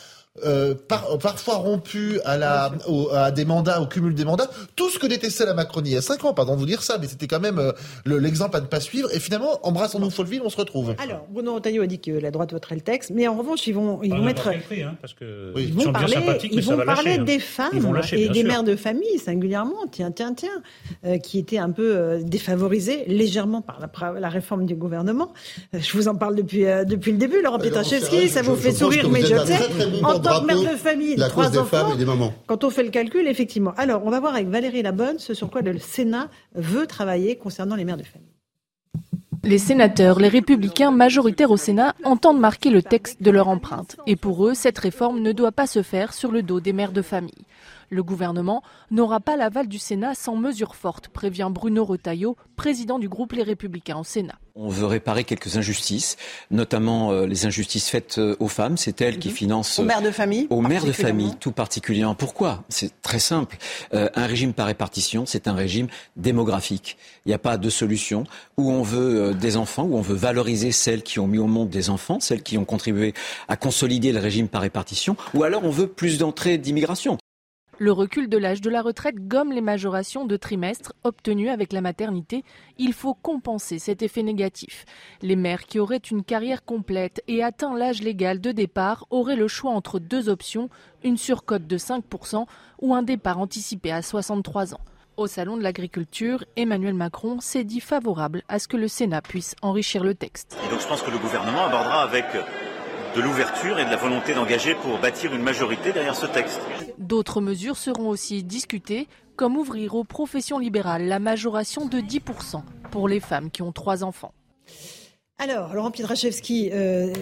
Euh, par, parfois rompu à, la, au, à des mandats, au cumul des mandats, tout ce que détestait la Macronie il y a cinq ans, pardon de vous dire ça, mais c'était quand même euh, le, l'exemple à ne pas suivre, et finalement, embrassons-nous Folleville, on se retrouve. Alors, Bruno Retailleau a dit que la droite voterait le texte, mais en revanche, ils vont, ils ah, vont mettre... Prix, hein, parce que oui. Ils vont parler, ils vont parler lâcher, des hein. femmes lâcher, et des sûr. mères de famille, singulièrement, tiens, tiens, tiens, euh, qui étaient un peu euh, défavorisées, légèrement par la, la réforme du gouvernement. Euh, je vous en parle depuis, euh, depuis le début, Laurent Pietraszewski, ça vous fait sourire, mais je sais... En tant que mère de famille, la trois enfants, quand on fait le calcul, effectivement. Alors, on va voir avec Valérie Labonne ce sur quoi le Sénat veut travailler concernant les mères de famille. Les sénateurs, les républicains majoritaires au Sénat, entendent marquer le texte de leur empreinte. Et pour eux, cette réforme ne doit pas se faire sur le dos des mères de famille. Le gouvernement n'aura pas l'aval du Sénat sans mesures fortes, prévient Bruno Retailleau, président du groupe Les Républicains au Sénat. On veut réparer quelques injustices, notamment euh, les injustices faites euh, aux femmes. C'est elles mmh. qui financent... Euh, aux mères de famille Aux mères de famille, tout particulièrement. Pourquoi ? C'est très simple. Euh, un régime par répartition, c'est un régime démographique. Il n'y a pas de solution où on veut euh, des enfants, où on veut valoriser celles qui ont mis au monde des enfants, celles qui ont contribué à consolider le régime par répartition, ou alors on veut plus d'entrées d'immigration. Le recul de l'âge de la retraite gomme les majorations de trimestres obtenues avec la maternité. Il faut compenser cet effet négatif. Les mères qui auraient une carrière complète et atteint l'âge légal de départ auraient le choix entre deux options, une surcote de cinq pour cent ou un départ anticipé à soixante-trois ans. Au Salon de l'Agriculture, Emmanuel Macron s'est dit favorable à ce que le Sénat puisse enrichir le texte. Et donc je pense que le gouvernement abordera avec de l'ouverture et de la volonté d'engager pour bâtir une majorité derrière ce texte. D'autres mesures seront aussi discutées, comme ouvrir aux professions libérales la majoration de dix pour cent pour les femmes qui ont trois enfants. Alors, Laurent Pietraszewski, euh,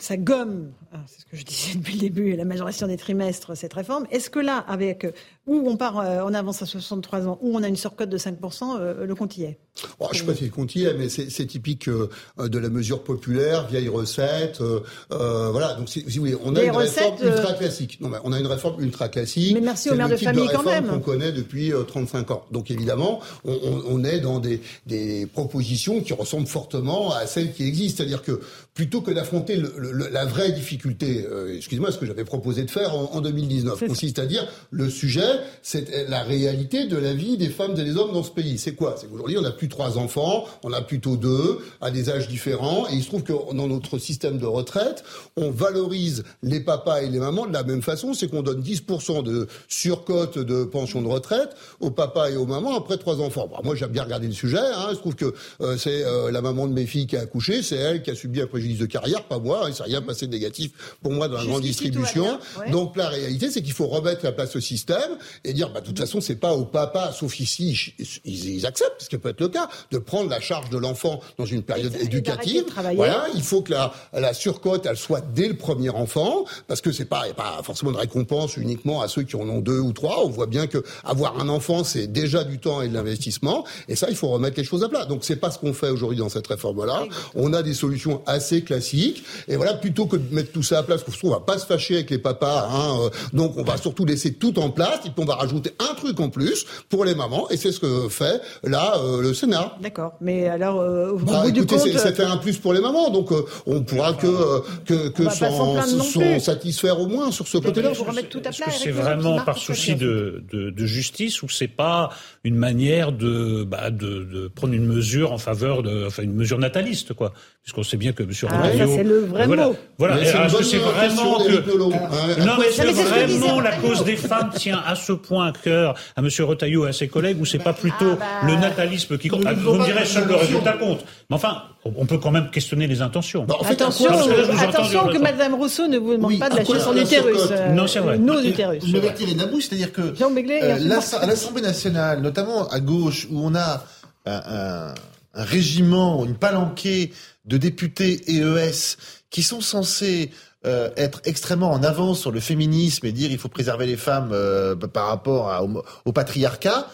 ça gomme, c'est ce que je disais depuis le début, la majoration des trimestres, cette réforme. Est-ce que là, avec où on part, euh, on avance à soixante-trois ans, où on a une surcote de cinq pour cent, euh, le compte y est ? Oh, je ne sais pas si le compte y est, mais c'est, c'est typique euh, de la mesure populaire, vieille recette. Euh, euh, voilà, donc si vous voulez, on a les une recettes, réforme ultra classique. Non, mais on a une réforme ultra classique. Mais merci aux mères de famille quand même. C'est le type de réforme qu'on connaît depuis euh, trente-cinq ans. Donc évidemment, on, on, on est dans des, des propositions qui ressemblent fortement à celles qui existe, c'est-à-dire que plutôt que d'affronter le, le, la vraie difficulté, euh, excusez-moi, ce que j'avais proposé de faire en, en deux mille dix-neuf, c'est consiste ça. À dire le sujet, c'est la réalité de la vie des femmes et des hommes dans ce pays. C'est quoi ? C'est qu'aujourd'hui, on n'a plus trois enfants, on a plutôt deux, à des âges différents, et il se trouve que dans notre système de retraite, on valorise les papas et les mamans de la même façon, c'est qu'on donne dix pour cent de surcote de pension de retraite aux papas et aux mamans après trois enfants. Bon, moi, j'aime bien regarder le sujet, hein, il se trouve que euh, c'est euh, la maman de mes filles qui a accouché. C'est elle qui a subi un préjudice de carrière, pas moi. Il ne s'est rien passé de négatif pour moi dans la grande distribution. Ouais. Donc la réalité, c'est qu'il faut remettre la place au système et dire, bah, de toute façon, c'est pas au papa, sauf ici, ils, ils acceptent, ce qui peut être le cas, de prendre la charge de l'enfant dans une période et éducative. Voilà, il faut que la, la surcote, elle soit dès le premier enfant, parce que c'est pas, il n'y a pas forcément de récompense uniquement à ceux qui en ont deux ou trois. On voit bien que avoir un enfant, c'est déjà du temps et de l'investissement. Et ça, il faut remettre les choses à plat. Donc c'est pas ce qu'on fait aujourd'hui dans cette réforme-là. Exactement. On a des solutions assez classiques. Et voilà, plutôt que de mettre tout ça à place, parce qu'on va pas se fâcher avec les papas, hein, euh, donc on va surtout laisser tout en place, et puis on va rajouter un truc en plus pour les mamans, et c'est ce que fait, là, euh, le Sénat. D'accord. Mais alors, euh, au bah, bout écoutez, du compte... Écoutez, c'est, c'est faire un plus pour les mamans, donc euh, on pourra que, euh, que, que s'en se satisfaire au moins sur ce mais côté-là. Est-ce que c'est vraiment par souci de, de, de justice, ou c'est pas une manière de, bah, de, de prendre une mesure en faveur de... Enfin, une mesure nataliste, quoi. Puisqu'on sait bien que M. Ah, Retailleau... c'est le vrai voilà. mot. Voilà. Est-ce que c'est vraiment... Que... Euh, euh, non, mais est-ce que vraiment la cause des femmes tient à ce point à cœur à M. Retailleau et à ses collègues, ou c'est bah, pas plutôt ah, bah... le natalisme qui compte ah, vous me direz, seul le résultat compte. Mais enfin, on peut quand même questionner les intentions. Bah, en fait, attention quoi, là, je attention que Mme Rousseau ne vous demande oui, pas de lâcher son utérus. Non, c'est vrai. Nos utérus. Je vais tirer d'un bout, c'est-à-dire que à l'Assemblée nationale, notamment à gauche, où on a un... un régiment, une palanquée de députés E E S qui sont censés euh, être extrêmement en avance sur le féminisme et dire il faut préserver les femmes euh, par rapport à, au, au patriarcat.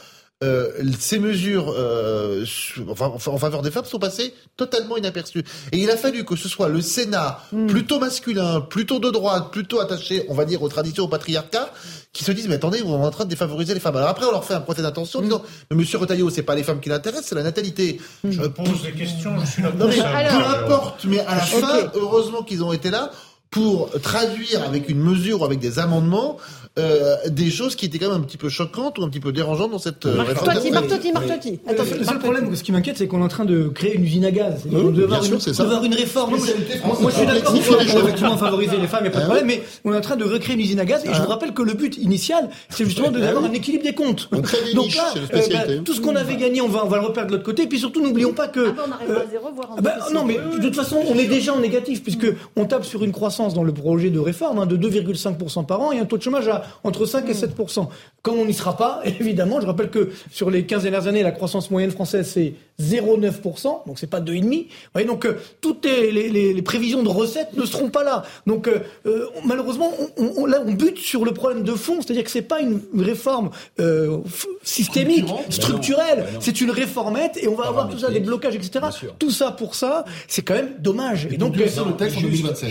Euh, ces mesures euh, en faveur des femmes sont passées totalement inaperçues. Et il a fallu que ce soit le Sénat, mmh. plutôt masculin, plutôt de droite, plutôt attaché, on va dire, aux traditions, au patriarcat, qui se disent, mais attendez, on est en train de défavoriser les femmes. Alors après, on leur fait un procès d'intention, en disant, mais monsieur Retailleau, c'est pas les femmes qui l'intéressent, c'est la natalité. Je mmh. pose des questions, je suis là pour ça. Peu importe, mais à la okay. fin, heureusement qu'ils ont été là pour traduire avec une mesure ou avec des amendements euh, des choses qui étaient quand même un petit peu choquantes ou un petit peu dérangeantes dans cette... Euh, Marc Touati, Marc Touati, Marc Touati. Le seul problème, ce qui m'inquiète, c'est qu'on est en train de créer une usine à gaz. Oui, on doit avoir, sûr, une, avoir une réforme. Oui, moi, moi, je suis d'accord, il faut effectivement favoriser les femmes, il n'y a pas de problème, mais on est en train de recréer une usine à gaz, et je vous rappelle que le but initial, c'est justement d'avoir un équilibre des comptes. Donc là, tout ce qu'on avait gagné, on va le reperdre de l'autre côté, et puis surtout, n'oublions pas que... Non, mais de toute façon, on est déjà en négatif, puisqu'on tape sur une croissance dans le projet de réforme, hein, de deux virgule cinq pour cent par an et un taux de chômage à entre cinq et sept pour cent. Comme on n'y sera pas, évidemment, je rappelle que sur les quinze dernières années, la croissance moyenne française, c'est zéro virgule neuf pour cent, donc c'est pas deux virgule cinq. Vous voyez, donc euh, toutes les, les, les prévisions de recettes ne seront pas là. Donc euh, malheureusement, on, on, là, on bute sur le problème de fond, c'est-à-dire que c'est pas une réforme euh, systémique, structurelle, bah non, bah non. c'est une réformette, et on va avoir tout ça, des blocages, et cetera. Tout ça pour ça, c'est quand même dommage. Et, et donc, ça, le texte en deux mille vingt-sept.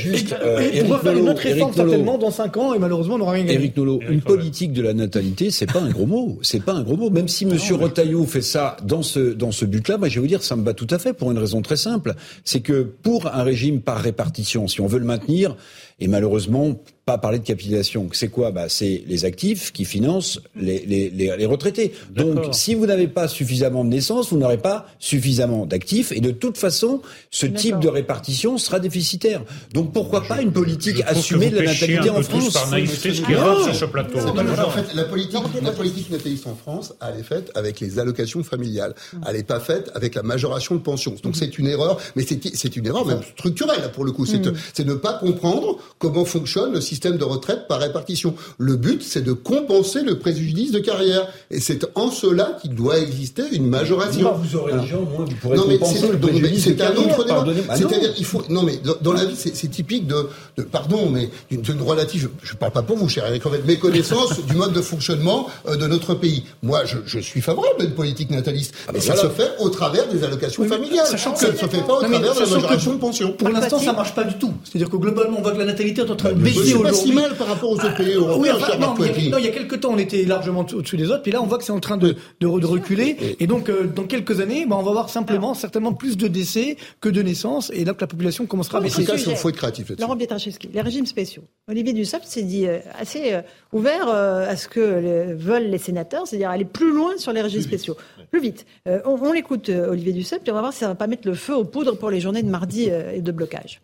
Et on va faire une autre réforme certainement dans cinq ans, et malheureusement, on n'aura rien gagné. Éric Nolot, une politique de la natalité. C'est pas un gros mot, c'est pas un gros mot. Même si M. Mais... Retailleau fait ça dans ce, dans ce but-là, bah, je vais vous dire, ça me bat tout à fait pour une raison très simple. C'est que pour un régime par répartition, si on veut le maintenir, et malheureusement, pas parler de capitalisation. C'est quoi ? Bah, c'est les actifs qui financent les, les, les, les retraités. D'accord. Donc, si vous n'avez pas suffisamment de naissances, vous n'aurez pas suffisamment d'actifs. Et de toute façon, ce D'accord. type de répartition sera déficitaire. Donc, pourquoi je, pas une politique assumée de la natalité en France ? Par naïveté, ce qui rare sur ce plateau. En fait, la politique, la politique nataliste en France, elle est faite avec les allocations familiales. Elle n'est pas faite avec la majoration de pensions. Donc, c'est une erreur, mais c'est, c'est une erreur même structurelle, pour le coup. C'est, c'est ne pas comprendre comment fonctionne le système de retraite par répartition. Le but, c'est de compenser le préjudice de carrière. Et c'est en cela qu'il doit exister une majoration. Moi, vous aurez des gens, moins vous pourrez non, compenser c'est, le préjudice de carrière. C'est un autre débat. Bah C'est-à-dire, il faut... Non, mais dans, dans la vie, c'est, c'est typique de, de... Pardon, mais d'une, d'une relative... Je ne parle pas pour vous, cher Eric Revel, méconnaissance du mode de fonctionnement euh, de notre pays. Moi, je, je suis favorable à une politique nataliste. Ah bah et voilà. Ça se fait au travers des allocations oui, familiales. Sachant ça ne se fait pas au non, travers de la majoration de pension. Pour l'instant, ça ne marche pas du tout. C'est-à-dire que globalement, on voit que la natalité est en train de baisser. Pas si mal par rapport aux autres pays européens. Il y a quelques temps, on était largement au-dessus des autres, puis là, on voit que c'est en train de, de, de reculer. Et donc, euh, dans quelques années, bah, on va avoir simplement, certainement, plus de décès que de naissances, et là, que la population commencera à baisser. En tout cas, il faut être créatif là-dessus. Laurent Pietraszewski, les régimes spéciaux. Olivier Dussopt s'est dit euh, assez euh, ouvert euh, à ce que euh, veulent les sénateurs, c'est-à-dire aller plus loin sur les régimes spéciaux. Plus vite. Euh, on on l'écoute, euh, Olivier Dussopt, et on va voir si ça ne va pas mettre le feu aux poudres pour les journées de mardi euh, et de blocage.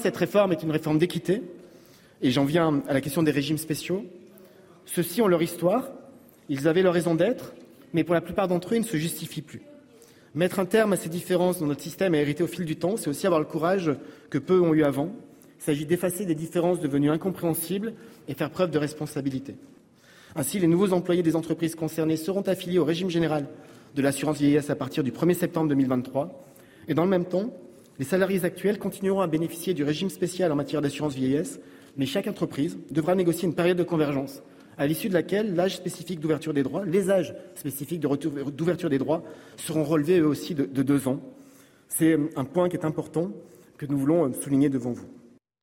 Cette réforme est une réforme d'équité. Et j'en viens à la question des régimes spéciaux. Ceux-ci ont leur histoire, ils avaient leur raison d'être, mais pour la plupart d'entre eux, ils ne se justifient plus. Mettre un terme à ces différences dans notre système à hériter au fil du temps, c'est aussi avoir le courage que peu ont eu avant. Il s'agit d'effacer des différences devenues incompréhensibles et faire preuve de responsabilité. Ainsi, les nouveaux employés des entreprises concernées seront affiliés au régime général de l'assurance vieillesse à partir du premier septembre deux mille vingt-trois. Et dans le même temps, les salariés actuels continueront à bénéficier du régime spécial en matière d'assurance vieillesse, mais chaque entreprise devra négocier une période de convergence, à l'issue de laquelle l'âge spécifique d'ouverture des droits, les âges spécifiques de retour, d'ouverture des droits seront relevés eux aussi de, de deux ans. C'est un point qui est important, que nous voulons souligner devant vous.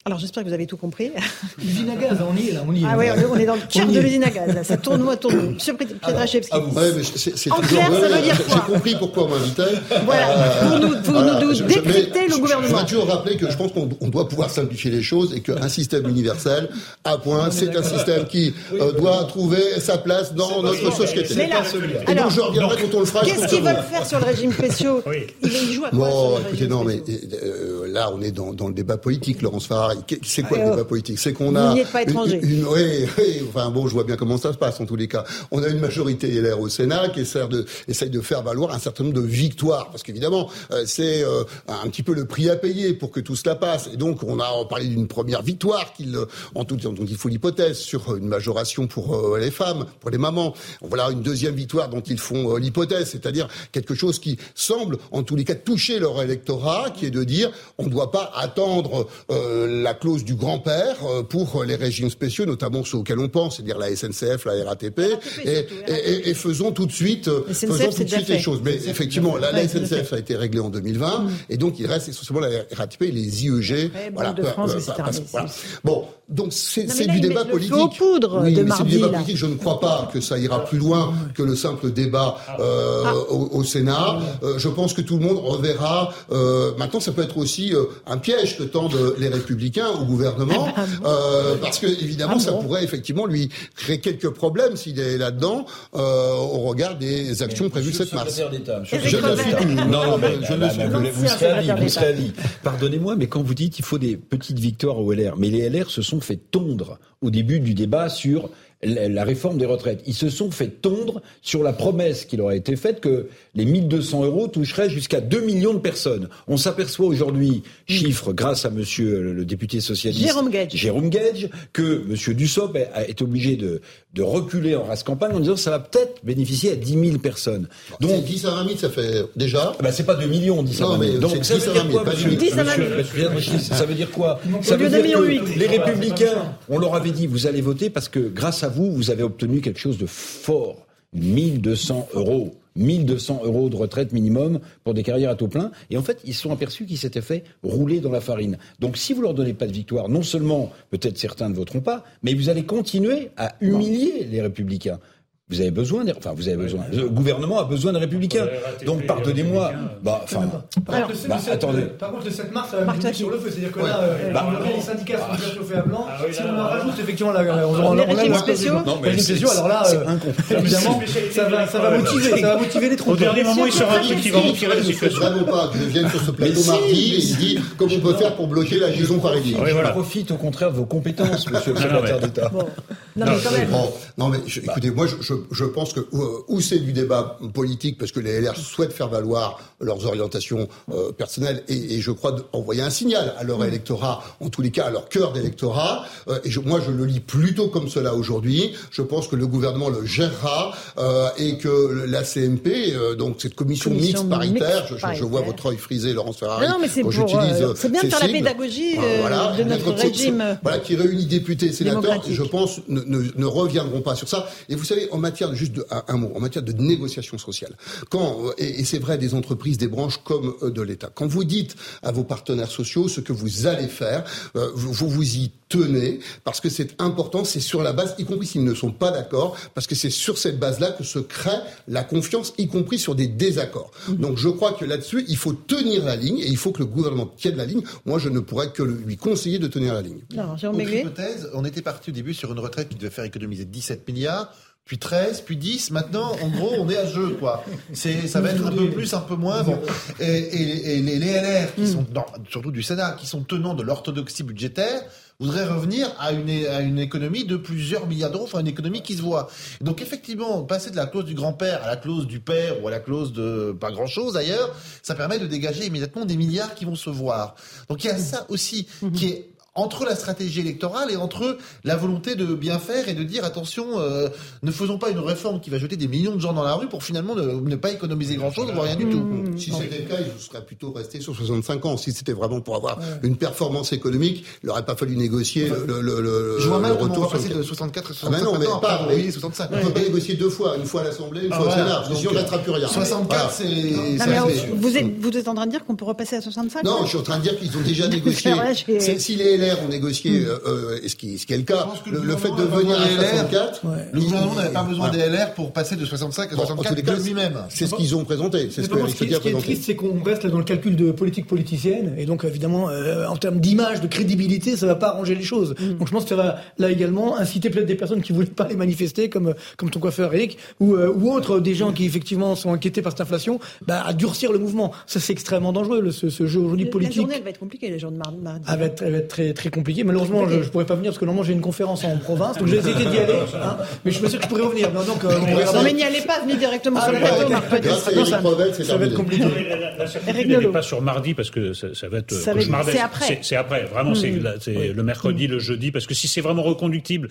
Alors j'espère que vous avez tout compris. L'usine à gaz, on y est là, on y est. Ah oui, on est dans le cœur de l'usine à gaz, là. Ça tourne ou à tourne. Monsieur Pietraszewski. Ah, ah, ouais, c'est, c'est en clair, ça veut dire quoi ? J'ai compris pourquoi on m'invitait. Voilà, euh, pour nous, pour voilà, nous décrypter le gouvernement. Je voudrais toujours rappeler que je pense qu'on on doit pouvoir simplifier les choses et qu'un système universel, à point, c'est un système qui euh, doit trouver sa place dans c'est notre société. Mais là, et alors, donc je reviendrai quand on le fera. Qu'est-ce qu'ils veulent faire sur le régime spéciaux ? Ils jouent à quoi ? Non, écoutez, non, mais là, on est dans le débat politique, Laurence Farah. C'est quoi ah, le débat politique ? C'est qu'on a... Vous n'y êtes pas étranger. Une, une, oui, oui, enfin bon, je vois bien comment ça se passe en tous les cas. On a une majorité L R au Sénat qui essaie de, essaie de faire valoir un certain nombre de victoires. Parce qu'évidemment, euh, c'est euh, un petit peu le prix à payer pour que tout cela passe. Et donc, on a parlé d'une première victoire qu'il, en tout, dont il faut l'hypothèse sur une majoration pour euh, les femmes, pour les mamans. Voilà une deuxième victoire dont ils font euh, l'hypothèse, c'est-à-dire quelque chose qui semble, en tous les cas, toucher leur électorat, qui est de dire on ne doit pas attendre... Euh, la clause du grand-père pour les régimes spéciaux, notamment ceux auxquels on pense, c'est-à-dire la S N C F, la R A T P, et, et, et, et faisons tout de suite, S N C F, faisons tout de suite les choses. Mais S N C F, effectivement, la, la S N C F ça a été réglée en deux mille vingt, mmh. et donc il reste essentiellement la R A T P et les I E G. Après, voilà, de France, euh, euh, parce, voilà. Bon, donc c'est, c'est là, du débat politique. Oui, mais mardi, c'est du débat là. politique. Je ne crois pas que ça ira plus loin que le simple débat euh, ah. au, au Sénat. Ah. Euh, je pense que tout le monde reverra. Euh, maintenant, ça peut être aussi euh, un piège que tendent les Républicains au gouvernement, ah bah, euh, parce que évidemment ah ça bon. pourrait effectivement lui créer quelques problèmes s'il est là-dedans euh, au regard des actions prévues le sept mars. Pardonnez-moi, mais quand vous dites qu'il faut des petites victoires au L R, mais les L R se sont fait tondre au début du débat sur la réforme des retraites. Ils se sont fait tondre sur la promesse qui leur a été faite que les mille deux cents euros toucheraient jusqu'à deux millions de personnes. On s'aperçoit aujourd'hui, chiffre grâce à monsieur le député socialiste Jérôme Gage, Jérôme Gage que monsieur Dussopt est obligé de, de reculer en race campagne en disant que ça va peut-être bénéficier à dix mille personnes. Donc c'est dix à vingt mille, ça fait déjà... Bah c'est pas deux millions, dix à vingt mille. Donc ça veut dire quoi, monsieur ? Ça veut dire quoi ? Ça veut dire que les Républicains, on leur avait dit, vous allez voter parce que grâce à vous, vous avez obtenu quelque chose de fort. mille deux cents euros. mille deux cents euros de retraite minimum pour des carrières à taux plein. Et en fait, ils se sont aperçus qu'ils s'étaient fait rouler dans la farine. Donc, si vous leur donnez pas de victoire, non seulement, peut-être certains ne voteront pas, mais vous allez continuer à humilier les Républicains. Vous avez besoin, de... enfin vous avez besoin. Le gouvernement a besoin de républicains. R A T P, donc pardonnez-moi. Bah enfin. Par contre, bah, bah, le sept mars, ça va jouer sur le feu, c'est-à-dire que ouais, là, euh, bah, les syndicats sont déjà chauffés à blanc. Ah, oui, si là, on en rajoute effectivement, là, on aura les régimes spéciaux. Les régimes spéciaux, alors là, évidemment, ça va, ça va motiver, ça va motiver les troupes. Au dernier moment, ils seront tous qui vont retirer les situations. Vraiment pas que je vienne sur ce plateau mardi et se dit comment on peut faire pour bloquer la liaison parisienne. Je profite au contraire de vos compétences, monsieur le secrétaire d'État. Non mais quand même. Non mais écoutez, moi je. Je pense que euh, ou c'est du débat politique parce que les L R souhaitent faire valoir leurs orientations euh, personnelles et, et je crois envoyer un signal à leur mmh. électorat, en tous les cas à leur cœur d'électorat. Euh, et je, moi je le lis plutôt comme cela aujourd'hui. Je pense que le gouvernement le gérera euh, et que la C M P, euh, donc cette commission, commission mixte paritaire, mixte je, je, je vois votre œil frisé, Laurence Ferrari. Non, non mais c'est pour. Euh, c'est bien de faire signes, la pédagogie euh, voilà, de notre régime. Voilà, qui réunit députés et sénateurs. Qui, je pense ne, ne, ne reviendront pas sur ça. Et vous savez. En matière juste de, un mot, en matière de négociation sociale. Quand, et, et c'est vrai des entreprises, des branches comme de l'État. Quand vous dites à vos partenaires sociaux ce que vous allez faire, euh, vous, vous vous y tenez parce que c'est important, c'est sur la base, y compris s'ils ne sont pas d'accord, parce que c'est sur cette base-là que se crée la confiance, y compris sur des désaccords. Donc je crois que là-dessus, il faut tenir la ligne et il faut que le gouvernement tienne la ligne. Moi, je ne pourrais que lui conseiller de tenir la ligne. Alors, Jérôme Béguet ? Autre hypothèse, on était parti au début sur une retraite qui devait faire économiser dix-sept milliards. Puis treize, puis dix. Maintenant, en gros, on est à jeu, quoi. C'est, ça va être un peu plus, un peu moins. Bon. Et, et, et les, les L R, qui sont, non, surtout du Sénat, qui sont tenants de l'orthodoxie budgétaire, voudraient revenir à une, à une économie de plusieurs milliards d'euros, enfin une économie qui se voit. Donc effectivement, passer de la clause du grand-père à la clause du père ou à la clause de pas grand-chose d'ailleurs, ça permet de dégager immédiatement des milliards qui vont se voir. Donc il y a ça aussi qui est... entre la stratégie électorale et entre la volonté de bien faire et de dire attention, euh, ne faisons pas une réforme qui va jeter des millions de gens dans la rue pour finalement ne, ne pas économiser grand-chose, voire rien du tout. Mmh. Si c'était le cas, ils seraient plutôt restés sur soixante-cinq ans. Si c'était vraiment pour avoir ouais. une performance économique, il n'aurait pas fallu négocier enfin, le, le, le, je vois le mal retour. On va passer sur... de soixante-quatre à soixante-cinq. Ah ben non, mais ans, pas, mais, oui, soixante-cinq. On ne peut pas négocier deux fois, une fois à l'Assemblée, une ah fois voilà, au Sénat. Donc, si on n'attrape plus rien. soixante-quatre, c'est... Ah, mais alors, vous, êtes, vous êtes en train de dire qu'on peut repasser à soixante-cinq? Non, je suis en train de dire qu'ils ont déjà négocié. Ont négocié, mmh. euh, ce, qui, ce qui est le cas, le, le, le fait de venir à soixante-quatre... Ouais. Le gouvernement n'avait pas besoin voilà. des L R pour passer de soixante-cinq à soixante-quatre bon, de lui-même. C'est ce qu'ils ont présenté. C'est ce, que, ce qui, ce qui est triste, c'est qu'on reste là dans le calcul de politique politicienne, et donc évidemment, euh, en termes d'image, de crédibilité, ça ne va pas arranger les choses. Mmh. Donc je pense que ça va, là également, inciter peut-être des personnes qui ne voulaient pas les manifester, comme, comme ton coiffeur Eric, ou, euh, ou autres, des gens qui effectivement sont inquiétés par cette inflation, bah, à durcir le mouvement. Ça, c'est extrêmement dangereux, le, ce, ce jeu aujourd'hui politique. La journée, elle va être compliquée, la journée de mardi. Ah, elle va être très, très compliqué. Malheureusement, je ne pourrais pas venir parce que normalement j'ai une conférence en province, donc j'ai essayé d'y aller, hein, mais je me suis que je pourrais revenir. Non, donc, euh, non mais n'y allez pas, venez directement ah, sur le plateau, Marc Touati. Ça va être compliqué. La, la, la certitude n'est pas sur mardi parce que ça, ça va être ça cauchemardesque. C'est après. C'est, c'est après, vraiment, mmh. c'est, la, c'est oui. le mercredi, mmh. le jeudi, parce que si c'est vraiment reconductible,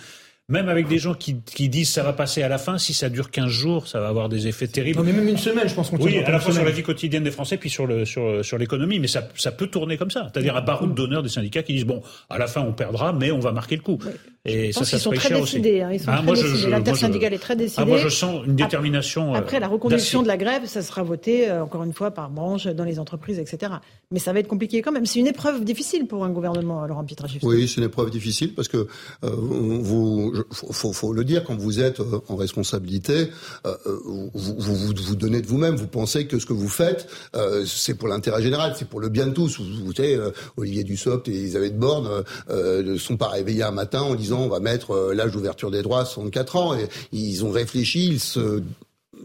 même avec des gens qui, qui disent ça va passer à la fin, si ça dure quinze jours, ça va avoir des effets terribles. Non mais même une semaine, je pense qu'on oui, à la fois semaine. Sur la vie quotidienne des Français, puis sur, le, sur, sur l'économie. Mais ça, ça peut tourner comme ça. C'est-à-dire un baroud d'honneur des syndicats qui disent bon, à la fin on perdra, mais on va marquer le coup. Oui. Et je pense ça, ça se paye cher décidés, aussi. Hein, ils sont ah, très moi, décidés. Je, L'intersyndicale est très décidée. Ah, moi je sens une détermination. Après, euh, après la reconduction de la grève, ça sera voté euh, encore une fois par branche, dans les entreprises, et cetera. Mais ça va être compliqué quand même. C'est une épreuve difficile pour un gouvernement, Laurent Pietraszewski. Oui, c'est une épreuve difficile parce que euh, vous. Il faut, faut, faut le dire, quand vous êtes en responsabilité, euh, vous, vous vous donnez de vous-même, vous pensez que ce que vous faites, euh, c'est pour l'intérêt général, c'est pour le bien de tous. Vous, vous savez, euh, Olivier Dussopt et Elisabeth Borne euh, ne sont pas réveillés un matin en disant on va mettre l'âge d'ouverture des droits à soixante-quatre ans. Et ils ont réfléchi, ils se...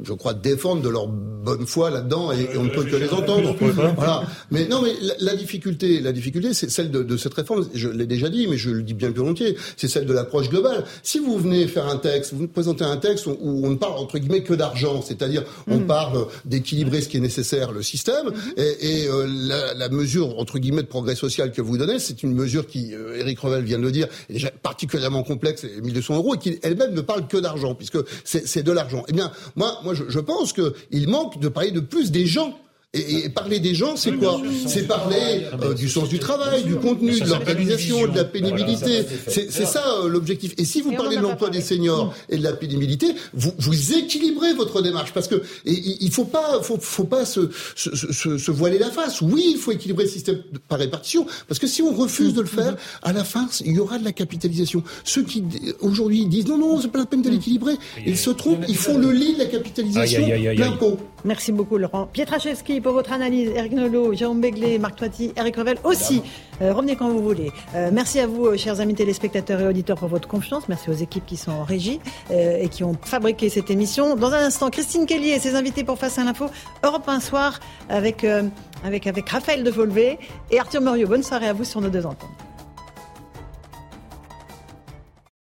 je crois, défendent de leur bonne foi là-dedans, et, et on ne peut que les entendre. Voilà. Mais non, mais la, la difficulté, la difficulté, c'est celle de, de cette réforme. Je l'ai déjà dit, mais je le dis bien plus volontiers. C'est celle de l'approche globale. Si vous venez faire un texte, vous présentez un texte où, où on ne parle entre guillemets que d'argent, c'est-à-dire on mmh. parle d'équilibrer ce qui est nécessaire, le système, et, et euh, la, la mesure entre guillemets de progrès social que vous donnez, c'est une mesure qui, euh, Eric Revel vient de le dire, est déjà particulièrement complexe, et mille deux cents euros, et qui elle-même ne parle que d'argent, puisque c'est, c'est de l'argent. Eh bien, moi, moi, je, je pense que il manque de parler de plus des gens. Et, et parler des gens, c'est oui, quoi sûr, c'est parler euh, du sens du travail, du contenu, de l'organisation, de la pénibilité. Voilà, ça, c'est c'est ça euh, l'objectif. Et si vous et parlez de l'emploi des seniors et de la pénibilité, vous, vous équilibrez votre démarche, parce que et, et, il faut pas, faut, faut pas se, se, se, se voiler la face. Oui, il faut équilibrer le système par répartition, parce que si on refuse de le faire, à la fin, il y aura de la capitalisation. Ceux qui aujourd'hui disent non, non, c'est pas la peine de l'équilibrer, ils se trompent. Ils font le lit de la capitalisation, plein pot. Merci beaucoup, Laurent Pietraszewski, pour votre analyse. Eric Nolot, Jérôme Béglé, Marc Touati, Eric Revel aussi. Euh, revenez quand vous voulez. Euh, merci à vous, euh, chers amis téléspectateurs et auditeurs, pour votre confiance. Merci aux équipes qui sont en régie euh, et qui ont fabriqué cette émission. Dans un instant, Christine Kelly et ses invités pour Face à l'info. Europe un soir avec, euh, avec, avec Raphaël Defolvé et Arthur Muriot. Bonne soirée à vous sur nos deux antennes.